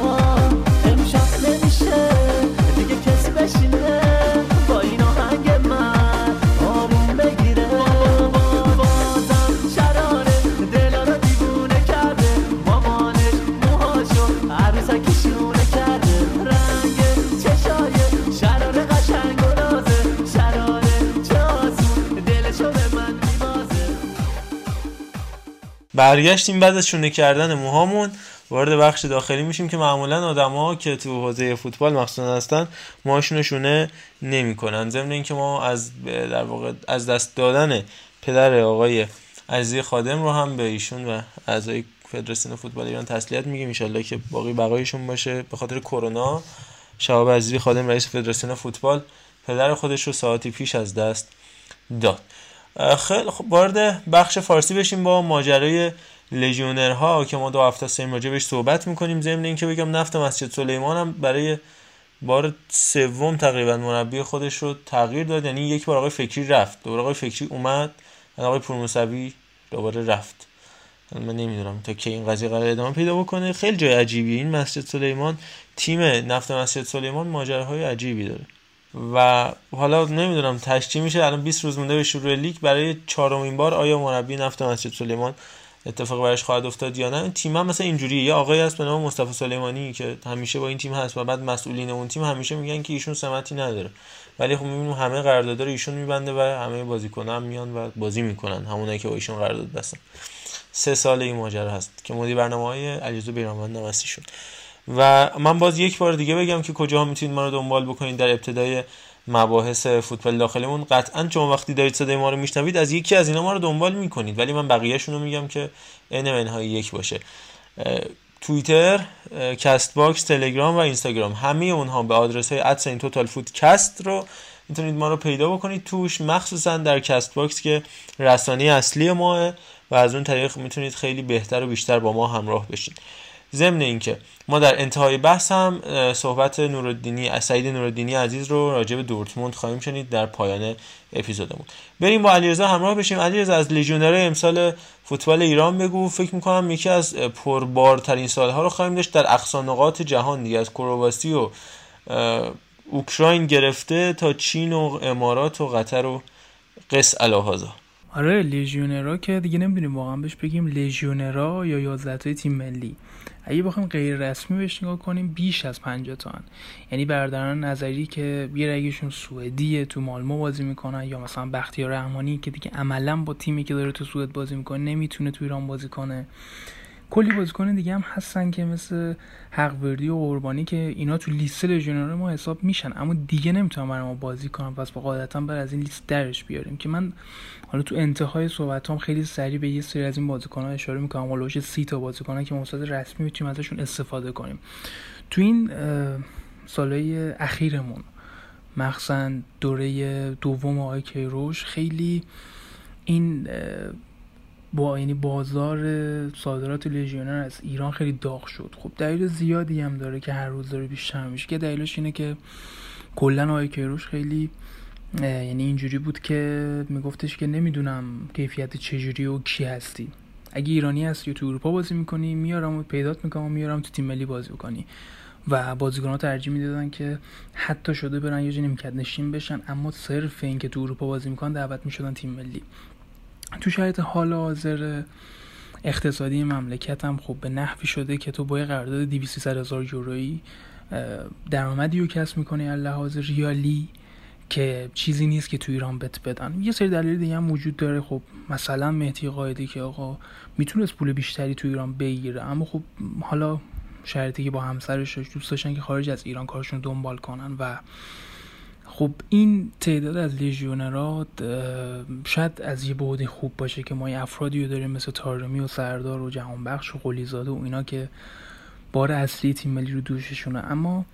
برگشتیم بعد از شونه کردن موهامون وارد بخش داخلی میشیم که معمولا آدما که تو حوزه فوتبال مخصوصا هستن موهاشون رو شونه نمیکنن، ضمن اینکه ما از در واقع از دست دادن پدر آقای عزیزی خادم رو هم به ایشون و اعضای فدراسیون فوتبال ایران تسلیت میگیم. ان شاءالله که باقی بقایشون باشه. به خاطر کرونا شهاب عزیزی خادم رئیس فدراسیون فوتبال پدر خودش رو ساعتی پیش از دست داد. خیلی خوب، وارد بخش فارسی بشیم با ماجرای لژیونرها که ما دو هفته است راجع بهش صحبت می‌کنیم. ضمن اینکه بگم نفت مسجد سلیمان هم برای بار سوم تقریبا مربی خودش رو تغییر داد، یعنی یک بار آقای فکری رفت، دوباره آقای فکری اومد، آقای پورموسوی دوباره رفت. من نمیدونم تا کی این قضیه قرار ادامه پیدا بکنه. خیلی جای عجیبیه این مسجد سلیمان، تیم نفت مسجد سلیمان ماجراهای عجیبی داره و حالا نمیدونم تشکیل میشه. الان بیست روز مونده به شروع لیگ، برای چهارمین بار آیا مربی نفت مسجد سلیمان اتفاق برایش خواهد افتاد یا نه؟ تیم هم مثلا اینجوریه، یه آقایی هست به نام مصطفی سلیمانی که همیشه با این تیم هست و بعد مسئولین اون تیم همیشه میگن که ایشون سمتی نداره، ولی خب میبینیم همه قراردادها رو ایشون میبنده و همه بازیکن‌ها هم میان و بازی میکنن، همونایی که با ایشون قرارداد بستن. سه سال این ماجرا هست که مدیر برنامه‌های علیرضا بیرانوند نوستی شد. و من باز یک بار دیگه بگم که کجاها میتونید ما رو دنبال بکنید. در ابتدای مباحث فوتبال داخلیمون قطعاً شما وقتی دارید صدای ما رو میشنوید از یکی از اینا ما رو دنبال میکنید، ولی من بقیه‌شون رو میگم که عین منهای یک باشه. توییتر، کست باکس، تلگرام و اینستاگرام، همه اونها به آدرس ادسین توتال فوت کست رو میتونید ما رو پیدا بکنید توش، مخصوصاً در کست باکس که رسانه اصلی ماه و از اون طریق میتونید خیلی بهتر و بیشتر با ما همراه بشید. ضمن اینکه ما در انتهای بحث هم صحبت نورالدینی، سعید نورالدینی عزیز رو راجع به دورتموند خواهیم شنید در پایان اپیزودمون. بریم با علیرضا همراه بشیم. علیرضا، از لژیونرهای امسال فوتبال ایران بگو. فکر می‌کنم یکی از پربارترین سال‌ها رو خواهیم داشت در اقصا نقاط جهان دیگه، از کرواسی و اوکراین گرفته تا چین و امارات و قطر و قس الهازا. آره، لژیونرها که دیگه نمیدونیم واقعا بهش بگیم لژیونرها یا یازدتای تیم ملی. اگه بخوایم غیر رسمی بهش نگاه کنیم بیش از پنجاه تا هن، یعنی برادران نظری که یه رگشون سوئدیه تو مالمو بازی میکنن، یا مثلا بختیار رحمانی که دیگه عملا با تیمی که داره تو سوئد بازی میکنه نمیتونه تو ایران بازی کنه. کلی بازیکن دیگه هم هستن که مثل حقوردی و قربانی که اینا تو لیست لژیونر ما حساب میشن اما دیگه نمیتونن برای ما بازی کنن، پس قاعدتا بر از این لیست درش بیاریم که من حالا تو انتهای صحبتام خیلی سریع به یه سری از این بازیکن‌ها اشاره می‌کنم، اولش سی تا بازیکن‌ها که مصادر رسمی میتونیم ازشون استفاده کنیم. تو این سالهای اخیرمون مخصوصا دوره دوم آقای کیروش خیلی این با یعنی بازار صادرات لژیونر از ایران خیلی داغ شد. خب دلیل زیادی هم داره که هر روز داره بیشتر میشه، که دلیلش اینه که کلا آقای کیروش خیلی یعنی اینجوری بود که میگفتش که نمیدونم کیفیت چجوری و کی هستی، اگه ایرانی هستی و تو اروپا بازی میکنی میارم و پیدات میکنم و میارم تو تیم ملی بازی بکنی. و بازیکن‌ها ترجیح میدادن که حتی شده برن یه جای نیمکت نشین بشن، اما صرف این که تو اروپا بازی میکنن دعوت میشدن تیم ملی. تو شرایط حال حاضر اقتصادی مملکت هم خب به نحوی شده که تو با یه قرارداد دویست تا سیصد هزار یورویی درآمدی رو کسب می‌کنی از لحاظ ریالی که چیزی نیست که تو ایران بت بدن. یه سری دلیل دیگه هم وجود داره، خب مثلا مهدی قائدی که آقا میتونست پول بیشتری تو ایران بگیره، اما خب حالا شرایطی که با همسرش دوست داشتن که خارج از ایران کارشون دنبال کنن و خب این تعداد از لژیونرها شاید از یه بعد خوب باشه که ما یه افرادی رو داریم مثل طارمی و سردار و جهانبخش و قلیزاده و اینا که بار اصلی تیم ملی رو دوششونه، اما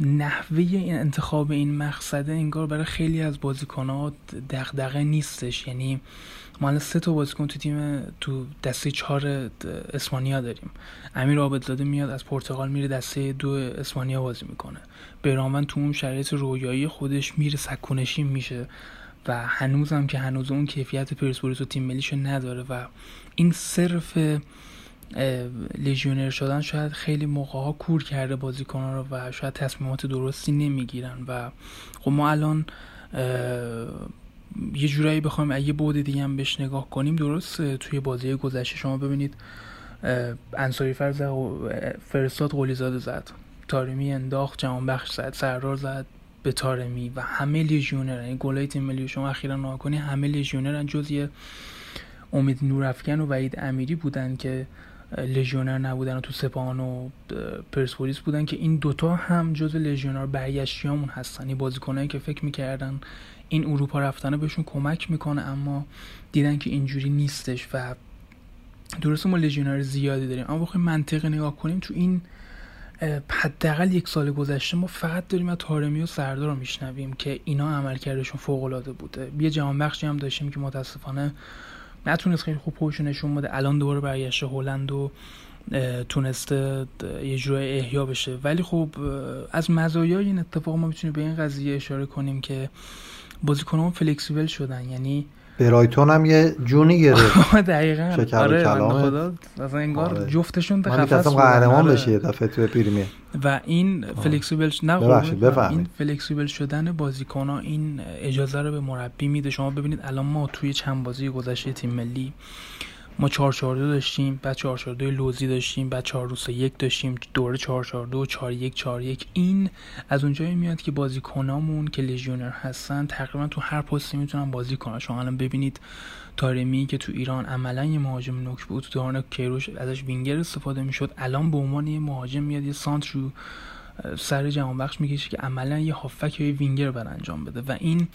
نحوه این انتخاب این مقصده انگار برای خیلی از بازیکنات دغدغه نیستش. یعنی ما الان سه تا بازیکن تو تیم تو دسته چهار اسپانیا داریم، امیر عابدزاده میاد از پرتغال میره دسته دو اسپانیا بازی میکنه، بیرانوند تو اون شرایط رویایی خودش میره سکونشین میشه و هنوزم که هنوز اون کیفیت پرسپولیس و تیم ملیشو نداره و این صرف لژیونر شدن شاید خیلی موقع‌ها کور کرده بازیکن‌ها رو و شاید تصمیمات درستی نمیگیرن. و خب ما الان یه جورایی بخوایم اگه بعد دیگه هم بهش نگاه کنیم، درست توی بازی گذشته شما ببینید انصاری فرز فرستاد قلیزاده زد، طارمی انداخت، جهانبخش زد، سردار زد به طارمی و همه لژیونر، یعنی گلای تیم ملی شما اخیراً نگاه کنی همه لژیونرن جزیه امید نورافکن و وحید امیری بودن که لژیونر نبودن و تو سپاهان و پرسپولیس بودن که این دوتا هم جزو لژیونر برگشتیامون هستن. این بازیکنایی که فکر میکردن این اروپا رفتنه بهشون کمک میکنه اما دیدن که اینجوری نیستش. و درسته ما لژیونر زیادی داریم اما بخویم منطقی نگاه کنیم تو این حداقل یک سال گذشته ما فقط داریم از طارمی و سردار رو میشنویم که اینا عملکردشون فوق‌العاده بوده. یه جهان بخشی هم داشتیم که متاسفانه نتونست خیلی خوب خودش نشون بده. الان دوباره برگشته هلند و تونسته یه جورای احیا بشه، ولی خب از مزایای این اتفاق ما میتونیم به این قضیه اشاره کنیم که بازیکنان فلکسیبل شدن. یعنی برایتون هم یه جونی گرفت. دقیقاً شکر آره کلامه خدا اصلا انگار آره. جفتشون تخفیف اصلا قهرمان بشه یه دفعه تو پریمیر و این آه. فلکسیبل نه بفهمید. این فلکسیبل شدن بازیکن‌ها این اجازه رو به مربی میده. شما ببینید الان ما توی چند بازی گذشته تیم ملی ما چهار چهار دو داشتیم، بعد چهار چهار دو لوزی داشتیم، بعد چهار دو سه یک داشتیم، دوره چهار چهار دو چهار یک چهار یک. این از اونجایی میاد که بازیکنامون که لژیونر هستن تقریبا تو هر پستی میتونن بازی کنن. شما الان ببینید طارمی که تو ایران عملا یه مهاجم نوک بود، تو دوران کیروش ازش وینگر استفاده میشد، الان به عنوان یه مهاجم میاد یه سانتر رو سر جهانبخش میکشه که عملا یه هافک یا یه وینگر بر انجام بده و این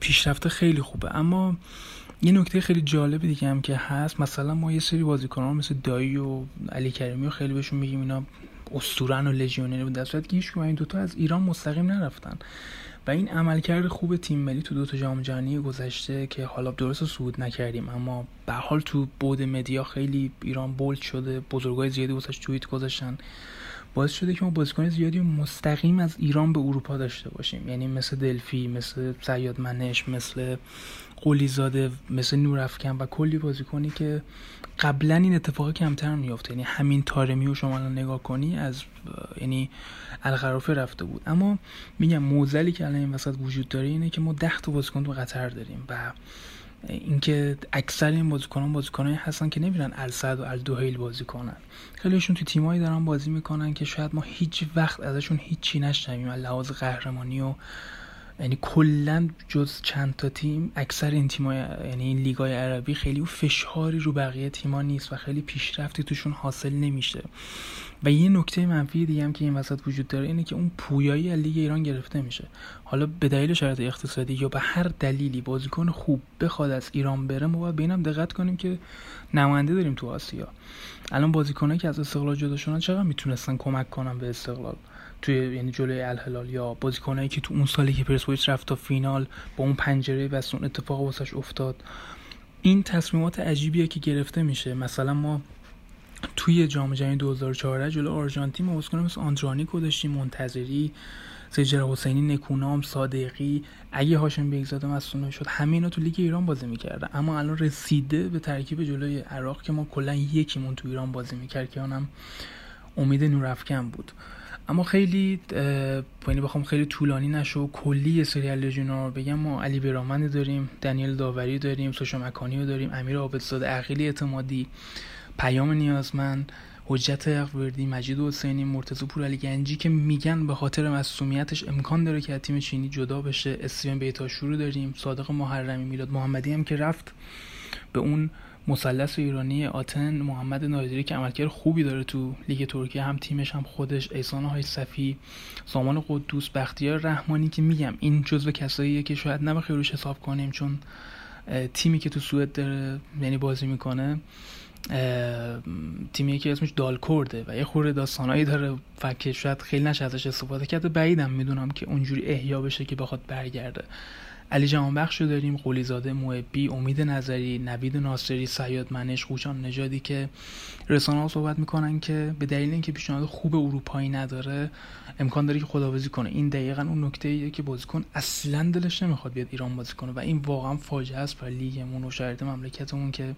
پیشرفت خیلی خوبه. اما یه نکته خیلی جالب دیگه هم که هست، مثلا ما یه سری بازیکنان مثل دایی و علی کریمی و خیلی بهشون میگیم اینا اسطوره‌ن و لژیونر بود، در صورتی که هیچکدوم این دوتا از ایران مستقیم نرفتن و این عملکرد خوب تیم ملی تو دوتا جام جهانی گذشته که حالا درست صعود نکردیم اما به حال تو بود مدیا خیلی ایران بولد شده، بزرگای زیادی واسش توییت گذاشتن، باعث شده که ما بازیکن زیادی مستقیم از ایران به اروپا داشته باشیم. یعنی مثل دلفی، مثل سیاد منش، مثل قلی‌زاده، مثل نورافکن و کلی بازیکنی که قبلا این اتفاق کمتر میافته. یعنی همین طارمی رو شما الان نگاه کنی از یعنی الخرافه رفته بود. اما میگم معضلی که الان این وسط وجود داره اینه که ما ده تا بازیکن تو قطر داریم و اینکه اکثر این بازیکنان بازیکنایی هستن که نمیرن السعد و الدوهیل بازی کنن. خیلیشون تو تیمایی دارن بازی میکنن که شاید ما هیچ وقت ازشون هیچی نشنویم از لحاظ قهرمانی و یعنی کلا جز چند تا تیم اکثر این تیم‌ها یعنی این لیگ‌های عربی خیلی فشاری رو بقیه تیم‌ها نیست و خیلی پیشرفتی توشون حاصل نمیشه. و یه نکته منفی دیگه هم که این وسط وجود داره اینه که اون پویایی از لیگ ایران گرفته میشه. حالا به دلیل شرایط اقتصادی یا به هر دلیلی بازیکن خوب بخواد از ایران بره، ما باید به اینم دقت کنیم که نماینده داریم تو آسیا. الان بازیکنایی که از استقلال جدا شدن چقدر میتونستن کمک کنن به استقلال توی یعنی جلوی الهلال، یا بازیکنایی که تو اون سالی که پرسپولیس رفت تا فینال با اون پنجره بس اون اتفاق واسش افتاد. این تصمیمات عجیبیه که گرفته میشه. مثلا ما توی جام جهانی دو هزار و چهارده جلوی آرژانتین ما بازیکن‌ها مثل آندرانیکو داشتیم، منتظری، سجاد حسینی، نکونام، صادقی، اگه هاشم بیگزاده مصدوم نشد همه اینا تو لیگ ایران بازی می‌کردن. اما الان رسیده به ترکیب جلوی عراق که ما کلا یکیمون تو ایران بازی می‌کرد که اونم امید نورافکن بود. اما خیلی یعنی بخوام خیلی طولانی نشه و کلی سریال لژیونر رو بگم، ما علی برامند داریم، دنیل داوری داریم، سوشا مکانی رو داریم، امیر عابدزاده، عقیلی اعتمادی، پیام نیازمند، حجت حق‌وردی، مجید حسینی، مرتضی پورعلی گنجی که میگن به خاطر معصومیتش امکان داره که از تیم چینی جدا بشه، استیون بیتاشور رو داریم، صادق محرمی، میلاد محمدی هم که رفت به اون مثلث ایرانی آتن، محمد نادری که عملکرد خوبی داره تو لیگ ترکیه هم تیمش هم خودش، احسان های صفی، سامان قدوس، بختیار رحمانی که میگم این جزو کساییه که شاید نباید روش حساب کنیم چون تیمی که تو سوئد داره یعنی بازی میکنه تیمی که اسمش دالکورده و یه خورده داستانایی داره و که شاید خیلی نشه ازش استفاده کرده. بعیدم میدونم که اونجوری احیا بشه که بخواد برگرده. علی جهانبخش رو داریم، قلی‌زاده، محبی، امید نظری، نوید ناصری، سیاد منش، خوشان نژادی که رسانه‌ها صحبت میکنن که به دلیل اینکه پیشنهاد خوب اروپایی نداره امکان داره که خداحافظی کنه. این دقیقاً اون نکته‌ایه که بازیکن اصلاً دلش نمیخواد بیاد ایران بازی کنه و این واقعاً فاجعه است برای لیگمون و شرایط مملکتمون که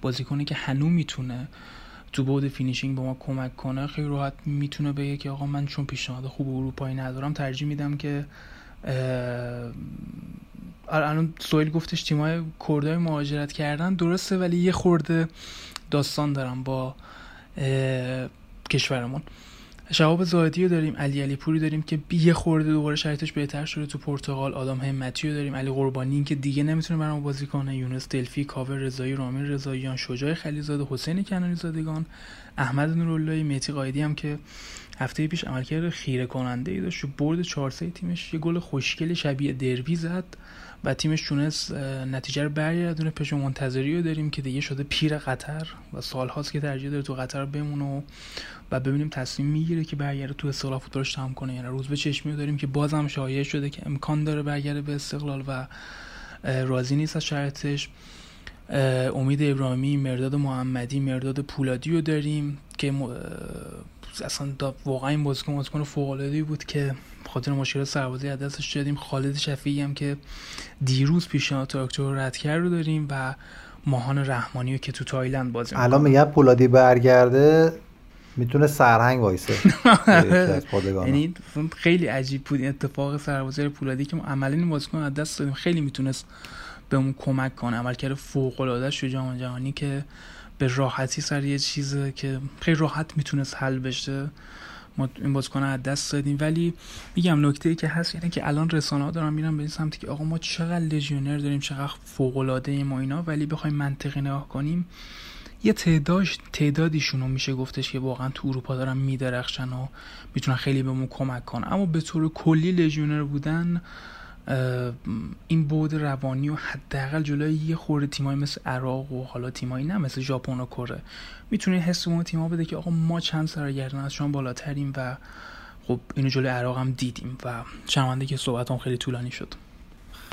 بازیکنی که هنوز میتونه تو بود فینیشینگ به ما کمک کنه خیلی راحت میتونه بگه که آقا من چون پیشنهاد خوب اروپایی ندارم ترجیح میدم که الان سویل گفتش تیمای کردای مهاجرت کردن درسته ولی یه خورده داستان دارم با کشورمون. شهاب زاهدی رو داریم، علی علی پوری داریم که یه خورده دوباره شرایطش بهتر شده تو پرتغال، آدم همتی رو داریم، علی قربانی که دیگه نمیتونه برام بازی کنه، یونس دلفی، کاوه رضایی، رامین رضاییان، شجاع خلیزاده، حسین کنانی زادگان، احمد نوراللهی، مهدی قائدی هم که هفته پیش عملکرد خیره کننده ای داشت، برد چهار سه تیمش یه گل خوشگل شبیه دربی زد و تیمش تونست نتیجه رو برگردونه. پیش منتظری رو داریم که دیگه شده پیر قطر و سال‌هاست که ترجیح داره تو قطر بمونه و ببینیم تصمیم میگیره که برگرده تو استقلال فوتبالش تمام کنه. یعنی روز به چشمی رو داریم که بازم شایعه شده که امکان داره برگرده به استقلال و راضی نیست از شرطش. امید ابراهیمی، مرداد محمدی، مرداد پولادی رو داریم که م... اصلا واقعا این بازیکن بازیکن فوق‌العاده‌ای بود که خاطر مشکل سربازی از دستش دادیم. خالد شفیعی هم که دیروز پیشنهاد تراکتور رد کرد رو داریم و ماهان رحمانی رو که تو تایلند بازی می‌کنه. الان میگه پولادی برگرده میتونه سرهنگ وایسه. یعنی خیلی عجیب بود این اتفاق سربازی پولادی که ما عملاً این بازیکن از دست دادیم. خیلی میتونست بهمون کمک کنه. عملکرد فوق‌العاده شو جام جهانی که به راحتی سر یه چیزه که خیلی راحت میتونست حل بشه، ما این بازیکن‌ها از دست دادیم. ولی میگم نکته‌ای که هست یعنی که الان رسانه‌ها دارن میرن به این سمتی که آقا ما چقدر لژیونر داریم، چقدر فوق‌العاده ما اینا، ولی بخوایم منطقی نگاه کنیم یه تعدادش تعدادیشون رو میشه گفتش که واقعا تو اروپا دارن میدرخشن و میتونن خیلی بهمون کمک کنن. اما به طور کلی لژیونر بودن این بود روانی و حداقل جلوی یه خورده تیمایی مثل عراق و حالا تیمایی نه مثل ژاپن و کره میتونه حس اون تیم‌ها بده که آقا ما چند سرگردن از شما بالاتریم و خب اینو جلوی عراق هم دیدیم و شرمنده که صحبتام خیلی طولانی شد.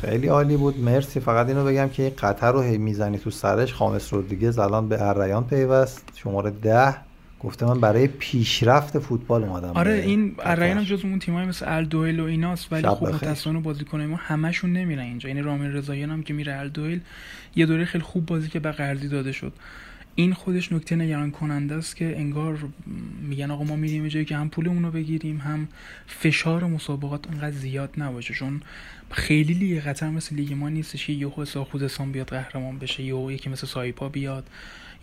خیلی عالی بود، مرسی. فقط اینو بگم که این قطر رو هی میزنی تو سرش، خامس رو دیگه زلان به الریان پیوست شماره ده. گفتم من برای پیشرفت فوتبال اومدم. آره این الریان جزو اون تیمای مثل الدویل و ایناست، ولی خب متأسفانه بازیکنای ما همشون نمیرن اینجا. یعنی رامین رضاییان هم که میره الدویل یه دوره خیلی خوب بازی که به قرضی داده شد. این خودش نکته نگران کننده است که انگار میگن آقا ما میریم یه جایی که هم پولمون رو بگیریم هم فشار مسابقات انقدر زیاد نباشه، چون خیلی لیگ قطر مثل لیگ ما نیستش که یهو ساخوزستان بیاد قهرمان بشه، یهو یکی مثل سایپا بیاد،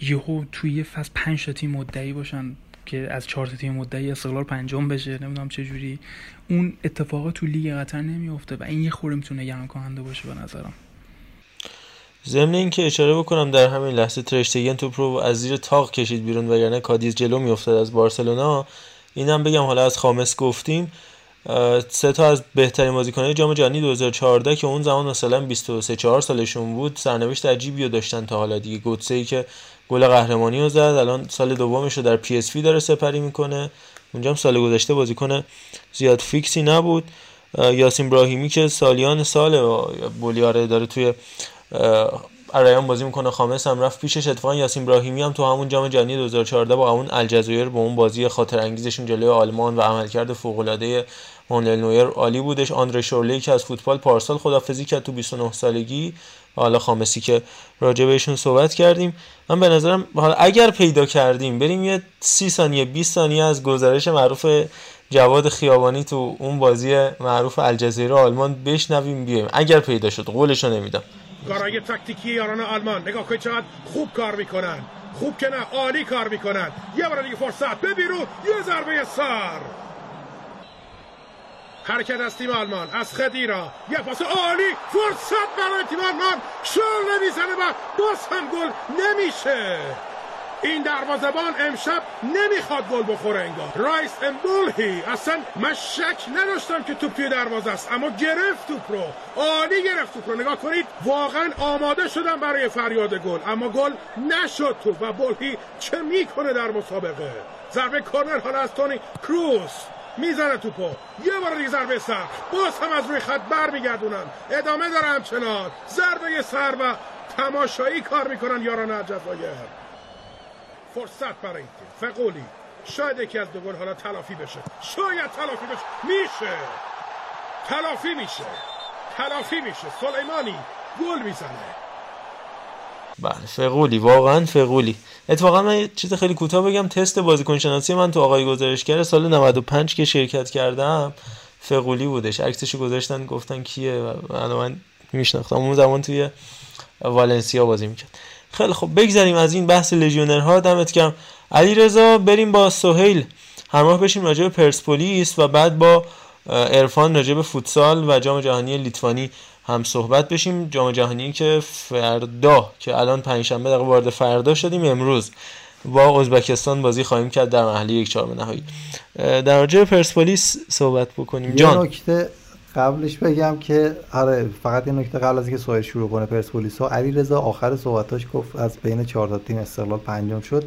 یهو توی یه فصل پنج تا تیم مدعی باشن که از چهار تا تیم مدعی استقلال پنجم بشه. نمیدونم چه جوری اون اتفاقا تو لیگ قطر نمیفته و این یه خورده میتونه نگران کننده باشه به نظرم. ضمن اینکه اشاره بکنم در همین لحظه ترشتگن توپ رو از زیر تاق کشید بیرون، وگرنه کادیز جلو میافتاد از بارسلونا. اینم بگم حالا از خامس گفتیم، سه تا از بهترین بازیکنان جام جهانی دو هزار و چهارده که اون زمان مثلا بیست و سه چهار سالشون بود سرنوشت عجیبی رو داشتن تا حالا دیگه. گوتسه‌ای که گل قهرمانی رو زد الان سال دومش رو در پی اس وی داره سپری میکنه، اونجا هم سال گذشته بازیکن زیاد فیکسی نبود. یاسین ابراهیمی که سالیان سال بولیاره داره توی الریان بازی میکنه، خامس هم رفت پیشش. اتفاقا یاسین ابراهیمی هم تو همون جام جهانی دو هزار و چهارده با همون الجزایر با اون بازی خاطر انگیزشون جلوی آلمان و عملکرد فوق العاده مانوئل نویر عالی بودش. آندره شورلی که از فوتبال پارسال خداحافظی کرد تو بیست و نه سالگی، حالا خامسی که راجع بهشون صحبت کردیم. من به نظرم حالا اگر پیدا کردیم بریم یه سی ثانیه بیست ثانیه از گزارش معروف جواد خیابانی تو اون بازی معروف الجزایر آلمان بشنویم بیایم، اگر پیدا شد. قولشو نمیدم. کارهای تاکتیکی یاران آلمان، نگاه کنید چقدر خوب کار میکنن. خوب که نه، عالی کار میکنن. یه بار دیگه فرصت به بیرون، یه ضربه سر. حرکت از تیم آلمان، از خدیرا یه پاس عالی، فرصت برای تیم آلمان، شل نمیزنه و باز هم گل نمیشه. این دروازه‌بان امشب نمیخواد گل بخوره انگار. رایس امبولهی، اصلا من شک نداشتم که توپ توی دروازه است، اما گرفت توپ رو، عالی گرفت توپ رو. نگاه کنید، واقعا آماده شدم برای فریاد گل، اما گل نشد تو و بولهی چه میکنه در مسابقه. ضربه کورنر حالا از تونی کروس میزنه توپو، یه بار دیگه ضربه سر، باز هم از روی خط برمیگردونن. ادامه داره همچنان، ضربه سر و تماشایی کار میکنن یاران الجزایر. فرصت برای این فقولی، شاید یکی از دو گل حالا تلافی بشه، شاید تلافی بشه، میشه تلافی میشه تلافی میشه سلیمانی گل میزنه. بله فقولی، واقعا فقولی. اتفاقا من چیز خیلی کوتاه بگم، تست بازیکن شناسی من تو آقای گزارشگر سال نود و پنج که شرکت کردم فقولی بودش، عکسشو گذاشتن گفتن کیه و من, من میشناختم، اون زمان توی والنسیا بازی میکرد. خیلی خب بگذاریم از این بحث لژیونرها، دمت گرم علیرضا. بریم با سهیل همراه بشیم راجع به پرسپولیس و بعد با عرفان راجع به فوتسال و جام جهانی لیتوانی هم صحبت بشیم. جام جهانی که فردا، که الان پنجشنبه دقیقه وارد فردا شدیم، امروز با ازبکستان بازی خواهیم کرد در مرحله یک چهارم نهایی. در راجع به پرسپولیس صحبت بکنیم. جان نکته قبلش بگم که آره، فقط یه نکته قبل از اینکه سوال شروع کنه، پرسپولیس‌ها علیرضا آخر صحبتاش گفت از بین چهار تا تیم استقلال پنجم شد.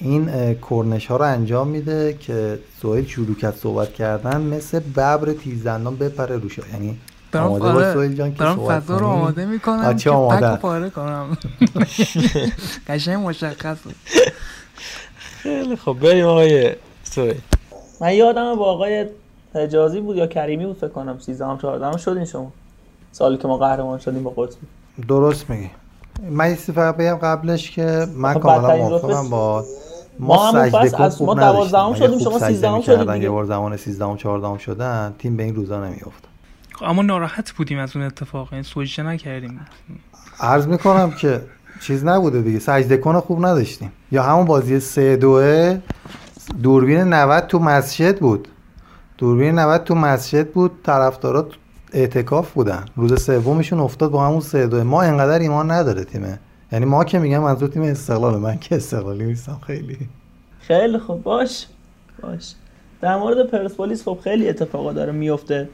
این کرنش ها رو انجام میده که سوال شروع کرد صحبت کردن مثل ببر تیزدندان بپره روش، یعنی برام آره برام فضا رو آماده میکنم که پک پاره کنم. قشنگ مشخصه. خیلی خب بریم آقای سوال. من یادم با آقای حجازی بود یا کریمی بود فکر کنم سیزدهم چهاردهم شدین شما سالی که ما قهرمان شدیم با قطبی. درست میگی. من استفاده بگم قبلش که من کاملا موافقم با ما سجده از ما دوازدهم شدیم شما سیزدهم شدید دیگه. یه زمان سیزدهم چهاردهم شدن تیم به این روزا نمیافتاد. اما ناراحت بودیم از اون اتفاق، این سوژه نکردیم. عرض میکنم که چیز نبوده دیگه، سجده کن خوب نداشتیم. یا همون بازی سه دو دوربین نود تو مسجد بود. دوربین نود تو مسجد بود، طرفدارا اعتکاف بودن. روز سومشون افتاد با همون سه دو. ما اینقدر ایمان نداره تیمه. یعنی ما که میگم منظور تیم استقلال، من که استقلالی نیستم. خیلی خیلی خوب باش. باش. در مورد پرسپولیس خب خیلی اتفاقا داره میفته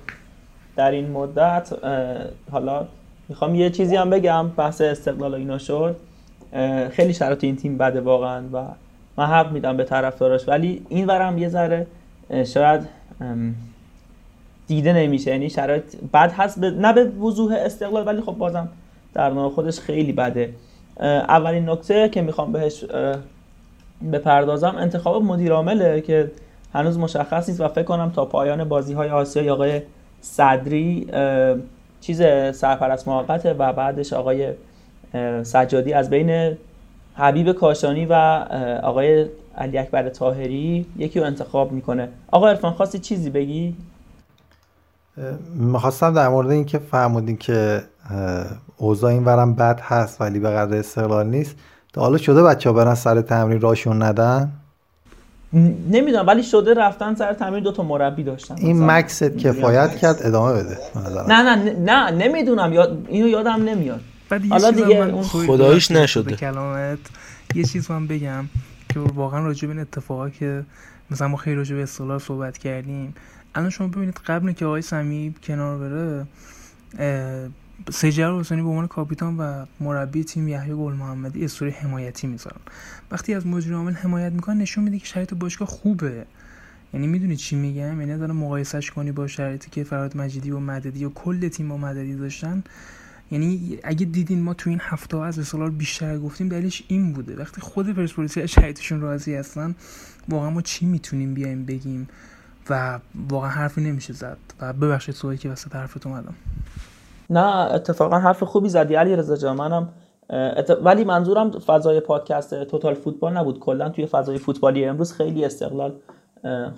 در این مدت. حالا میخوام یه چیزی هم بگم، بحث استقلال اینا شد. خیلی شرایط این تیم بده واقعا و من حق میدم به طرفداراش، ولی این ورم یه ذره شاید دیده نمیشه، یعنی شرایط بد هست به... نه به وضوح استقلال، ولی خب بازم در نوع خودش خیلی بده. اولین نکته که میخوام بهش بپردازم انتخاب مدیر عامله که هنوز مشخص نیست و فکر کنم تا پایان بازی‌های آسیایی آقای صدری چیز سرپرست موقته و بعدش آقای سجادی از بین حبیب کاشانی و آقای علی اکبر طاهری یکی رو انتخاب میکنه. آقا عرفان خواستی چیزی بگی؟ میخواستم در مورد این که فرمودین که اوضاع این ورم بد هست ولی به قدر استقلال نیست، تا حالا شده بچه ها برن سر تمرین راشون ندن؟ نمیدونم ولی شده رفتن سر تمرین دوتا مربی داشتن. این مکست کفایت کرد، ادامه بده. نه نه نه نمیدونم، یاد... اینو یادم نمیاد. حالا دیگه خداییش نشده. کلامت یه چیز من بگم که واقعا راجع به این اتفاقا که مثلا ما خیلی راجع به استقلال صحبت کردیم، الان شما ببینید قبل که آقای صمیم کنار بره سجاد حسینی به عنوان کاپیتان و مربی تیم یحیی گل محمدی استوری حمایتی میذارن. وقتی از مدیر عامل حمایت میکنن نشون میده که شرایط باشگاه خوبه. یعنی میدونی چی میگم؟ یعنی دارم مقایسهش کنی با شرایطی که فرهاد مجیدی و مددی و کل تیم با مددی داشتن. یعنی اگه دیدین ما تو این هفته از استقلال بیشتر گفتیم، دلیلش این بوده وقتی خود پرسپولیس از شرایطشون راضی هستن واقعا ما چی میتونیم بیایم بگیم و واقعا حرفی نمیشه زد. و ببخشید سوالی که وسط حرفت اومدم. نه اتفاقا حرف خوبی زدی علیرضا جان، منم ات... ولی منظورم فضای پادکست توتال فوتبال نبود، کلا توی فضای فوتبالی امروز خیلی استقلال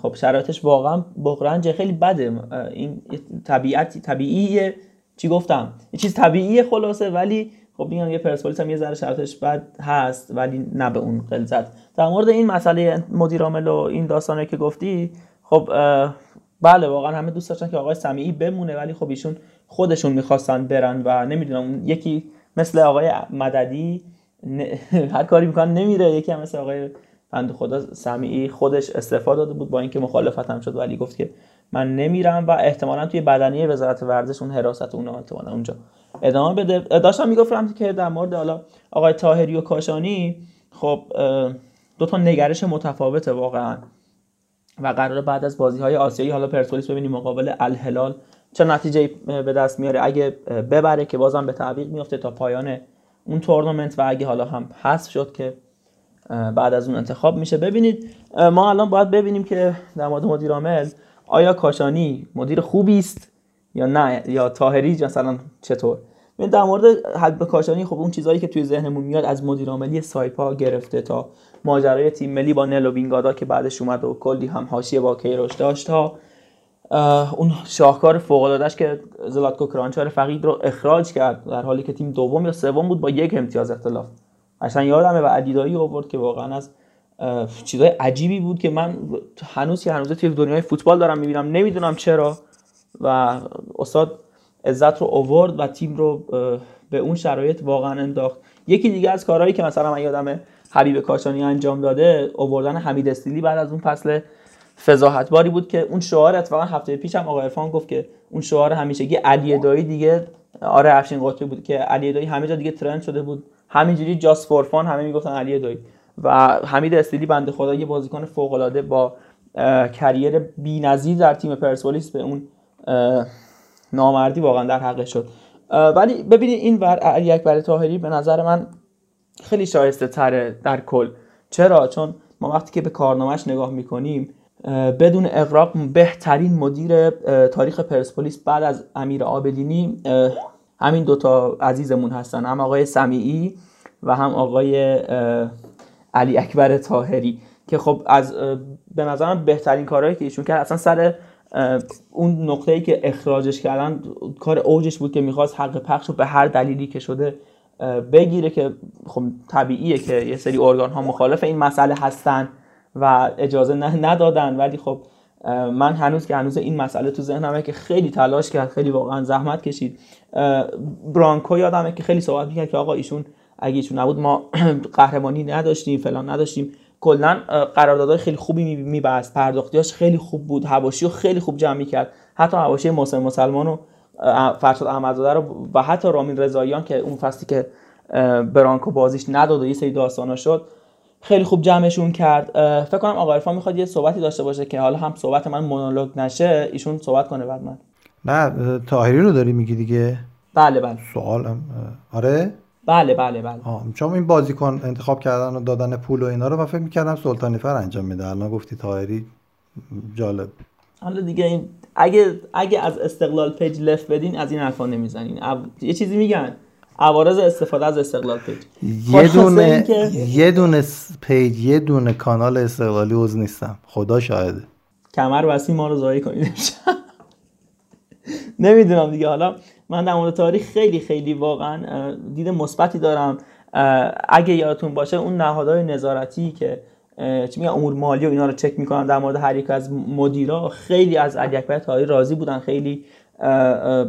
خب شرایطش واقعا بغرنج، خیلی بده. این طبیعتی طبیعیه، چی گفتم یه چیز طبیعیه خلاصه، ولی خب میگم یه پرسپولیس هم یه ذره شرایطش بد هست ولی نه به اون غلظت. در مورد این مسئله مدیر عامل و این داستانی که گفتی، خب بله واقعا همه دوست داشتن که آقای سمیعی بمونه، ولی خب ایشون خودشون میخواستن برن و نمیدونم یکی مثل آقای مددی هر کاری میکنن نمیره، یکی هم مثل آقای بنده خدا سمیعی خودش استعفا داده بود با اینکه مخالفت هم شد ولی گفت که من نمیرم و احتمالاً توی بدنی وزارت ورزش اون حراست اون احتمالاً اونجا ادامه بده. داشتم میگفتم که در مورد حالا آقای طاهری و کاشانی خب دو تا نگرش متفاوته واقعا و قراره بعد از بازی‌های آسیایی حالا پرسپولیس ببینیم مقابل الهلال چه نتیجه‌ای به دست میاره. اگه ببره که بازم به تعویق میفته تا پایان اون تورنمنت و اگه حالا هم حذف شد که بعد از اون انتخاب میشه. ببینید ما الان باید ببینیم که در مورد مدیر عامل آیا کاشانی مدیر خوبی است یا نه، یا طاهری مثلا چطور. ببین در مورد حبیب کاشانی خب اون چیزایی که توی ذهنمون میاد از مدیر عاملی سایپا گرفته تا ماجرای تیم ملی با نلو وینگادا که بعدش اومد و کلی هم حاشیه با کیروش داشت تا اون شاهکار فوق العاده‌اش که زلاتکو کرانچار فقید رو اخراج کرد در حالی که تیم دوم یا سوم بود با یک امتیاز اختلاف. اصلا یادمه و عدیدایی آورد که واقعا از چیزای عجیبی بود که من هنوز که هنوز توی دنیای فوتبال دارم میبینم، نمیدونم چرا. و استاد عزت رو آورد و تیم رو به اون شرایط واقعا انداخت. یکی دیگه از کارهایی که مثلا من یادمه حبیب کاشانی انجام داده، آوردن حمید استیلی بعد از اون فصل فضاحتباری بود که اون شعار اتفاقا هفته پیش هم آقای عرفان گفت که اون شعار همیشگی علی دایی دیگه آره افشین قطبی بود که علی دایی همه جا دیگه ترند شده بود، همینجوری جاست فور فان همه میگفتن علی دایی. و حمید استیلی بنده خدا یه بازیکن فوق العاده با کریر بی‌نظیر در تیم پرسپولیس به اون نامردی واقعا در حقش شد. ولی ببینید این ور علی اکبر طاهری به نظر من خیلی شایسته تره در کل. چرا؟ چون ما وقتی که به کارنامه‌اش نگاه میکنیم بدون اغراق بهترین مدیر تاریخ پرسپولیس بعد از امیر عابدینی همین دوتا عزیزمون هستن، هم آقای سمیعی و هم آقای علی اکبر طاهری که خب از به نظرم بهترین کارهایی که ایشون کرد اصلا سر اون نقطه‌ای که اخراجش کردن کار اوجش بود که میخواست حق پخش رو به هر دلیلی که شده بگیره که خب طبیعیه که یه سری ارگان ها مخالف این مسئله هستن و اجازه ندادن. ولی خب من هنوز که هنوز این مسئله تو ذهنمه که خیلی تلاش کرد، خیلی واقعا زحمت کشید. برانکو یادمه که خیلی صحبت میکرد که آقا ایشون اگه ایشون نبود ما قهرمانی نداشتیم، فلان نداشتیم. کلا قراردادهای خیلی خوبی میبست، پرداختیاش خیلی خوب بود، حواشیو خیلی خوب جمع میکرد، حتی حواشی محسن مسلمان و فرشاد احمدزاده رو و حتی رامین رضاییان که اون فصلی که برانکو بازیش نداد و یه سری داستانا شد خیلی خوب جمعشون کرد. فکر کنم آقا عرفان میخواد یه صحبتی داشته باشه که حالا هم صحبت من مونولوگ نشه، ایشون صحبت کنه بعد من. نه طاهری رو داری میگی دیگه؟ بله بله. سوالم آره بله بله بله. چون این بازیکن انتخاب کردن و دادن پول و اینا رو من فکر می‌کردم سلطانی فر انجام میده، الان گفتی طاهری، جالب. حالا دیگه این اگه اگه از استقلال پیج لفت بدین از این حرفا نمیزنین. عب... یه چیزی میگن عوارض استفاده از استقلال پیج. یه دونه که... یه دونه پیج، یه دونه کانال استقلالی عضو نیستم، خدا شاهده. کمر واسه ما رو زایی کنید. نمیدونم دیگه. حالا من در مورد تاریخ خیلی خیلی واقعا دید مثبتی دارم. اگه یادتون باشه اون نهادهای نظارتی که چی میگن امور مالی و اینا رو چک میکنن در مورد هر یک از مدیرا، خیلی از علی اکبر طاهری راضی بودن، خیلی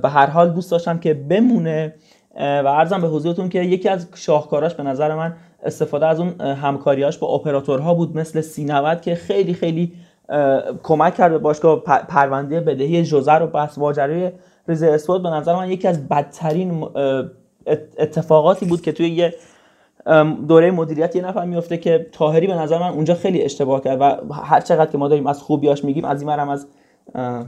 به هر حال دوست داشتن که بمونه. و عرضم به حضورتون که یکی از شاهکاراش به نظر من استفاده از اون همکاریاش با اپراتورها بود، مثل سینواد که خیلی خیلی کمک کرد به باشگاه. پرونده بدهی جزر و بس واجرای ریز اسپورت به نظر من یکی از بدترین اتفاقاتی بود که توی یه دوره مدیریت یه نفر میفته که طاهری به نظر من اونجا خیلی اشتباه کرد. و هر چقدر که ما داریم از خوبیاش میگیم از این مرم از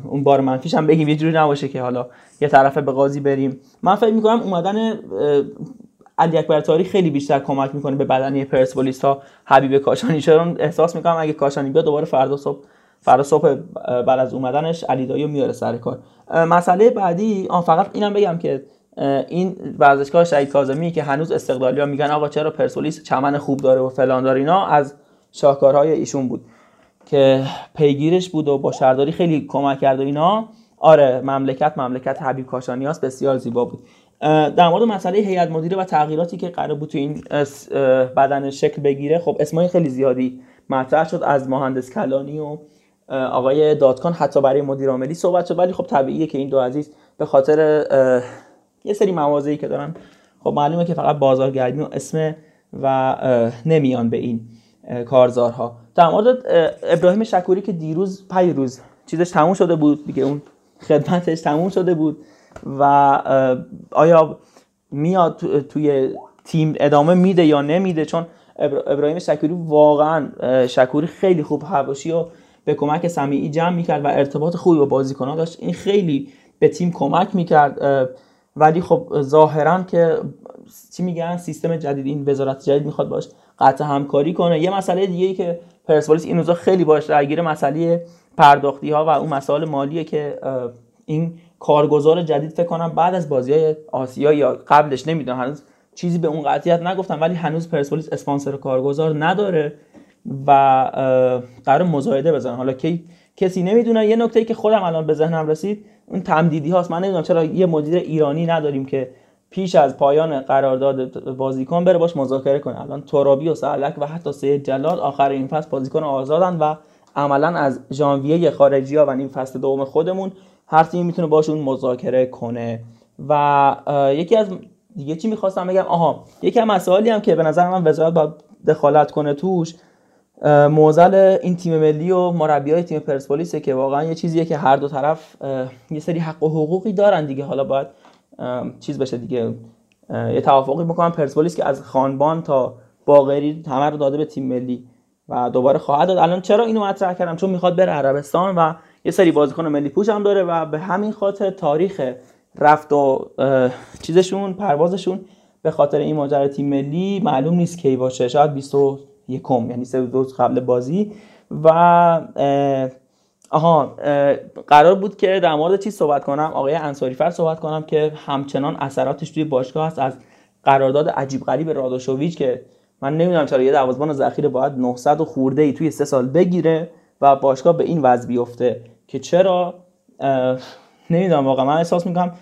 اون بار منفیش هم بگیم، یه جوری نباشه که حالا یه طرفه به قاضی بریم. من فکر میکنم اومدن علی اکبر طاهری خیلی بیشتر کمک میکنه به بدنی پرسپولیس ها حبیب کاشانی، چون احساس میکنم اگه کاشانی بیاد دوباره فردا صبح فردا صبح بعد از اومدنش علی دایی میاره سر کار. مسئله بعدی آن فقط اینم بگم که این ورزشکار شهید کاظمی که هنوز استقلالی‌ها میگن آقا چرا پرسپولیس چمن خوب داره و فلان داره، اینا از شاهکارهای ایشون بود که پیگیرش بود و با شهرداری خیلی کمک کرد و اینا. آره مملکت مملکت حبیب کاشانیاس بسیار زیبا بود. در مورد مسئله هیئت مدیره و تغییراتی که قرار بود تو این بدن شکل بگیره، خب اسمای خیلی زیادی مطرح شد، از مهندس کلانی و آقای دادکان حتی برای مدیر عاملی صحبت شد. ولی خب طبیعیه که این دو عزیز به خاطر یه سری موازی که دارن خب معلومه که فقط بازارگردی و اسم و نمیان به این کارزارها. در مورد ابراهیم شکوری که دیروز پیروز چیزش تموم شده بود دیگه، اون خدمتش تموم شده بود و آیا میاد تو، توی تیم ادامه میده یا نمیده، چون ابراهیم شکوری واقعا شکوری خیلی خوب حواشی و به کمک سمیعی جمع میکرد و ارتباط خوبی با بازیکن‌ها داشت، این خیلی به تیم کمک میکرد. ولی خب ظاهرا که چی میگن سیستم جدید، این وزارت جدید میخواد باش قطع همکاری کنه. یه مسئله دیگه ای که پرسپولیس این روزا خیلی باش درگیر مسئله پرداختی ها و اون مسائل مالیه که این کارگزار جدید فکر کنم بعد از بازی‌های آسیا یا قبلش نمیدونم، هنوز چیزی به اون قطعیت نگفتم، ولی هنوز پرسپولیس اسپانسر کارگزار نداره و قرار مزایده بزنن. حالا کی کسی نمیدونه. یه نکته‌ای که خودم الان به ذهنم رسید اون تمدیدی هاست. من نمیدونم چرا یه مدیر ایرانی نداریم که پیش از پایان قرارداد بازیکن بره باش مذاکره کنه. الان ترابی و سالک و حتی سید جلال آخر این فصل بازیکن آزادن و عملاً از ژانویه خارجی‌ها و این فصل دوم خودمون هر تیمی میتونه باشون مذاکره کنه. و یکی از دیگه چی می‌خواستم بگم، آها یکی از مسائلی هم که به نظر من وزارت باید دخالت کنه توش، معضل این تیم ملی و مربیای تیم پرسپولیسه که واقعا یه چیزیه که هر دو طرف یه سری حق و حقوقی دارن دیگه. حالا باید چیز بشه دیگه، یه توافقی بکنن. پرسپولیس که از خانبان تا باقری همه رو داده به تیم ملی و دوباره خواهد داد. الان چرا اینو مطرح کردم؟ چون میخواد بره عربستان و یه سری بازیکن ملی پوش هم داره و به همین خاطر تاریخ رفت و چیزشون پروازشون به خاطر این ماجرای تیم ملی معلوم نیست کی باشه، شاید بیست و یکم، یعنی سه روز قبل بازی. و آها اه قرار بود که در مورد چی صحبت کنم، آقای انصاری فر صحبت کنم که همچنان اثراتش توی باشگاه هست از قرارداد عجیب غریب رادوشوویچ که من نمیدونم چرا یه دروازه‌بان ذخیره باید نهصد و خورده ای توی سه سال بگیره و باشگاه به این وضع بیفته که چرا، نمیدونم. واقعا من احساس میکنم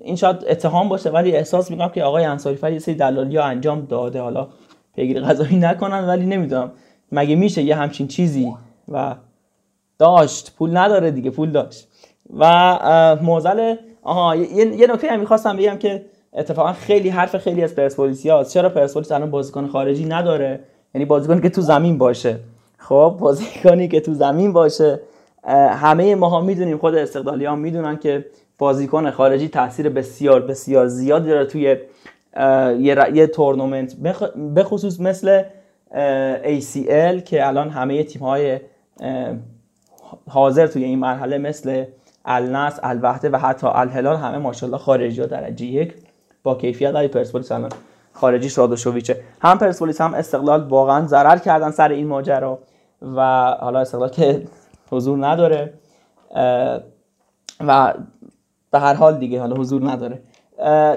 این شاید اتهام باشه، ولی احساس میکنم که آقای انصاری فر یه سری دلالیا انجام داده، حالا پیگیری قضایی نکنن، ولی نمیدونم مگه میشه یه همچین چیزی. و داشت پول نداره دیگه، پول داشت. و معضل آها یه, یه نکته هم می‌خواستم بگم که اتفاقا خیلی حرف خیلی از پرسپولیسیاست، چرا پرسپولیس الان بازیکن خارجی نداره؟ یعنی بازیکنی که تو زمین باشه. خب بازیکنی که تو زمین باشه، همه ما ها میدونیم، خود استقلالی ها میدونن که بازیکن خارجی تاثیر بسیار بسیار زیادی داره توی یه, ر... یه تورنمنت، بخ... بخصوص مثل ای سی ال که الان همه تیم‌های حاضر توی این مرحله مثل النصر، الوحده و حتی الهلال همه ماشاءالله خارجی‌ها درجه یک با کیفیت. ولی پرسپولیس الان خارجیش رادوشوویچه. هم پرسپولیس هم استقلال واقعا ضرر کردن سر این ماجرا و حالا استقلال که حضور نداره و به هر حال دیگه حالا حضور نداره.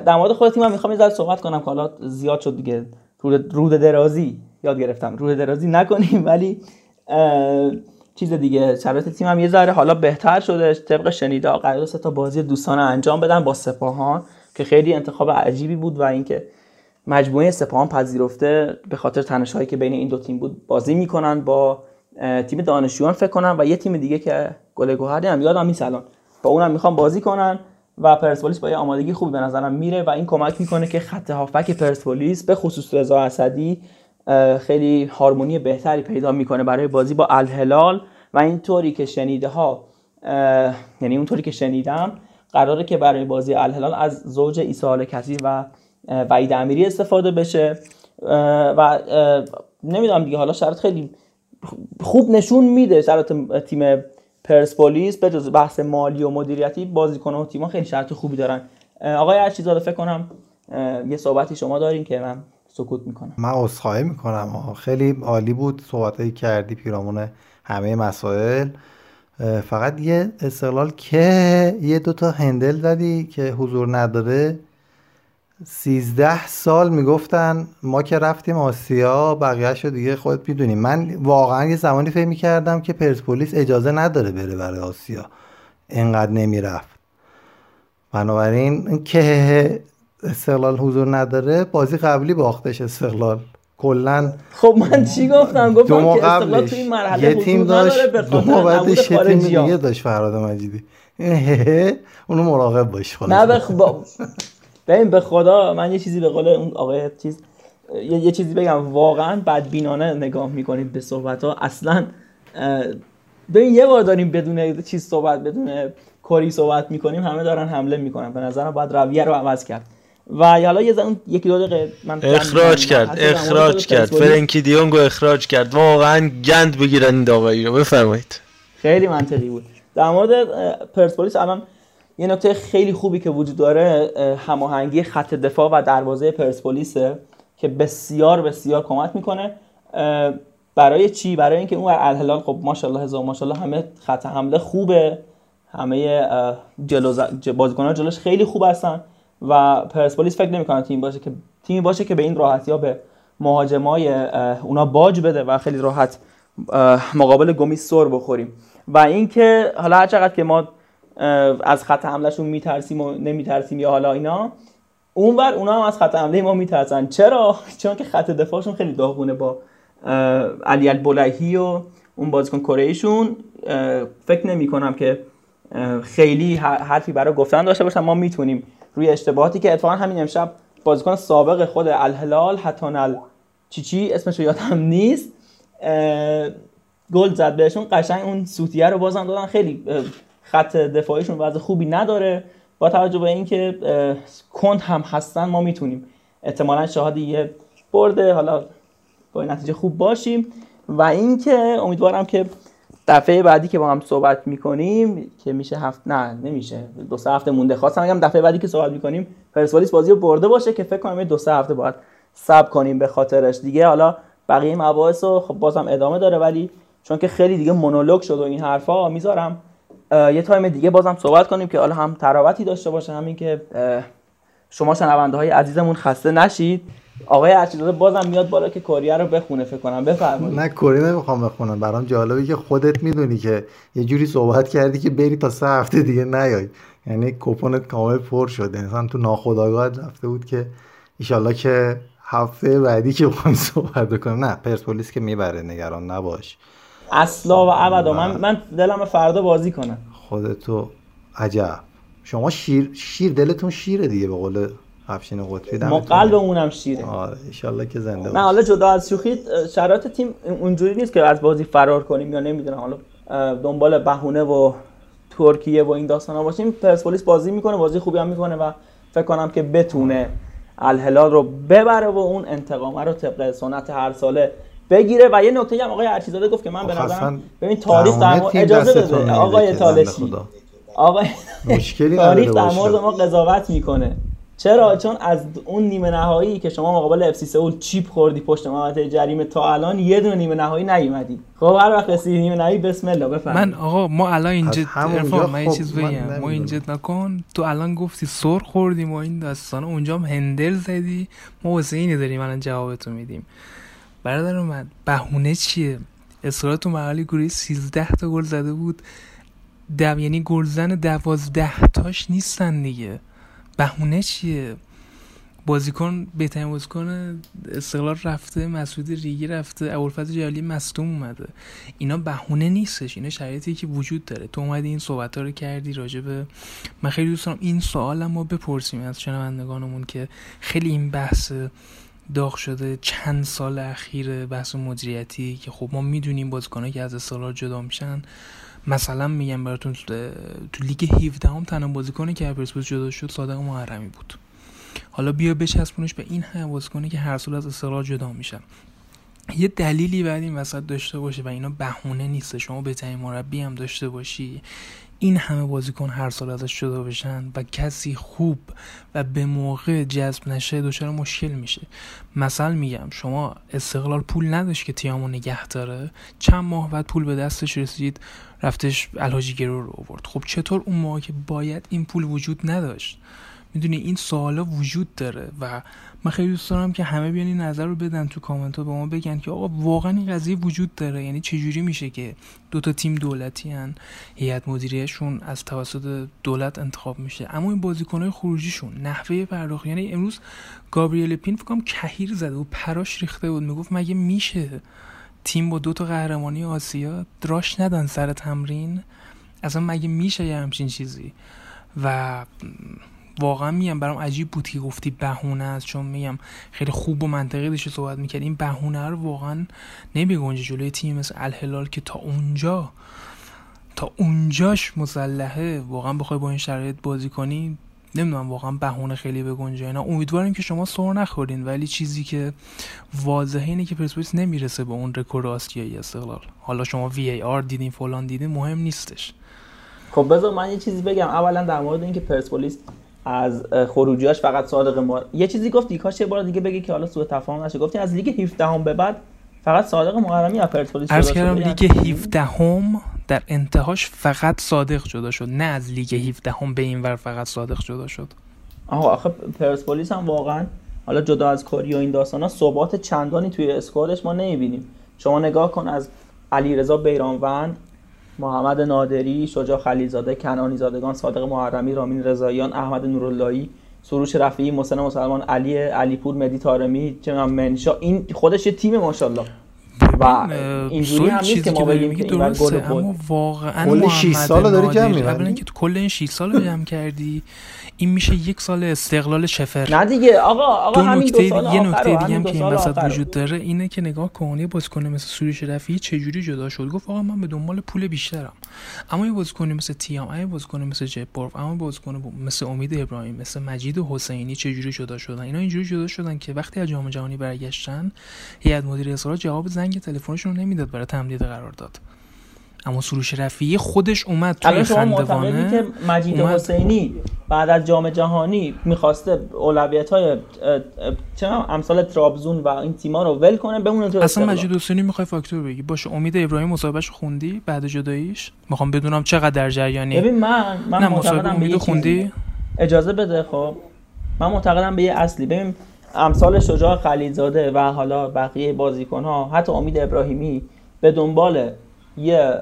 در مورد خود تیم هم میخوام یه ذره صحبت کنم که حالا زیاد شد دیگه، رود درازی یاد گرفتم، رود درازی نکنیم. ولی چیز دیگه، شرایط تیم هم یه ذره حالا بهتر شده. طبق شنیده قرار سه تا بازی دوستانه انجام بدن با سپاهان که خیلی انتخاب عجیبی بود و اینکه مجموعه سپاهان پذیرفته به خاطر تنش‌هایی که بین این دو تیم بود بازی میکنن با تیم دانشجویان فکر کنم و یه تیم دیگه که گل گوهری هم یادم نیست الان، با اونم میخوام بازی کنن و پرسپولیس با یه آمادگی خوبی به نظرم میره و این کمک میکنه که خط هافبک پرسپولیس به خصوص رضا اسدی خیلی هارمونی بهتری پیدا میکنه برای بازی با الهلال. و اینطوری که شنیده ها یعنی اونطوری که شنیدم قراره که برای بازی الهلال از زوج عیسی الکسی و وحید امیری استفاده بشه و نمیدونم دیگه، حالا شرط خیلی خوب نشون میده شرط تیم پرسپولیس به جز بحث مالی و مدیریتی، بازیکن‌ها و تیم‌ها خیلی شرط خوبی دارن. آقای هرچیزاده فکر کنم یه صحبتی شما دارین که من سکوت میکنم. من عذرخواهی میکنم، خیلی عالی بود صحبتایی کردی، پیرامون همه مسائل. فقط یه استقلال که یه دوتا هندل دادی که حضور نداره. سیزده سال میگفتن ما که رفتیم آسیا، بقیه‌شو دیگه خودت میدونی. من واقعا یه زمانی فکر می‌کردم که پرسپولیس اجازه نداره بره برای آسیا، اینقدر نمیرفت. بنابراین که استقلال حضور نداره، بازی قبلی باختش استقلال کلا. خب من چی گفتم؟ گفتم که استقلال تو این مرحله حضور نداره به خاطر نبود خارجی‌ها. دیگه داشت فراد مجیدی اونو مراقب باش. نه بخ ببین به خدا من یه چیزی به قول اون آقای چیز یه, یه چیزی بگم، واقعا بدبینانه نگاه میکنید به صحبت ها. اصلا ببین یه بار داریم بدون چیز صحبت، بدون کاری صحبت میکنیم، همه دارن حمله میکنن. به نظرم باید رویه رو عوض کرد و حالا یه زن یکی دو دقیقه من اخراج کرد اخراج کرد فرانکی دیونگو اخراج کرد. واقعا گند بگیرن این داوری رو. بفرمایید. خیلی منطقی بود. در مورد پرسپولیس الان یه نکته خیلی خوبی که وجود داره هماهنگی خط دفاع و دروازه پرسپولیسه که بسیار بسیار کمک میکنه. برای چی؟ برای اینکه اون الهلال خب ماشاءالله هزار ماشاءالله همه خط حمله خوبه، همه جلوز... بازیکن‌ها جلوش خیلی خوب هستن و پرسپولیس فکر نمی‌کنه تیم باشه که تیمی باشه که به این راحتی‌ها به مهاجمای اونا باج بده و خیلی راحت مقابل گمی سر بخوریم. و اینکه حالا هر چقدر که ما از خط حملهشون میترسیم و نمیترسیم یا حالا اینا اونور، اونا هم از خط حمله ما میترسن. چرا؟ چون که خط دفاعشون خیلی داغونه با علی البلهی و اون بازیکن کره ایشون. فکر نمی کنم که خیلی حرفی برای گفتن داشته باشن. ما میتونیم روی اشتباهاتی که اتفاقا همین امشب بازیکن سابق خود الهلال حتان ال چی چی اسمش یادم نیست گل زد بهشون، قشنگ اون سوتیه رو بازم دادن. خیلی خط دفاعیشون وضع خوبی نداره. با توجه به اینکه کند هم هستن ما میتونیم احتمالاً شاهد یه برده حالا با نتیجه خوب باشیم. و اینکه امیدوارم که دفعه بعدی که با هم صحبت میکنیم که میشه هفت نه نمیشه دو سه هفته مونده، خواستم بگم دفعه بعدی که صحبت میکنیم پرسپولیس بازی رو برده باشه که فکر کنم دو سه هفته باید صبر کنیم به خاطرش دیگه. حالا بقیه مباحث رو خب بازم ادامه داره، ولی چون که خیلی دیگه مونولوگ شد و این حرفا، میذارم یه تایم دیگه بازم صحبت کنیم که حالا هم تراوتی داشته باشه، همین که شما شنونده های عزیزمون خسته نشید. آقای ارشیدزاده بازم میاد بالا که کوریا رو بخونه، فکر کنم. بفرمایید. نه کوریا نمیخوام بخونم، برام جالبه که خودت میدونی که یه جوری صحبت کردی که بری تا سه هفته دیگه نیای، یعنی کوپنت کامل پر شد، انسان تو ناخودآگاهت رفته بود که ان که هفته بعدی که بخوام صحبت بکنم. نه پرسپولیس که میبره، نگران نباش اصلا و ابدا. من من دلم فردا بازی کنم. خودتو عجب شما شیر شیر دلتون شیره دیگه، به قول افشین قطبی. ما قلبمونم شیره. آره ان شاءالله که زنده باشه. نه حالا جدا از شوخی، شرایط تیم اونجوری نیست که از بازی فرار کنیم یا نمیدونم حالا دنبال بهونه و ترکیه و این داستانا باشیم. پرسپولیس بازی میکنه، بازی خوبی هم میکنه و فکر کنم که بتونه الهلال رو ببره و اون انتقام رو طبق سنت هر ساله بگیره. و یه نکته هم آقای ارشیدزاده گفت که من به نظرم ببین تاریخ در مورد اجازه بده آقای طالشی آقای مشکلی تاریخ در مورد ما قضاوت میکنه. چرا؟ چون از اون نیمه نهایی که شما مقابل اف سی سئول چیپ خوردی پشت محوطه جریمه تا الان یه دونه نیمه نهایی نیومدی. خب هر وقت رسید نیمه نهایی بسم الله بفرمایید. من آقا ما الان اینجا ارفان من یه چیز بگم، ما اینجا نکن. تو الان گفتی سر خوردیم و این داستان، اونجا هم هندل زدی، ما واسه این داریم الان جوابتو میدیم. برادر من بهونه چیه؟ اصرار تو مرحله گروهی سیزده تا گل زده بود. دو یعنی گلزن دوازده تاش نیستن دیگه. بهونه چیه؟ بازیکن بهترین بازیکن استقلال رفته، مسعود ریگی رفته، ابوالفضل جلالی مصدوم اومده. اینا بهونه نیستش، اینا شرایطی که وجود داره. تو اومدی این صحبت‌ها رو کردی راجبه. من خیلی دوست دارم این سوالم رو بپرسیم از شنوندگانمون که خیلی این بحث داغ شده چند سال اخیر، بحث مدیریتی که خب ما میدونیم بازیکنایی که از استقلال جدا میشن، مثلا میگم براتون تو لیگ هفده هم تنها بازیکنی که از پرسپولیس جدا شد صادق محرمی بود. حالا بیا بچسبونش به این همه بازیکنی که هر سال از استقلال جدا میشن، یه دلیلی بعد این وسط داشته باشه و اینا بهونه نیست. شما بهترین مربی هم داشته باشی، این همه بازیکن هر سال ازش جدا بشن و کسی خوب و به موقع جذب نشه دچار مشکل میشه. مثلا میگم شما استقلال پول نداشت که تیامو نگه داره، چند ماه بعد پول به دستش رسید، رفتش الحاجی گرو رو آورد. خب چطور اون موقع که باید این پول وجود نداشت؟ میدونی این سوالا وجود داره و من خیلی دوست دارم که همه بیان این نظر رو بدن تو کامنت ها، به ما بگن که آقا واقعا این قضیه وجود داره. یعنی چجوری میشه که دوتا تیم دولتی هن، هیئت مدیریشون از توسط دولت انتخاب میشه، اما این بازیکنهای خروجیشون نحوه پرداخت. یعنی امروز گابریل پین فکر کنم کهیر زده و پراش ریخته بود، میگفت مگه میشه تیم با دوتا قهرمانی آسیا دراش ندن سر تمرین؟ اصلا مگه میشه یه همچین چیزی؟ و واقعا میگم برام عجیب بود که گفتی بهونه است، چون میگم خیلی خوب و منطقی داشتی صحبت میکردی. این بهونه رو واقعا نمیگنجه جلوی تیم مثل الهلال که تا اونجا تا اونجاش مسلحه. واقعا بخوای با این شرایط بازی کنی نمیدونم واقعا بهونه خیلی بگنجه. نه امیدواریم که شما سر نخورین، ولی چیزی که واضحه اینه که پرسپولیس نمیرسه به اون رکورد آسیایی استقلال. حالا شما وی ای آر دیدین فلان دیدین مهم نیستش. خب بذار من یه چیزی بگم اولا در مورد اینکه پرسپولیس از خروجیاش فقط صادق مار یه چیزی گفتی، کاش یه بار دیگه بگی که حالا سوء تفاهم نشه. گفتی از لیگ هفده هم به بعد فقط صادق محرمی از پرسپولیس جدا شد. از لیگ هفده هم در انتهاش فقط صادق جدا شد، نه از لیگ هفده هم به این ور فقط صادق جدا شد. آها آخه پرسپولیس هم واقعا حالا جدا از کاری و این داستانا ثبات چندانی توی اسکوادش ما نمیبینیم. شما نگاه کن از علیرضا بیرانوند، محمد نادری، شجاع خلیلزاده، کنعانی زادگان، صادق محرمی، رامین رضاییان، احمد نوراللهی، سروش رفیعی، محسن مسلمان، علی علیپور، مهدی طارمی، چنان منشا. این خودش یه تیم ماشاءالله. و اینجوری هم نیست که ما بگیم که این بعد گل بود. واقعا کل شش سال داری جمع می‌بندی. قبل اینکه تو کل این شش سال رو جمع کردی این میشه یک سال استقلال شفر. نه دیگه آقا آقا همین دو سال یه نکته دیگه هم که این وسط وجود داره اینه که نگاه کنی بازیکن مثل سروش رفیعی چه جوری جدا شد. گفت آقا من به دنبال پول بیشترم. اما یه بازیکن مثل تیام، یه بازیکن مثل جببرف، اما بازیکن مثل امید ابراهیم، مثل مجید حسینی چه جوری جدا شدن. اینا اینجوری جدا شدن که وقتی از جام جهانی برگشتن هیئت مدیره اسارا جواب زنگ تلفنشون رو نمیداد برای تمدید قرارداد. اما سروش رفیعی خودش اومد توی خندوانه. الان شما معتقدی که مجید حسینی بعد از جام جهانی میخواسته اولویت‌های چه امثال ترابزون و این تیما رو ول کنه بمونه تو اصلا مجید حسینی میخوای فاکتور بگی باشه. امید ابراهیم مصاحبهش خوندی بعد جداییش؟ میخوام بدونم چقدر در جریانی. ببین من من معتقدم به خوندی. اجازه بده خب من معتقدم به یه اصلی. ببین امثال شجاع خلیلزاده و حالا بقیه بازیکن‌ها حتی امید ابراهیمی به دنبال یه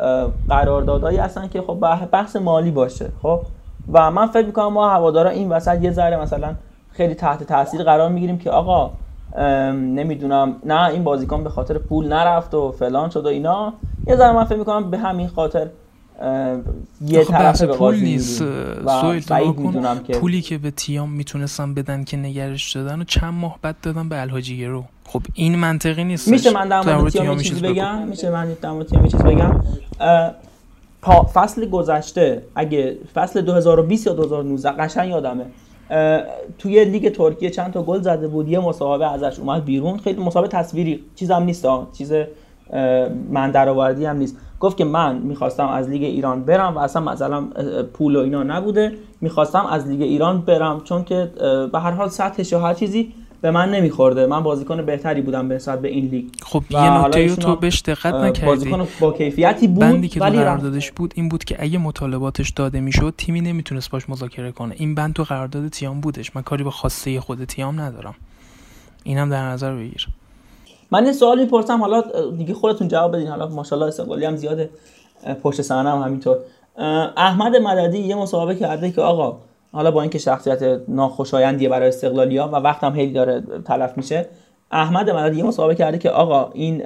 قراردادایی هستن که خب بحث مالی باشه خب و من فکر میکنم ما هوادارا این وسط یه ذره مثلا خیلی تحت تاثیر قرار میگیریم که آقا نمیدونم نه این بازیکن به خاطر پول نرفت و فلان شد و اینا. یه ذره من فکر میکنم به همین خاطر یه طرف به پول نیست. سوال که پولی که به تیام میتونستن بدن که نگرش دادن و چند ماه بعد دادن به الحاجی رو. خب این منطقی نیست. میشه من در مورد تیام چیز بگم؟ میشه من در مورد تیام چیز بگم؟ فصل گذشته اگه فصل دو هزار و بیست یا دو هزار و نوزده قشنگ یادمه توی لیگ ترکیه چند تا گل زده بود. یه مسابقه ازش اومد بیرون. خیلی مسابقه تصویری چیزم نیست ها. چیز من درآوردی هم نیست. گفت که من میخواستم از لیگ ایران برم و اصلا مثلا پول و اینا نبوده. میخواستم از لیگ ایران برم چون که به هر حال سطحش و هر چیزی به من نمیخورده. من بازیکن بهتری بودم به نسبت به این لیگ. خب یه نکته تو بهش دقت نکردی. بازیکن با کیفیتی بود ولی قراردادش بود این بود که اگه مطالباتش داده میشد تیمی نمیتونست باش مذاکره کنه. این بند تو قرارداد تیام بودش. من کاری به خواسته خود تیام ندارم. اینم در نظر بگیر. من یه سوال میپرسم حالا دیگه خودتون جواب بدین. حالا ماشاءالله استقلالی هم زیاده پشت صحنه هم همینطور. احمد مددی یه مصاحبه کرده که آقا حالا با اینکه شخصیت ناخوشایندیه برای استقلالی‌ها و وقت هم خیلی داره تلف میشه. احمد مددی یه مصاحبه کرده که آقا این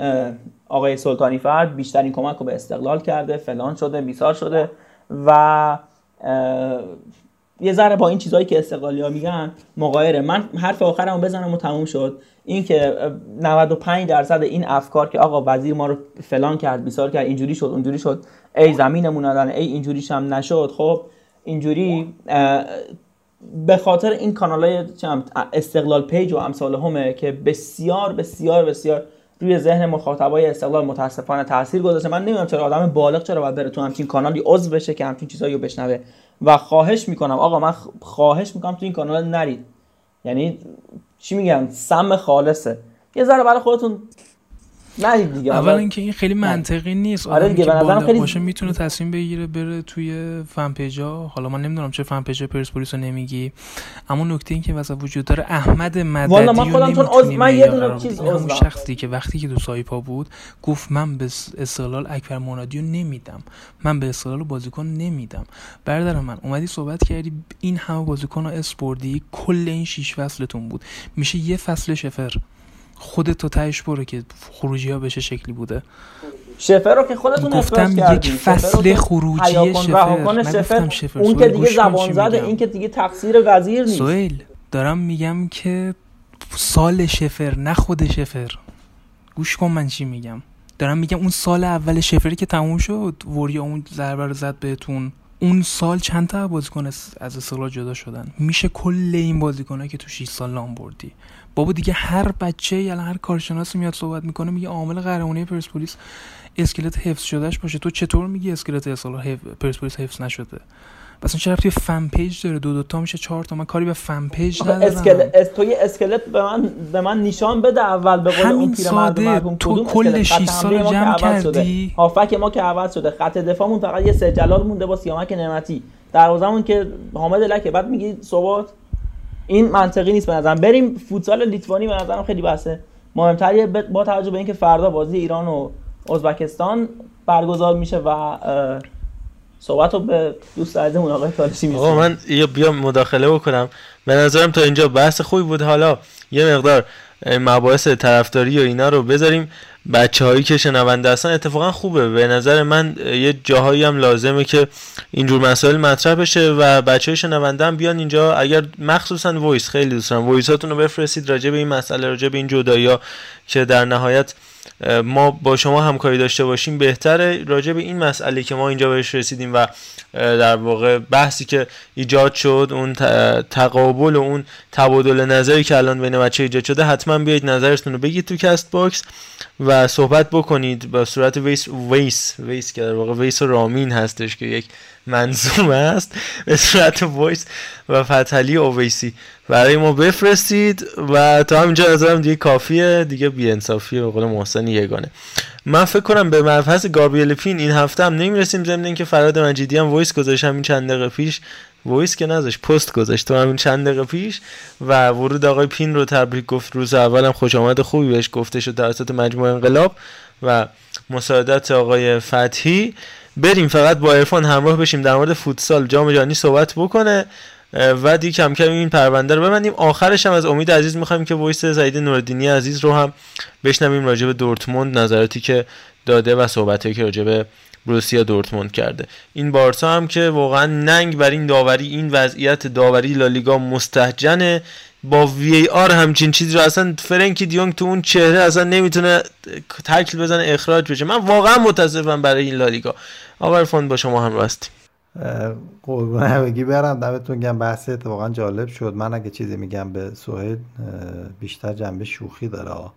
آقای سلطانی فرد بیشترین کمک رو به استقلال کرده فلان شده بیسار شده و یه ذره با این چیزایی که استقلالی‌ها میگن مغایره. من حرف آخرمو بزنم و تموم شد. این که نود و پنج درصد این افکار که آقا وزیر ما رو فلان کرد بیسار کرد اینجوری شد اونجوری شد ای زمینمون ندن ای اینجوریش هم نشد خب اینجوری به خاطر این کانالای استقلال پیج و امثال همه که بسیار بسیار بسیار روی ذهن مخاطبای استقلال متاسفانه تاثیر گذاشته. من نمیدونم چرا آدم بالغ چرا باید بره تو همچین کانالی عضو بشه که همچین چیزایی رو بشنوه و خواهش میکنم آقا من خواهش میکنم تو این کانال نرید. یعنی چی میگم سم خالصه. یه ذره برای خودتون ندید دیگه. اول اینکه این خیلی منطقی نیست. آره دیگه به نظرم خیلی باشه میتونه تصمیم بگیره بره توی فن پیجا. حالا من نمیدونم چه فن پیجا پرسپولیس رو نمیگی. اما نکته این که واسه وجود داره احمد مددی والا من خودم چون از من یه دونه چیز اون شخصی که وقتی که تو سایپا بود گفت من به استقلال اکبر منادیو نمیدم. من به استقلال بازیکن نمیدم. برادر من اومدی صحبت کردی این همه بازیکن اسپوردی کل این شش فصلتون بود میشه یه فصل شفر. خودت تو تهش برو که خروجی‌ها بشه شکلی بوده. شفر رو که خودتون اثبات کردید. یک فصل خروجی شفر. شفر. شفر. اون که دیگه زبان زده این که دیگه تقصیر وزیر نیست. سویل دارم میگم که سال شفر نه خود شفر. گوش کن من چی میگم. دارم میگم اون سال اول شفری که تموم شد وریا اون ضربه رو زد بهتون. اون سال چند تا بازیکن از استقلال جدا شدن. میشه کل این بازیکن‌ها که تو شش سال لام بردی. بابا دیگه هر بچه الان هر کارشناسی میاد صحبت میکنه میگه عامل قهرمانی پرسپولیس اسکلت حفظ شدهش باشه. تو چطور میگی اسکلت استقلال پرسپولیس حفظ نشده؟ بس چرا توی فن پیج داره دو دو تا میشه چهار تا. من کاری به فن پیج ندارم. اسکلت اس توی اسکلت به من به من نشان بده اول به قول اون پیرمرد مرحوم کدوم کل شش سال جمع کردی. هافک ما که عوض شده خط دفاعمون فقط یه سجلال مونده با سیامک نعمتی. دروازمون که حامد لکه بعد میگی ثبات. این منطقی نیست به نظرم. بریم فوتسال لیتوانی به نظرم خیلی بحثه مهمتریه با توجه به اینکه فردا بازی ایران و ازبکستان برگزار میشه و صحبتو به دوست عزیزمون آقای طالشی می‌رسونم. آقا من یه بیام مداخله بکنم. به نظرم تا اینجا بحث خوبی بود. حالا یه مقدار مباحث طرفداری و اینا رو بذاریم بچه هایی که شنونده هستن، اتفاقا خوبه به نظر من. یه جاهایی هم لازمه که اینجور مسائل مطرح بشه و بچه های شنونده هم بیان اینجا، اگر مخصوصا وایس، خیلی دوست دارم وایس هاتون رو بفرستید راجع به این مسئله، راجع به این جدایی‌ها که در نهایت ما با شما همکاری داشته باشیم بهتره، راجع به این مسئله که ما اینجا بهش رسیدیم و در واقع بحثی که ایجاد شد، اون تقابل و اون تبادل نظری که الان بین بچه‌ها ایجاد شده، حتما بیایید نظرتون رو بگید تو کست باکس و صحبت بکنید با صورت ویس ویس ویس که در واقع ویس رامین هستش که یک منظومه است، به صورت وایس و فتحعلی اویسی برای ما بفرستید و تا همینجا نظرم دیگه کافیه، دیگه بی‌انصافیه به قول محسن یگانه. من فکر کنم به مبحث گابریل پین این هفته هم نمی‌رسیم، ضمن اینکه فراد مجیدی هم وایس گذاشت همین چند دقیقه پیش، وایس که نذاشت پست گذاشت تو همین چند دقیقه پیش و ورود آقای پین رو تبریک گفت، روز اولم خوش آمد خوبی بهش گفته شد توسط مجموعه انقلاب و مساعدت آقای فتحی. بریم فقط با عرفان همراه بشیم در مورد فوتسال جام جهانی صحبت بکنه و دیگه کم کم این پرونده رو ببندیم. آخرش هم از امید عزیز می‌خوایم که وایس سعید نوردینی عزیز رو هم بشنویم راجع به دورتموند، نظراتی که داده و صحبتایی که راجع به بروسیا دورتموند کرده. این بارسا هم که واقعا ننگ بر این داوری، این وضعیت داوری لالیگا مستهجنه، با وی ای آر همچین چیزی رو اصلا فرانکی دیونگ تو اون چهره اصلا نمیتونه تکل بزنه اخراج بشه. من واقعا متاسفم برای این لالیگا. آقای عرفان با شما هم هستیم. قربون همگی برم، دمتون گرم. بحث واقعا جالب شد. من اگه چیزی میگم به سهیل بیشتر جنبه شوخی داره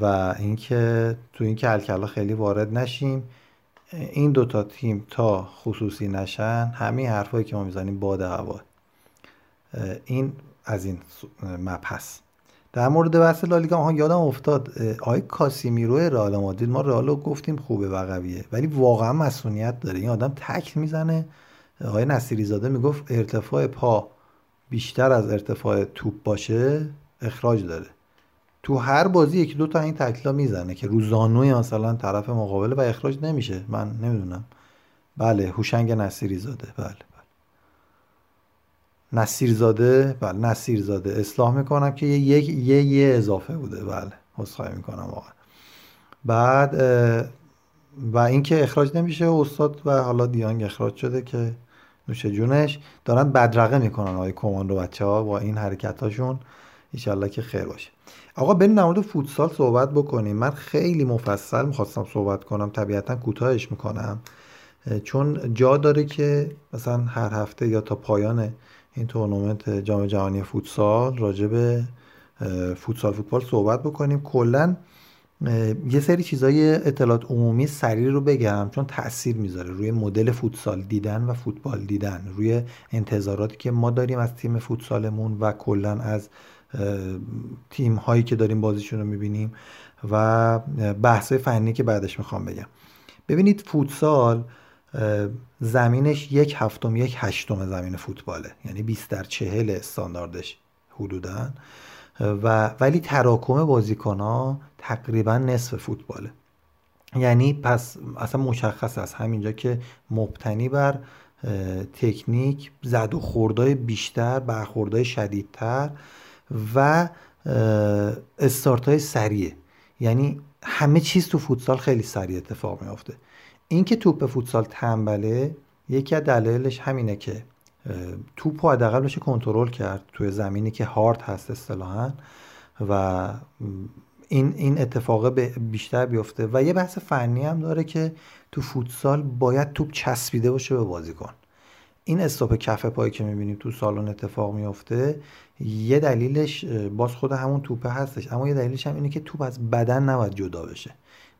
و اینکه تو این کلکلا خیلی وارد نشیم. این دوتا تیم تا خصوصی نشن، همین حرفایی که ما میزنیم باد هوا. این از این مبحث. در مورد بحث لالیگا ها یادم افتاد، آقای کاسیمیرو رئال مادرید، ما رئالو گفتیم خوبه و قویه ولی واقعا مسئولیت داره. این آدم تک میزنه. آقای نصیری زاده میگفت ارتفاع پا بیشتر از ارتفاع توپ باشه اخراج داره. تو هر بازی یکی دو تا این تکلا میزنه که روزانوی مثلا طرف مقابل و اخراج نمیشه. من نمیدونم. بله، هوشنگ نصیری زاده. بله نصیرزاده، بله نصیرزاده، اصلاح میکنم که یک یه یه اضافه بوده، بله اصلاح میکنم واقعا. بعد و اینکه اخراج نمیشه استاد و حالا دیانگ اخراج شده که نوش جونش، دارن بدرقه میکنن آقای کماندو بچه‌ها با این حرکتاشون، ان شاءالله که خیر باشه. آقا بریم در مورد فوتسال صحبت بکنیم. من خیلی مفصل میخواستم صحبت کنم، طبیعتا کوتاهش میکنم چون جا داره که مثلا هر هفته یا تا پایان این تورنمنت جام جهانی فوتسال راجع به فوتسال فوتبال صحبت بکنیم. کلا یه سری چیزای اطلاعات عمومی سریع رو بگم چون تأثیر میذاره روی مدل فوتسال دیدن و فوتبال دیدن، روی انتظاراتی که ما داریم از تیم فوتسالمون و کلا از تیم هایی که داریم بازیشون رو میبینیم و بحثای فنی که بعدش میخوام بگم. ببینید فوتسال زمینش یک هفتم یک هشتم زمین فوتباله، یعنی بیست در چهل استانداردش حدوداً و ولی تراکم بازیکن‌ها تقریباً نصف فوتباله. یعنی پس اصلا مشخص است همینجا که مبتنی بر تکنیک، زد و خوردهای بیشتر، برخوردهای شدیدتر و استارت‌های سریع، یعنی همه چیز تو فوتسال خیلی سریع اتفاق می‌افته. این که توپ فوتسال تنبله یکی از دلایلش همینه که توپ رو حداقل بشه کنترل کرد توی زمینی که هارد هست اصطلاحاً و این این اتفاق بیشتر بیفته و یه بحث فنی هم داره که تو فوتسال باید توپ چسبیده باشه به بازیکن. این استاپ کف پایی که می‌بینیم تو سالن اتفاق میفته یه دلیلش باز خود همون توپه هستش، اما یه دلیلش هم اینه که توپ از بدن نباید جدا بشه.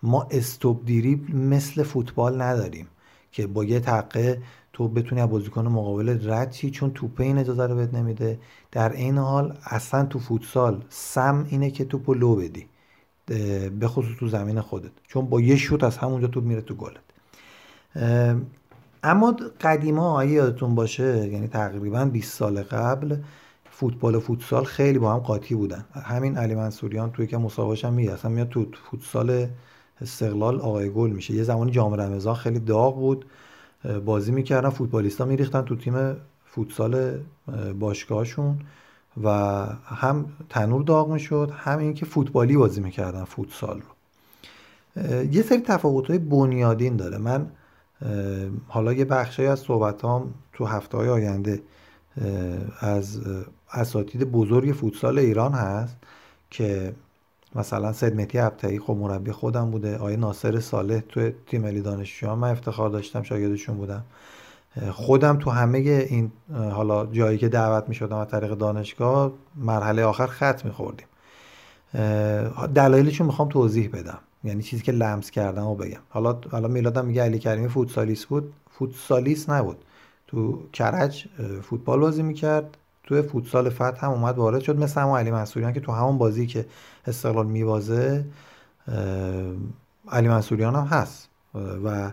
ما استوب دریبل مثل فوتبال نداریم که با یه تقه تو بتونی از بازیکن مقابل رد شی، چون توپ این اجازه رو بهت نمیده. در این حال اصلا تو فوتسال سم اینه که توپو لو بدی، به خصوص تو زمین خودت، چون با یه شوت از همونجا توپ میره تو گلت. اما قدیما اگه یادتون باشه، یعنی تقریبا بیست سال قبل، فوتبال و فوتسال خیلی با هم قاطی بودن. همین علی منصوریان توی که مسابقه‌اش هم میاد اصلا میاد تو فوتسال استقلال آقای گل میشه. یه زمانی جام رمضان خیلی داغ بود، بازی میکردن فوتبالیستا میریختن تو تیم فوتسال باشگاهشون و هم تنور داغ میشد، هم اینکه فوتبالی بازی میکردن فوتسال رو. یه سری تفاوت‌های بنیادین داره. من حالا یه بخشی از صحبتام تو هفته‌های آینده از اساتید بزرگ فوتسال ایران هست که مثلا سید مهدی ابطحی خب مربی خودم بوده، آقای ناصر صالح تو تیم ملی دانشجویان من افتخار داشتم شاگردشون بودم، خودم تو همه این حالا جایی که دعوت می‌شدم از طریق دانشگاه مرحله آخر خط می‌خوردیم. دلایلش رو می‌خوام توضیح بدم، یعنی چیزی که لمس کردم و بگم. حالا حالا میلادم میگه علی کریمی فوتسالیست بود، فوتسالیست نبود، تو کرج فوتبال بازی میکرد، تو فوتسال فتح هم اومد وارد شد، مثل همون علی منصوریان که تو همون بازی که استقلال میوازه علی منصوریان هم هست و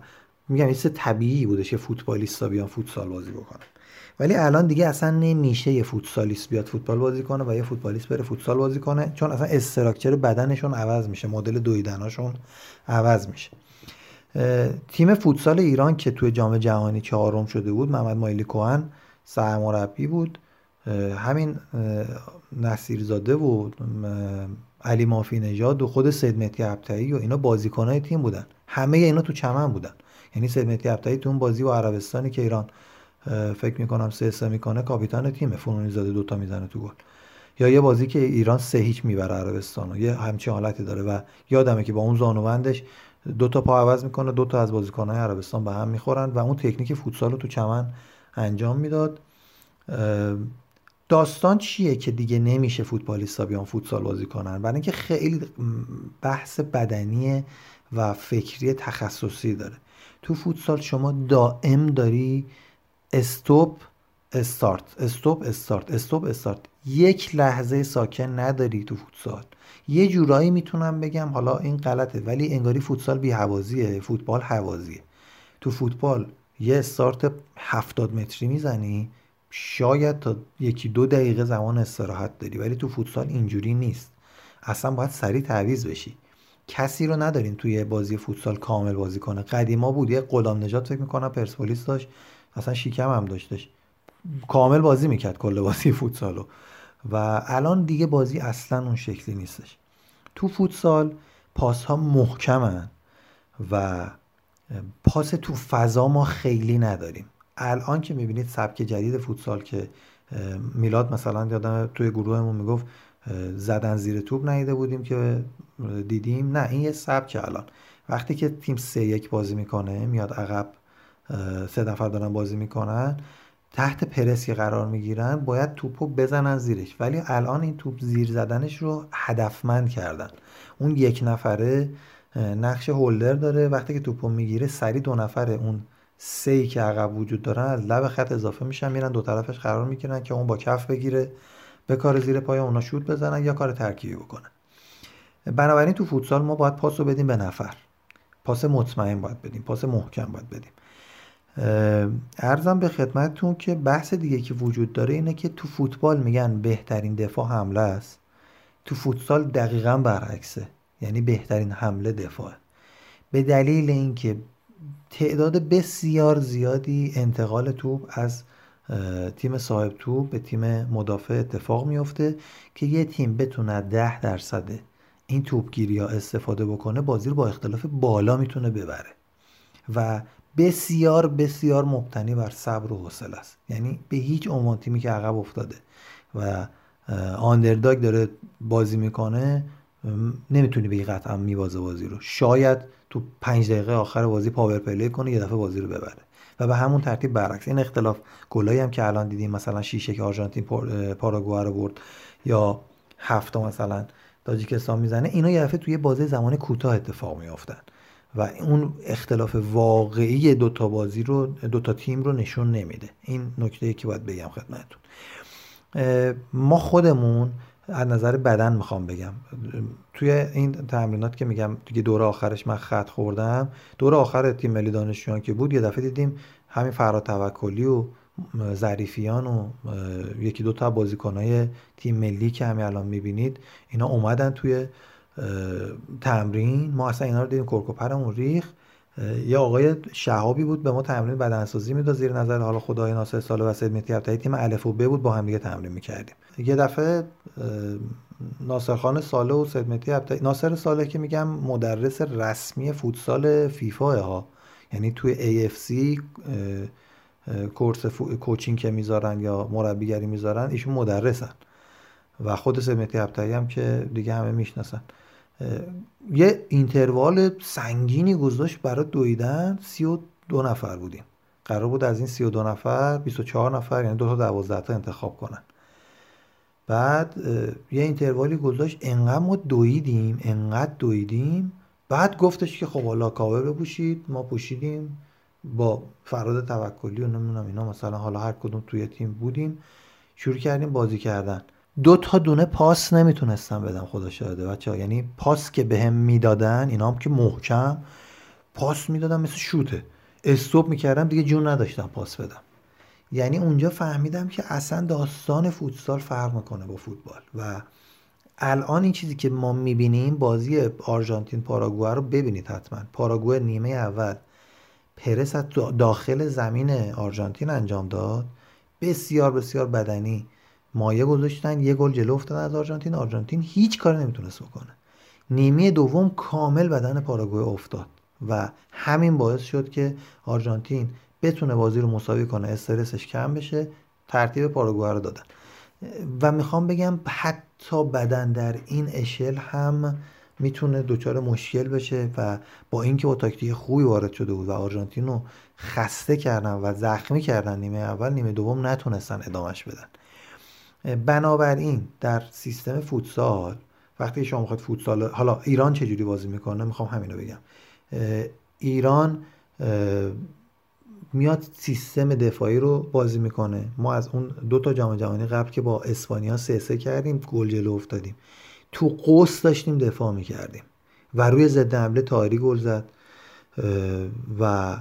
میگم این چه طبیعی بودش که فوتبالیستا بیان فوتسال بازی بکنن. ولی الان دیگه اصلا نمیشه یه فوتسالیست بیاد فوتبال بازی کنه و یه فوتبالیست بره فوتسال بازی کنه، چون اصلا استراکچر بدنشون عوض میشه، مدل دویدناشون عوض میشه. تیم فوتسال ایران که توی جام جهانی چهارم شده بود، محمد مایلی کوهن سرمربی بود، همین نصیرزاده و علی مافی نژاد و خود سید مهدی ابطحی و اینا بازیکنای تیم بودن، همه اینا تو چمن بودن. یعنی سید مهدی ابطحی تو اون بازی با عربستانی که ایران فکر میکنم سه سه میکنه کاپیتان تیمه، فنونی زاده دوتا میزنه تو گل، یا یه بازی که ایران سه هیچ میبره عربستانو، یه همچین حالتی داره و یادمه که با اون زانوبندش دوتا پا عوض میکنه، دوتا از بازیکنهای عربستان به هم میخورن و اون تکنیک فوتسال رو تو چمن انجام میداد. داستان چیه که دیگه نمیشه فوتبالیستا بیان فوتسال بازی کنن؟ برای اینکه خیلی بحث بدنی و فکری تخصصی داره. تو فوتسال شما دائم داری استوب استارت استوب استارت استوب استارت، یک لحظه ساکن نداری تو فوتسال. یه جورایی میتونم بگم حالا این غلطه، ولی انگاری فوتسال بی حوازیه، فوتبال حوازیه. تو فوتبال یه استارت هفتاد متری میزنی، شاید تا یکی دو دقیقه زمان استراحت داری، ولی تو فوتسال اینجوری نیست، اصلا باید سریع تعویض بشی. کسی رو ندارین توی بازی فوتسال کامل بازی کنه. قدیما بود، یه غلام نجات فکر می‌کنم پرسپولیس داشت، اصلا شیکم هم داشتش، کامل بازی میکرد کل بازی فوتسالو، و الان دیگه بازی اصلا اون شکلی نیستش. تو فوتسال پاس ها محکمن و پاس تو فضا ما خیلی نداریم. الان که میبینید سبک جدید فوتسال که میلاد مثلا یادم توی گروهمون میگفت زدن زیر توپ ندیده بودیم که دیدیم، نه این یه سبکه. الان وقتی که تیم سه یک بازی میکنه، میاد عقب سه نفر دارن بازی میکنن، تحت پرس که قرار میگیرن باید توپو بزنن زیرش، ولی الان این توپ زیر زدنش رو هدفمند کردن. اون یک نفره نقش هولدر داره، وقتی که توپو میگیره سری دو نفره اون سه‌ای که عقب وجود دارن از لب خط اضافه میشن، میرن دو طرفش قرار میگیرن که اون با کف بگیره به کار زیر پای اونا شوت بزنن یا کار ترکیبی بکنن. بنابراین تو فوتسال ما باید پاسو بدیم به نفر، پاس مطمئن باید بدیم، پاس محکم باید بدیم. عرضم به خدمتتون که بحث دیگه که وجود داره اینه که تو فوتبال میگن بهترین دفاع حمله است، تو فوتسال دقیقاً برعکسه، یعنی بهترین حمله دفاعه، به دلیل اینکه تعداد بسیار زیادی انتقال توپ از تیم صاحب توپ به تیم مدافع اتفاق میفته که یه تیم بتونه ده درصد این توپگیری‌ها استفاده بکنه، بازی رو با اختلاف بالا میتونه ببره و بسیار بسیار مبتنی بر صبر و حوصله است. یعنی به هیچ عنوان تیمی که عقب افتاده و آندرداگ داره بازی میکنه نمیتونی بگی قطعا میبازه بازی رو، شاید تو پنج دقیقه آخر بازی پاور پلی کنه یه دفعه بازی رو ببره و به همون ترتیب برعکس. این اختلاف گلایی هم که الان دیدیم، مثلا شیشه که آرژانتین پاراگوئه رو برد یا هفته مثلا تاجیکستان میزنه، اینا یه دفعه توی بازی زمان کوتاه اتفاق میافتن و اون اختلاف واقعی دوتا بازی رو دوتا تیم رو نشون نمیده. این نکته که باید بگم خدمتتون. ما خودمون از نظر بدن میخوام بگم توی این تمرینات که میگم دیگه دوره آخرش من خط خوردم، دوره آخر تیم ملی دانشجویان که بود یه دفعه دیدیم همین فرهاد توکلی و ظریفیان و یکی دو تا بازیکنای تیم ملی که همین الان میبینید اینا اومدن توی تمرین، ما اصلا اینا رو دیدیم کرکوپرمون ریخ یا آقای شهابی بود به ما تمرین بدنسازی میداد زیر نظر حالا خدای ناصر سالو و سید مهدی ابطحی، تیم الف و ب بود، با هم دیگه تمرین میکردیم. یه دفعه ناصرخان سالو و سید مهدی ابطحی، ناصر سالو که میگم مدرس رسمی فوتسال فیفا ها، یعنی توی ای اف سی کورس فو... کوچینگ که میذارن یا مربیگری میذارن، ایشون مدرسن و خود سید مهدی ابطحی هم که دیگه همه میشناسن. یه اینتروال سنگینی گذاشت برای دویدن، سی و دو نفر بودیم، قرار بود از این سی و دو نفر بیست و چهار نفر یعنی دو تا دوازده تا انتخاب کنن. بعد یه اینتروالی گذاشت، انقدر ما دویدیم انقدر دویدیم بعد گفتش که خب حالا کاوه بپوشید، ما پوشیدیم با فراد توکلی و نمیدونم اینا، مثلا حالا هر کدوم توی تیم بودیم، شروع کردیم بازی کردن. دو تا دونه پاس نمیتونستم بدم خدا شاهده بچه‌ها، یعنی پاس که بهم میدادن اینا هم که محکم پاس میدادن مثل شوته، استوب میکردم دیگه، جون نداشتم پاس بدم. یعنی اونجا فهمیدم که اصلا داستان فوتسال فرق میکنه با فوتبال و الان این چیزی که ما میبینیم، بازی آرژانتین پاراگوئه رو ببینید حتما، پاراگوئه نیمه اول پرس داخل زمین آرژانتین انجام داد، بسیار بسیار بدنی مایه گذاشتن، یه گل جلو افتادن از آرژانتین، آرژانتین هیچ کاری نمیتونست بکنه. نیمه دوم کامل بدن پاراگوئه افتاد و همین باعث شد که آرژانتین بتونه بازی رو مساوی کنه، استرسش کم بشه، ترتیب پاراگوئه رو دادن. و میخوام بگم حتی بدن در این اشل هم میتونه دوچار مشکل بشه و با اینکه با تاکتیک خوبی وارد شده بود و آرژانتین رو خسته کردن و زخمی کردن نیمه اول، نیمه دوم نتونستن ادامهش بدن. بنابراین در سیستم فوتسال وقتی شما میخواد فوتسال، حالا ایران چجوری بازی میکنه، میخوام همین رو بگم، ایران میاد سیستم دفاعی رو بازی میکنه. ما از اون دو تا جام جهانی قبل که با اسپانیا سه سه کردیم، گل جلو افتادیم، تو قوس داشتیم دفاع میکردیم و روی ضد حمله طاهری گل زد و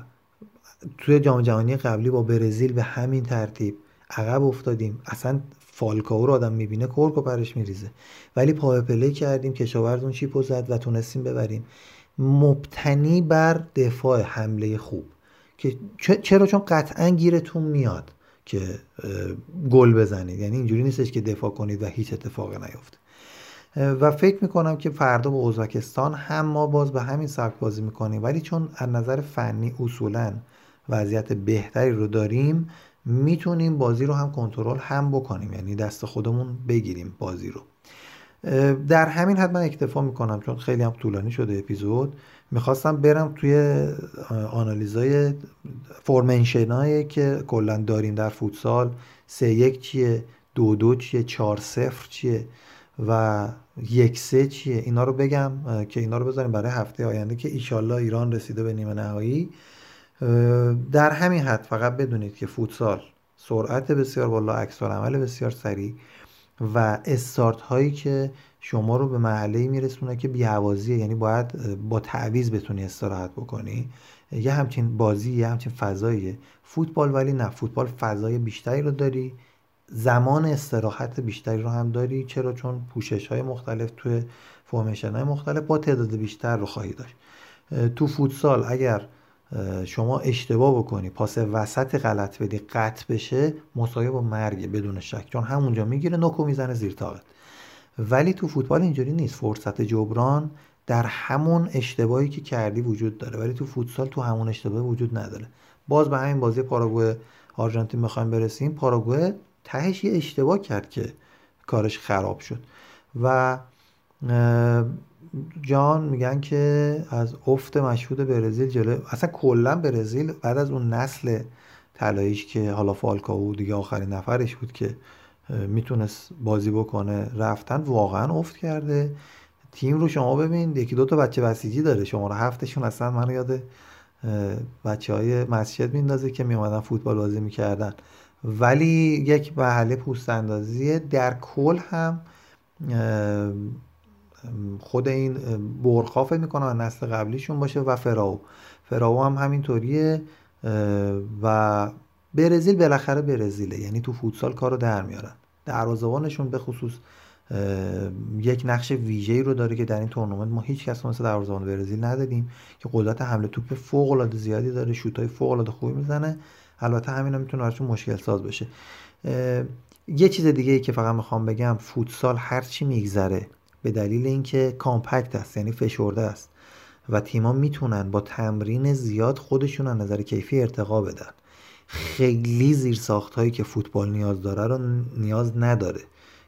توی جام جهانی قبلی با برزیل به همین ترتیب عقب افتادیم، اصلا فالکاو رو آدم میبینه کورکو پرش میریزه، ولی پاور پلی کردیم، کشاورز اون چیپو زد و تونستیم ببریم، مبتنی بر دفاع حمله خوب. که چرا؟ چون قطعا گیرتون میاد که گل بزنید، یعنی اینجوری نیستش که دفاع کنید و هیچ اتفاقی نیفته. و فکر میکنم که فردا با ازبکستان هم ما باز به همین سبک بازی میکنیم، ولی چون از نظر فنی اصولا وضعیت بهتری رو داریم، میتونیم بازی رو هم کنترل هم بکنیم، یعنی دست خودمون بگیریم بازی رو. در همین حد من اکتفا میکنم چون خیلی هم طولانی شده اپیزود. میخواستم برم توی آنالیزای فورمیشنایی که کلا داریم در فوتسال، سه یک چیه، دو دو چیه، چهار صفر چیه و یک سه چیه، اینا رو بگم که اینا رو بذاریم برای هفته آینده که ایشالله ایران رسیده به نیمه نهایی. در همین حد فقط بدونید که فوتسال سرعت بسیار بالا، عکس‌العمل بسیار سریع و استارت هایی که شما رو به محله میرسونه که بی‌حوازیه، یعنی باید با تعویض بتونی استراحت بکنی. یه همچین بازی، یه همچین فضاییه فوتبال، ولی نه، فوتبال فضای بیشتری رو داری، زمان استراحت بیشتری رو هم داری. چرا؟ چون پوشش های مختلف توی فرمیشن های مختلف با تعداد بیشتر رو خواهی داشت. تو فوتسال اگر شما اشتباه بکنی، پاس وسط غلط بدی، قطع بشه، مساوی با مرگ بدون شک، چون همونجا میگیره نوکو میزنه زیر طاقت. ولی تو فوتبال اینجوری نیست، فرصت جبران در همون اشتباهی که کردی وجود داره، ولی تو فوتسال تو همون اشتباه وجود نداره. باز به همین بازی پاراگوئه آرژانتین میخوایم برسیم، پاراگوئه تهش یه اشتباه کرد که کارش خراب شد و جان میگن که از افت مشهود برزیل جلو، اصلا کلا برزیل بعد از اون نسل طلاییش که حالا فالکاو دیگه آخرین نفرش بود که میتونست بازی بکنه، رفتن واقعا افت کرده. تیم رو شما ببین، یکی دو تا بچه بسیجی داره، شما رو هفتشون اصلا من یاد بچهای مسجد میندازه که میومدن فوتبال بازی میکردن، ولی یک بهله پوست اندازیه. در کل هم خود این برخا فکر میکنم از نسل قبلیشون باشه و فراو فراو هم همینطوریه و برزیل بالاخره برزیله، یعنی تو فوتسال کارو در میارن، دروازه‌بانشون به خصوص یک نقش ویژه‌ای رو داره که در این تورنمنت ما هیچ کس مثل دروازه‌بان برزیل ندیدیم که قدرت حمله توپ فوق‌العاده زیادی داره، شوت‌های فوق‌العاده خوبی میزنه. البته همینا میتونه براتون مشکل ساز بشه. یه چیز دیگه ای که فقط میخوام بگم، فوتسال هر چی میگذره به دلیل اینکه کامپکت است، یعنی فشرده است و تیم‌ها میتونن با تمرین زیاد خودشون از نظر کیفی ارتقا بدن. خیلی زیرساخت‌هایی که فوتبال نیاز داره رو نیاز نداره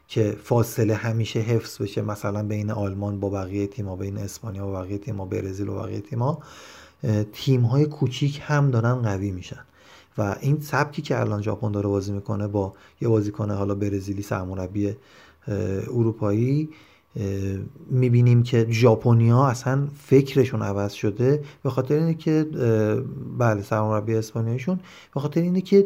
که فاصله همیشه حفظ بشه، مثلا بین آلمان با بقیه تیم‌ها، بین اسپانیا با بقیه تیم‌ها، برزیل و بقیه تیم‌ها. تیم‌های کوچیک هم دارن قوی میشن و این سبکی که الان ژاپن داره بازی میکنه با یه بازیکن حالا برزیلی سرمربی اروپایی، میبینیم که ژاپنی‌ها اصلا فکرشون عوض شده به خاطر اینه که بله سرمربی اسپانیاییشون به خاطر اینه که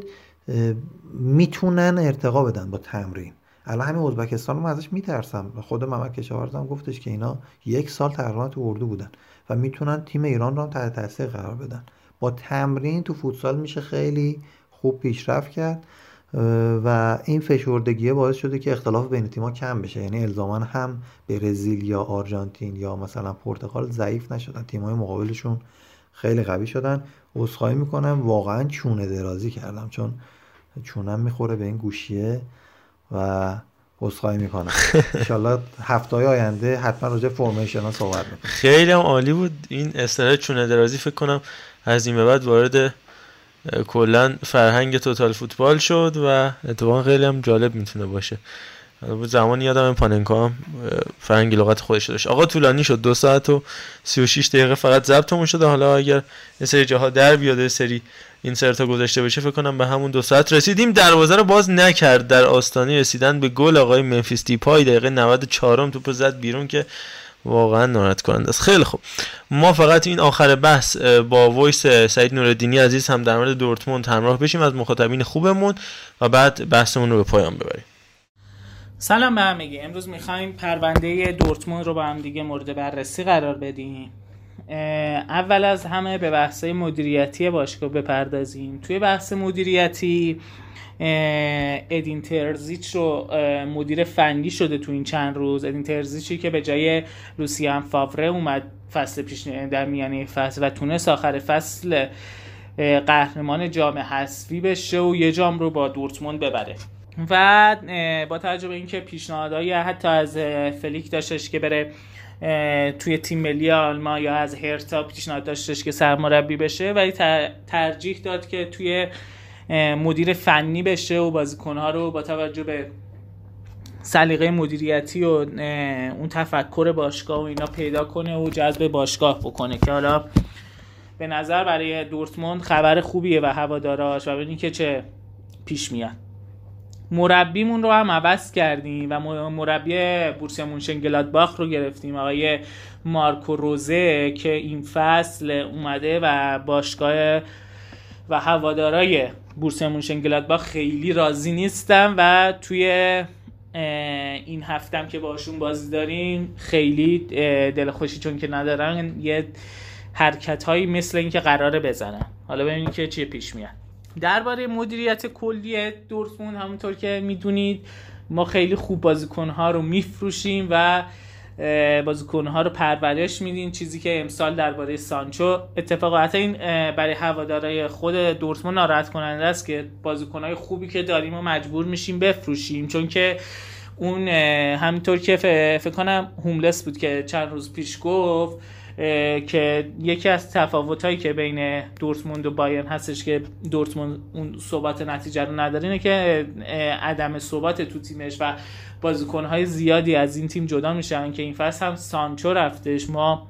میتونن ارتقا بدن با تمرین. الان همین ازبکستان رو ازش میترسم، خود محمد کشاورزم گفتش که اینا یک سال تقریبا تو اردو بودن و میتونن تیم ایران رو هم تحت تاثیر قرار بدن. با تمرین تو فوتسال میشه خیلی خوب پیشرفت کرد و این فشردگیه باعث شده که اختلاف بین تیم‌ها کم بشه، یعنی الزاما هم برزیل یا آرژانتین یا مثلا پرتغال ضعیف نشدن، تیم‌های مقابلشون خیلی قوی شدن. عذرخواهی میکنم واقعا چونه درازی کردم چون چونم میخوره به این گوشیه و عذرخواهی میکنم. انشالله هفته‌های آینده حتما راجع به فرمیشن‌ها صحبت می‌کنیم. خیلی هم عالی بود این اصطلاح چونه درازی، فکر کنم از این به بعد وارد کلا فرهنگ توتال فوتبال شد و اتفاقا خیلی هم جالب میتونه باشه. بود زمانی یادم این پاننکا هم فرهنگ لغت خودش داشت. آقا طولانی شد، دو ساعت و سی و شیش دقیقه فقط ضبطمون شد. حالا اگر این سری جاها در بیاد، این سری این سرتا گذاشته بشه، فکر کنم به همون دو ساعت رسیدیم. دروازه رو باز نکرد، در آستانه رسیدن به گل آقای منفیس دیپای دقیقه نود و چهار توپ زد بیرون که واقعا ناراحت کننده است. خیلی خوب، ما فقط این آخر بحث با وایس سعید نورالدینی عزیز هم در مورد دورتموند همراه بشیم از مخاطبین خوبمون و بعد بحثمون رو به پایان ببریم. سلام به همگی، امروز میخوایم پرونده دورتموند رو با هم دیگه مورد بررسی قرار بدیم. اول از همه به بحث‌های مدیریتی باشگاه بپردازیم. توی بحث مدیریتی ادین ترزیچ رو مدیر فنی شده تو این چند روز. ادین ترزیچی که به جای لوسیان فاوره اومد فصل پیش در میانه فصل و تونست آخر فصل قهرمان جام حذفی بشه و یه جام رو با دورتموند ببره و با توجه به اینکه پیشنهادایی حتی از فلیک داشتش که بره توی تیم ملی آلمان یا از هرتا پیشنهاد داشتش که سرمربی بشه، ولی ترجیح داد که توی مدیر فنی بشه و بازیکن‌ها رو با توجه به سلیقه مدیریتی و اون تفکر باشگاه و اینا پیدا کنه و جذب باشگاه بکنه که حالا به نظر برای دورتموند خبر خوبیه و هواداراش و ببینید که چه پیش میاد. مربیمون رو هم عوض کردیم و مربی بورسیا مونشنگلادباخ رو گرفتیم، آقای مارکو روزه که این فصل اومده و باشگاه و هوادارای بورسیا مونشنگلادباخ خیلی راضی نیستن و توی این هفتم که باشون بازی داریم خیلی دلخوشی چون که ندارن یه حرکت هایی مثل این که قراره بزنن. حالا ببینیم که چی پیش میاد. درباره مدیریت کلی دورتموند همونطور که میدونید ما خیلی خوب بازیکن‌ها رو میفروشیم و بازیکن‌ها رو پرورش میدیم، چیزی که امسال درباره سانچو اتفاق افتاد. این برای هوادارهای خود دورتموند ناراحت کننده است که بازیکن‌های خوبی که داریم و مجبور میشیم بفروشیم، چون که اون همونطور که فکر کنم هوملس بود که چند روز پیش گفت که یکی از تفاوتایی که بین دورتموند و بایرن هستش که دورتموند اون ثبات نتیجه رو نداره، اینه که عدم ثبات تو تیمش و بازیکن‌های زیادی از این تیم جدا میشن که این فصل هم سانچو رفتش، ما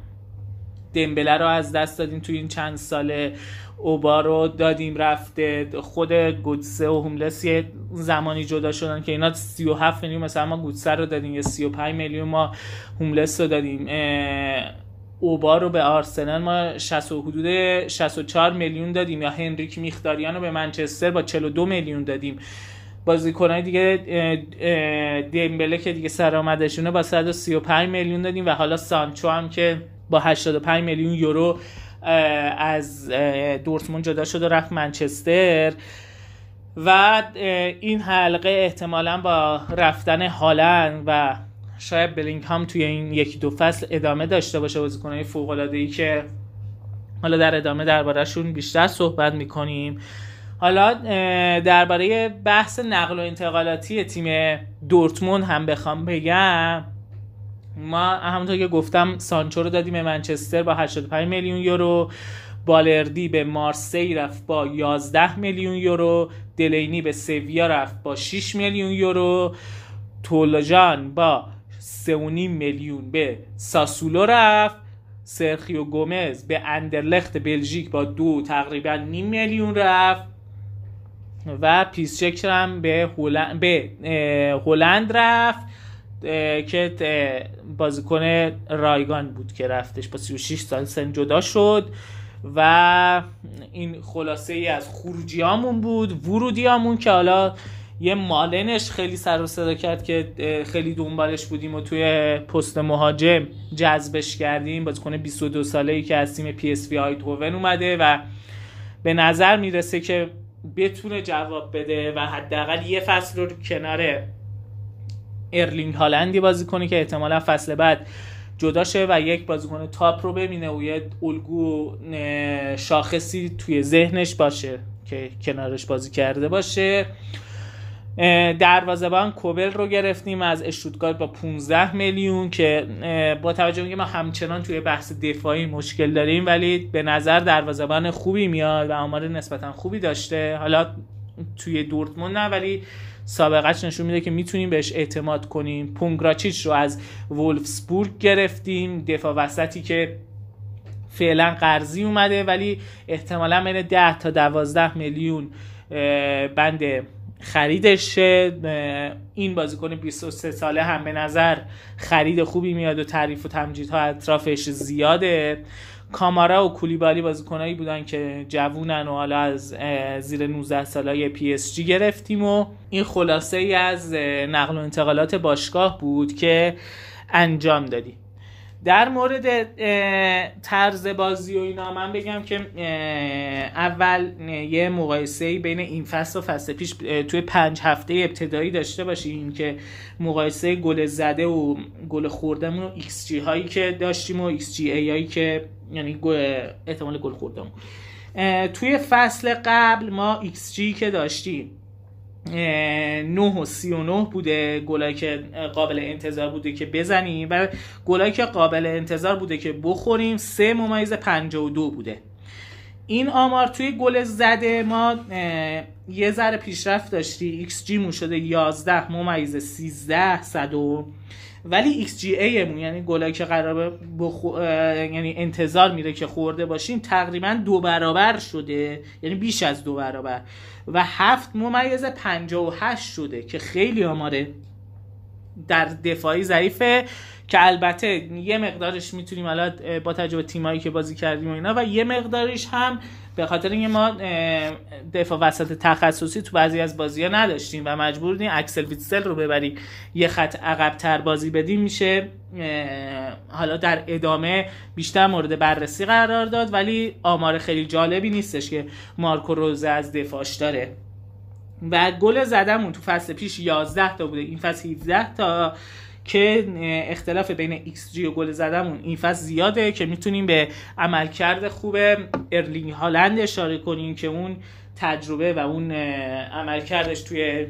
دمبله رو از دست دادیم توی این چند ساله، اوبا رو دادیم رفته، خود گودسه و هوملس یه زمانی جدا شدن که اینا سی و هفت میلیون مثلا ما گودسه رو دادیم، یا سی و پنج میلیون ما هوملس رو دادیم، اوبا رو به آرسنال ما شصت و حدود شصت و چهار میلیون دادیم، یا هنریک میختاریان رو به منچستر با چهل و دو میلیون دادیم، بازیکن‌های دیگه دمبله که دیگه سرآمدشونه با صد و سی و پنج میلیون دادیم و حالا سانچو هم که با هشتاد و پنج میلیون یورو از دورتموند جدا شد و رفت منچستر و این حلقه احتمالاً با رفتن هالند و شاید بلینگهام توی این یکی دو فصل ادامه داشته باشه، بازیکن‌های فوق‌العاده‌ای که حالا در ادامه درباره‌شون بیشتر صحبت می‌کنیم. حالا درباره بحث نقل و انتقالاتی تیم دورتموند هم بخوام بگم، ما همونطور که گفتم سانچو رو دادیم به منچستر با هشتاد و پنج میلیون یورو، بالردی به مارسی رفت با یازده میلیون یورو، دلینی به سویا رفت با شش میلیون یورو، تولاجان با سه و نیم میلیون به ساسولو رفت، سرخیو گومز به اندرلخت بلژیک با دو تقریبا نیم میلیون رفت و پیسچک هم به هلند به هلند رفت که بازیکن رایگان بود که رفتش، با سی و شش سال سن جدا شد. و این خلاصه ای از خروجیامون بود. ورودیامون که حالا یه مالنش خیلی سر و صدا کرد که خیلی دنبالش بودیم و توی پست مهاجم جذبش کردیم، بازیکن بیست و دو ساله‌ای که از تیم پی اس وی آیدهوون اومده و به نظر میرسه که بتونه جواب بده و حداقل یه فصل رو کنار ارلینگ هالندی بازی کنه که احتمالا فصل بعد جدا شه و یک بازیکن تاپ رو ببینه و یه الگو شاخصی توی ذهنش باشه که کنارش بازی کرده باشه. دروازه‌بان کوبل رو گرفتیم از اشتوتگارت با پانزده میلیون که با توجه به اینکه ما همچنان توی بحث دفاعی مشکل داریم ولی به نظر دروازه‌بان خوبی میاد و آمار نسبتا خوبی داشته، حالا توی دورتموند نه ولی سابقه‌اش نشون میده که میتونیم بهش اعتماد کنیم. پونگراچیچ رو از وولفسبورگ گرفتیم، دفاع وسطی که فعلا قرضی اومده ولی احتمالاً بین ده تا دوازده میلیون بند خریدش. این بازیکن بیست و سه ساله هم به نظر خرید خوبی میاد و تعریف و تمجیدها اطرافش زیاده. کامارا و کولیبالی بازیکنایی بودن که جوونن و حالا از زیر نوزده سالای پی اس جی گرفتیم. و این خلاصه ای از نقل و انتقالات باشگاه بود که انجام دادیم. در مورد طرز بازی و اینا من بگم که اول یه مقایسه بین این فصل و فصل پیش توی پنج هفته ابتدایی داشته باشیم که مقایسه گل زده و گل خوردمون و ایکس جی هایی که داشتیم و ایکس جی ای هایی که یعنی احتمال گل خوردمون. توی فصل قبل ما ایکس جی که داشتیم نه و سی و نه بوده، گلایی که قابل انتظار بوده که بزنیم و گلایی که قابل انتظار بوده که بخوریم سه ممیز پنجاه و دو بوده. این آمار توی گل زده ما یه ذره پیشرفت داشتی، ایکس جی مون شده یازده ممیز سیزده صدم ولی ایکس جی ای مون یعنی گلایی که قراره بخو... یعنی انتظار میره که خورده باشیم تقریبا دو برابر شده، یعنی بیش از دو برابر و هفت ممیز پنجاه و هشت شده که خیلی آماره در دفاعی ضعیفه که البته یه مقدارش میتونیم الان با توجه به تیمایی که بازی کردیم و اینا و یه مقدارش هم به خاطر اینکه ما دفاع وسط تخصصی تو بعضی از بازی‌ها نداشتیم و مجبور بودیم اکسل ویتسل رو ببریم یه خط عقب‌تر بازی بدیم میشه. حالا در ادامه بیشتر مورد بررسی قرار داد ولی آمار خیلی جالبی نیستش که مارکو روزه از دفاعش داره. و گل زدمون تو فصل پیش یازده تا بوده، این فصل هفده تا که اختلاف بین ایکس جی و گل زدمون این فصل زیاده که میتونیم به عملکرد خوب ارلینگ هالند اشاره کنیم که اون تجربه و اون عملکردش توی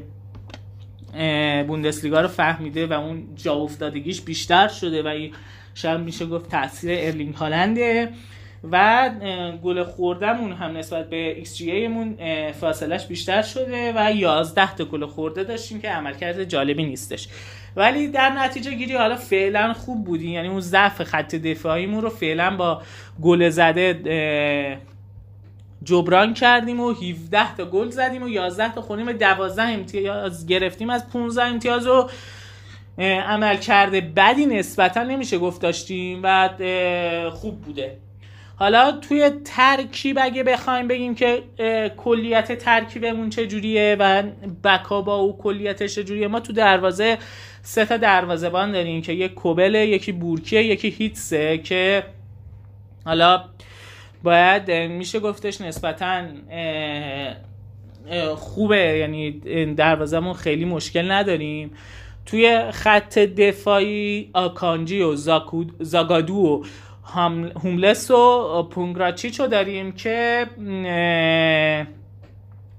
بوندسلیگا رو فهمیده و اون جا افتادگیش بیشتر شده و این شاید میشه گفت تاثیر ارلینگ هالنده. و گل خوردمون هم نسبت به ایکس جی ایمون فاصلش بیشتر شده و یازده تا گل خورده داشتیم که عملکرد جالبی نیستش ولی در نتیجه گیری حالا فعلا خوب بودیم، یعنی اون ضعف خط دفاعیمون رو فعلا با گل زده جبران کردیم و هفده تا گل زدیم و یازده تا خوردیم و دوازده امتیاز گرفتیم از پانزده امتیاز و عمل کرده بدی نسبتا نمیشه گفت داشتیم و خوب بوده. حالا توی ترکیب اگه بخوایم بگیم که کلیت ترکیبمون چجوریه و بکابا و کلیتش چجوریه، ما تو دروازه سه تا دروازه‌بان داریم که یک کوبله، یکی بورکیه، یکی هیتسه که حالا باید میشه گفتش نسبتاً خوبه، یعنی دروازه‌مون خیلی مشکل نداریم. توی خط دفاعی آکانجی و زاگادو و هوملس و پونگراچیچو داریم که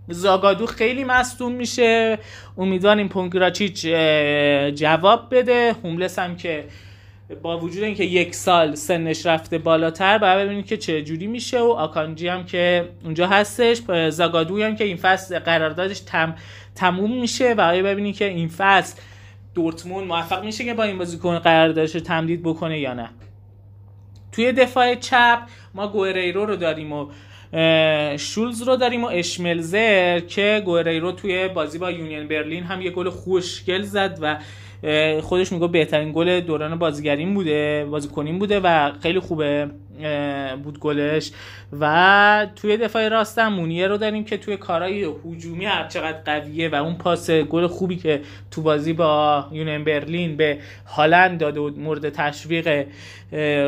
زاگادو خیلی مصدوم میشه، امیدواریم پونگراچیچ جواب بده. هوملس هم که با وجود اینکه یک سال سنش رفته بالاتر باید ببینید که چه جوری میشه، و آکانجی هم که اونجا هستش، زاگادوی هم که این فصل قراردادش تم تموم میشه، باید ببینید که این فصل دورتموند موفق میشه که با این بازیکن قراردادش رو تمدید بکنه یا نه. توی دفاع چپ ما گوئریرو رو داریم و شولز رو داریم و اشملزر که گوئریرو توی بازی با یونین برلین هم یه گل خوشگل زد و خودش میگه بهترین گل دوران بازیگرین بوده، بازیکنین بوده و خیلی خوبه بود گلش. و توی دفاع راست هم مونیه رو داریم که توی کارهای هجومی هر چقدر قویه و اون پاس گل خوبی که تو بازی با یونین برلین به هالند داد و مورد تشویق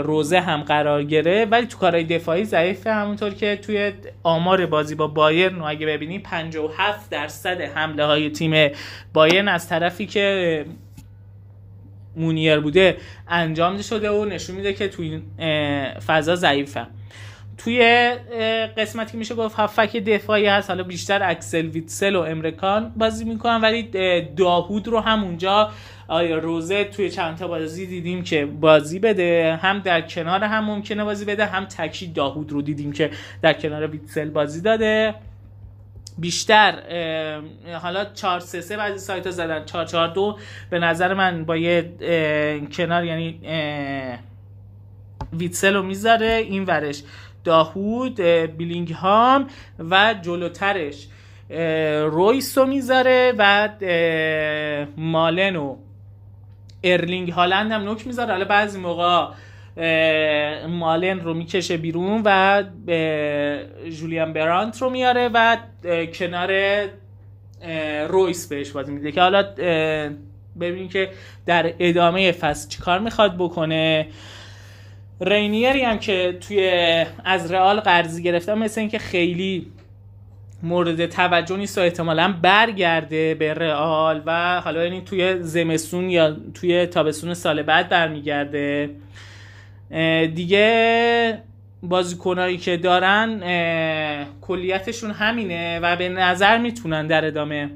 روزه هم قرار گرفت، ولی تو کارهای دفاعی ضعیفه. همونطور که توی آمار بازی با بایرن اگه ببینیم پنجاه و هفت درصد حمله های تیم بایرن از طرفی که مونیر بوده انجام شده و نشون میده که توی فضا ضعیفه. توی قسمتی که میشه گفت هفک دفاعی هست، حالا بیشتر اکسل ویتسل و امرکان بازی میکنن، ولی داوود رو هم اونجا روزه توی چند تا بازی دیدیم که بازی بده، هم در کنار هم ممکنه بازی بده، هم تکی داوود رو دیدیم که در کنار ویتسل بازی داده. بیشتر حالا چهار سه سه بعضی سایت‌ها زدن، چهار چهار دو به نظر من با یه کنار یعنی ویتسلو میذاره، این ورش داوود بیلینگهام و جلوترش رویسو میذاره و مالنو ارلینگ هالند هم نوک میذاره. حالا بعضی موقع مالن رو میکشه بیرون و جولیان برانت رو میاره و کنار رویس بهش بازی میده که حالا ببینیم که در ادامه فصل چی کار میخواد بکنه. رینیری هم که توی از رئال قرضی گرفته مثل اینکه خیلی مورد توجه نیست و احتمالاً برگرده به رئال و حالا یعنی توی زمستون یا توی تابستون سال بعد برمیگرده دیگه. بازیکنایی که دارن کلیتشون همینه و به نظر میتونن در ادامه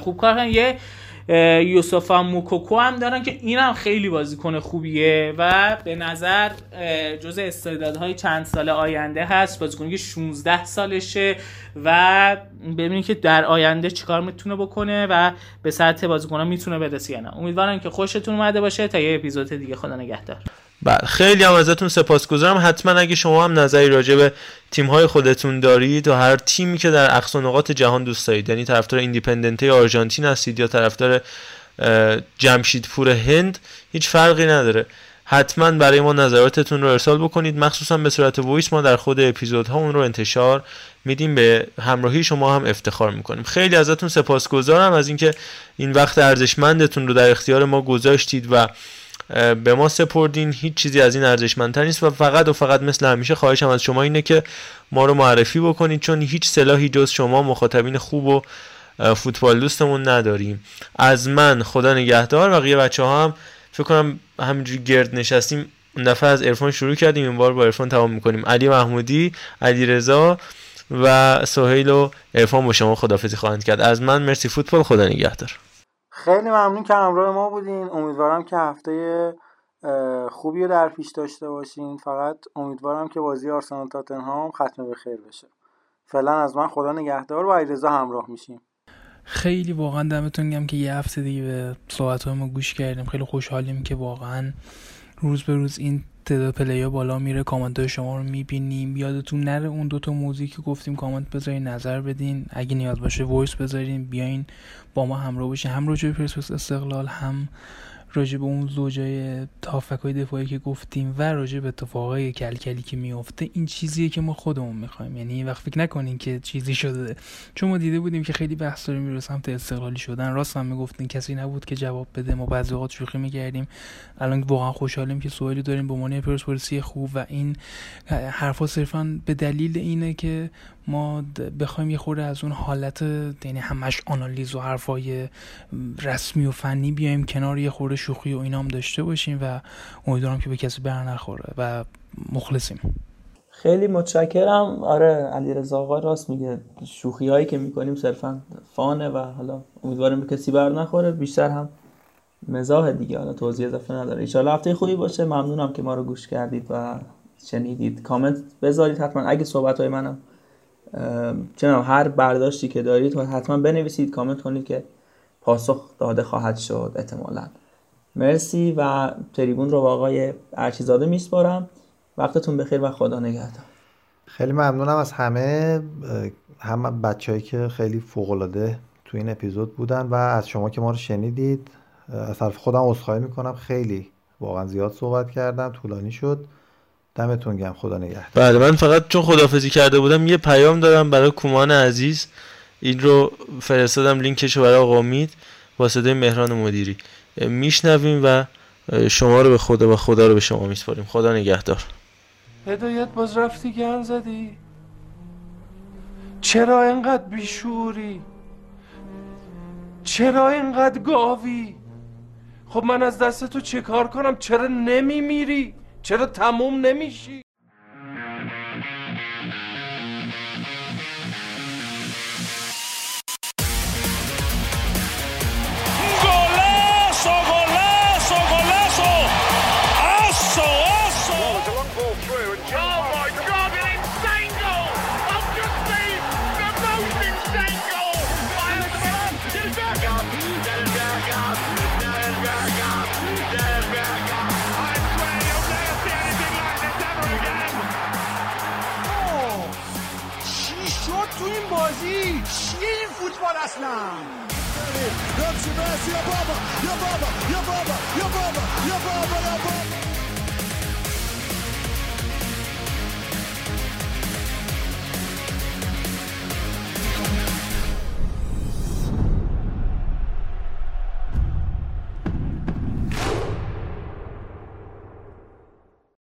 خوب کار کنن. یه یوسفا موکوکو هم دارن که اینم خیلی بازیکن خوبیه و به نظر جزء استعدادهای چند سال آینده هست، بازیکنی که شانزده سالشه و ببینید که در آینده چیکار میتونه بکنه و به سطح بازیکن‌ها میتونه برسه یا نه. امیدوارم که خوشتون اومده باشه. تا یه اپیزود دیگه خدا نگهدار. بله خیلی هم ازتون سپاسگزارم. حتما اگه شما هم نظری راجع به تیم‌های خودتون دارید و هر تیمی که در اقصا نقاط جهان دوست دارید، یعنی طرفدار ایندیپندنته آرژانتین هستید یا طرفدار جمشیدپور هند، هیچ فرقی نداره، حتما برای ما نظراتتون رو ارسال بکنید، مخصوصا به صورت وایس. ما در خود اپیزودها اون رو انتشار میدیم، به همراهی شما هم افتخار میکنیم. خیلی ازتون سپاسگزارم از اینکه این وقت ارزشمندتون رو در اختیار ما گذاشتید و به ما سپردین. هیچ چیزی از این ارزشمندتر نیست و فقط و فقط مثل همیشه خواهشم از شما اینه که ما رو معرفی بکنید، چون هیچ سلاحی جز شما مخاطبین خوب و فوتبال دوستمون نداریم. از من خدا نگهدار. بقیه بچه‌ها هم فکر کنم همینجوری گرد نشستیم، اون دفعه از عرفان شروع کردیم، این بار با عرفان تمام می‌کنیم. علی محمودی، علیرضا و سهیل و عرفان با شما خداحافظی خواهند کرد. از من مرسی فوتبال. خدا نگهدار. خیلی ممنون که همراه ما بودین. امیدوارم که هفته خوبی در پیش داشته باشین. فقط امیدوارم که بازی آرسنال تاتنهام ختم به خیر بشه. فعلا از من خدا نگهدار. و علیرضا همراه میشیم. خیلی واقعا دمتون میگم که یه هفته دیگه به صحبت‌های ما گوش کردیم. خیلی خوشحالیم که واقعا روز به روز این تعداد پلی‌ها بالا میره. کامنت‌های شما رو میبینیم. یادتون نره اون دو تا موضوعی که گفتیم کامنت بذارین، نظر بدین، اگه نیاز باشه وایس بذارین، بیاین با ما همراه بشین، هم راجع به پرسپولیس استقلال، هم راجع به اون زوجای تافکای دفاعی که گفتیم و راجع به اتفاقای کلکلی که میفته. این چیزیه که ما خودمون میخوایم، یعنی وقت فکر نکنین که چیزی شده، چون ما دیده بودیم که خیلی بحثا میره سمت استقلالی شدن. راست هم میگفتین کسی نبود که جواب بده، ما بعضی وقت شوخی میکردیم. الان واقعا خوشحالیم که سوالی داریم به معنی پرسپولیسی خوب و این حرفا صرفا به دلیل اینه که ما بخوایم یه خورده از اون حالت یعنی همش آنالیز و حرفای رسمی و فنی بیایم کنار، یه خورده شوخی و اینام داشته باشیم و امیدوارم که به کسی بر نخوره و مخلصیم. خیلی متشکرم. آره علیرضا آقا راست میگه، شوخی هایی که میکنیم صرفا فانه و حالا امیدوارم به کسی بر نخوره، بیشتر هم مزاح دیگه، حالا توضیح اضافه نداره. ان شاءالله هفته خوبی باشه. ممنونم که ما رو گوش کردید و شنیدید. کامنت بذارید حتما، اگه صحبت‌های منم چنم هر برداشتی که دارید حتما بنویسید، کامنت کنید که پاسخ داده خواهد شد احتمالاً. مرسی و تریبون رو با آقای ارچیزاده میسپارم. وقتتون بخیر و خدا نگهدار. خیلی ممنونم از همه، هم بچه‌ای که خیلی فوق‌العاده تو این اپیزود بودن و از شما که ما رو شنیدید. از طرف خودم عذرخواهی میکنم، خیلی واقعا زیاد صحبت کردم، طولانی شد. دمتون گرم، خدا نگهدار. بله من فقط چون خداحافظی کرده بودم یه پیام دادم برای کومان عزیز، این رو فرستادم لینکش رو برای آقا امید با صدای مهران مدیری. میشنویم و شما رو به خدا و خدا رو به شما میسپاریم. خدا نگهدار. هدایت باز رفتی گند زدی، چرا اینقدر بیشوری، چرا اینقدر گاوی؟ خب من از دست تو چه کار کنم؟ چرا نمیمیری؟ چرا تموم نمیشی؟ گولاسو گولاسو گولاسو آسو آسو. اسلام رقص بس يا بابا يا بابا يا بابا يا بابا يا بابا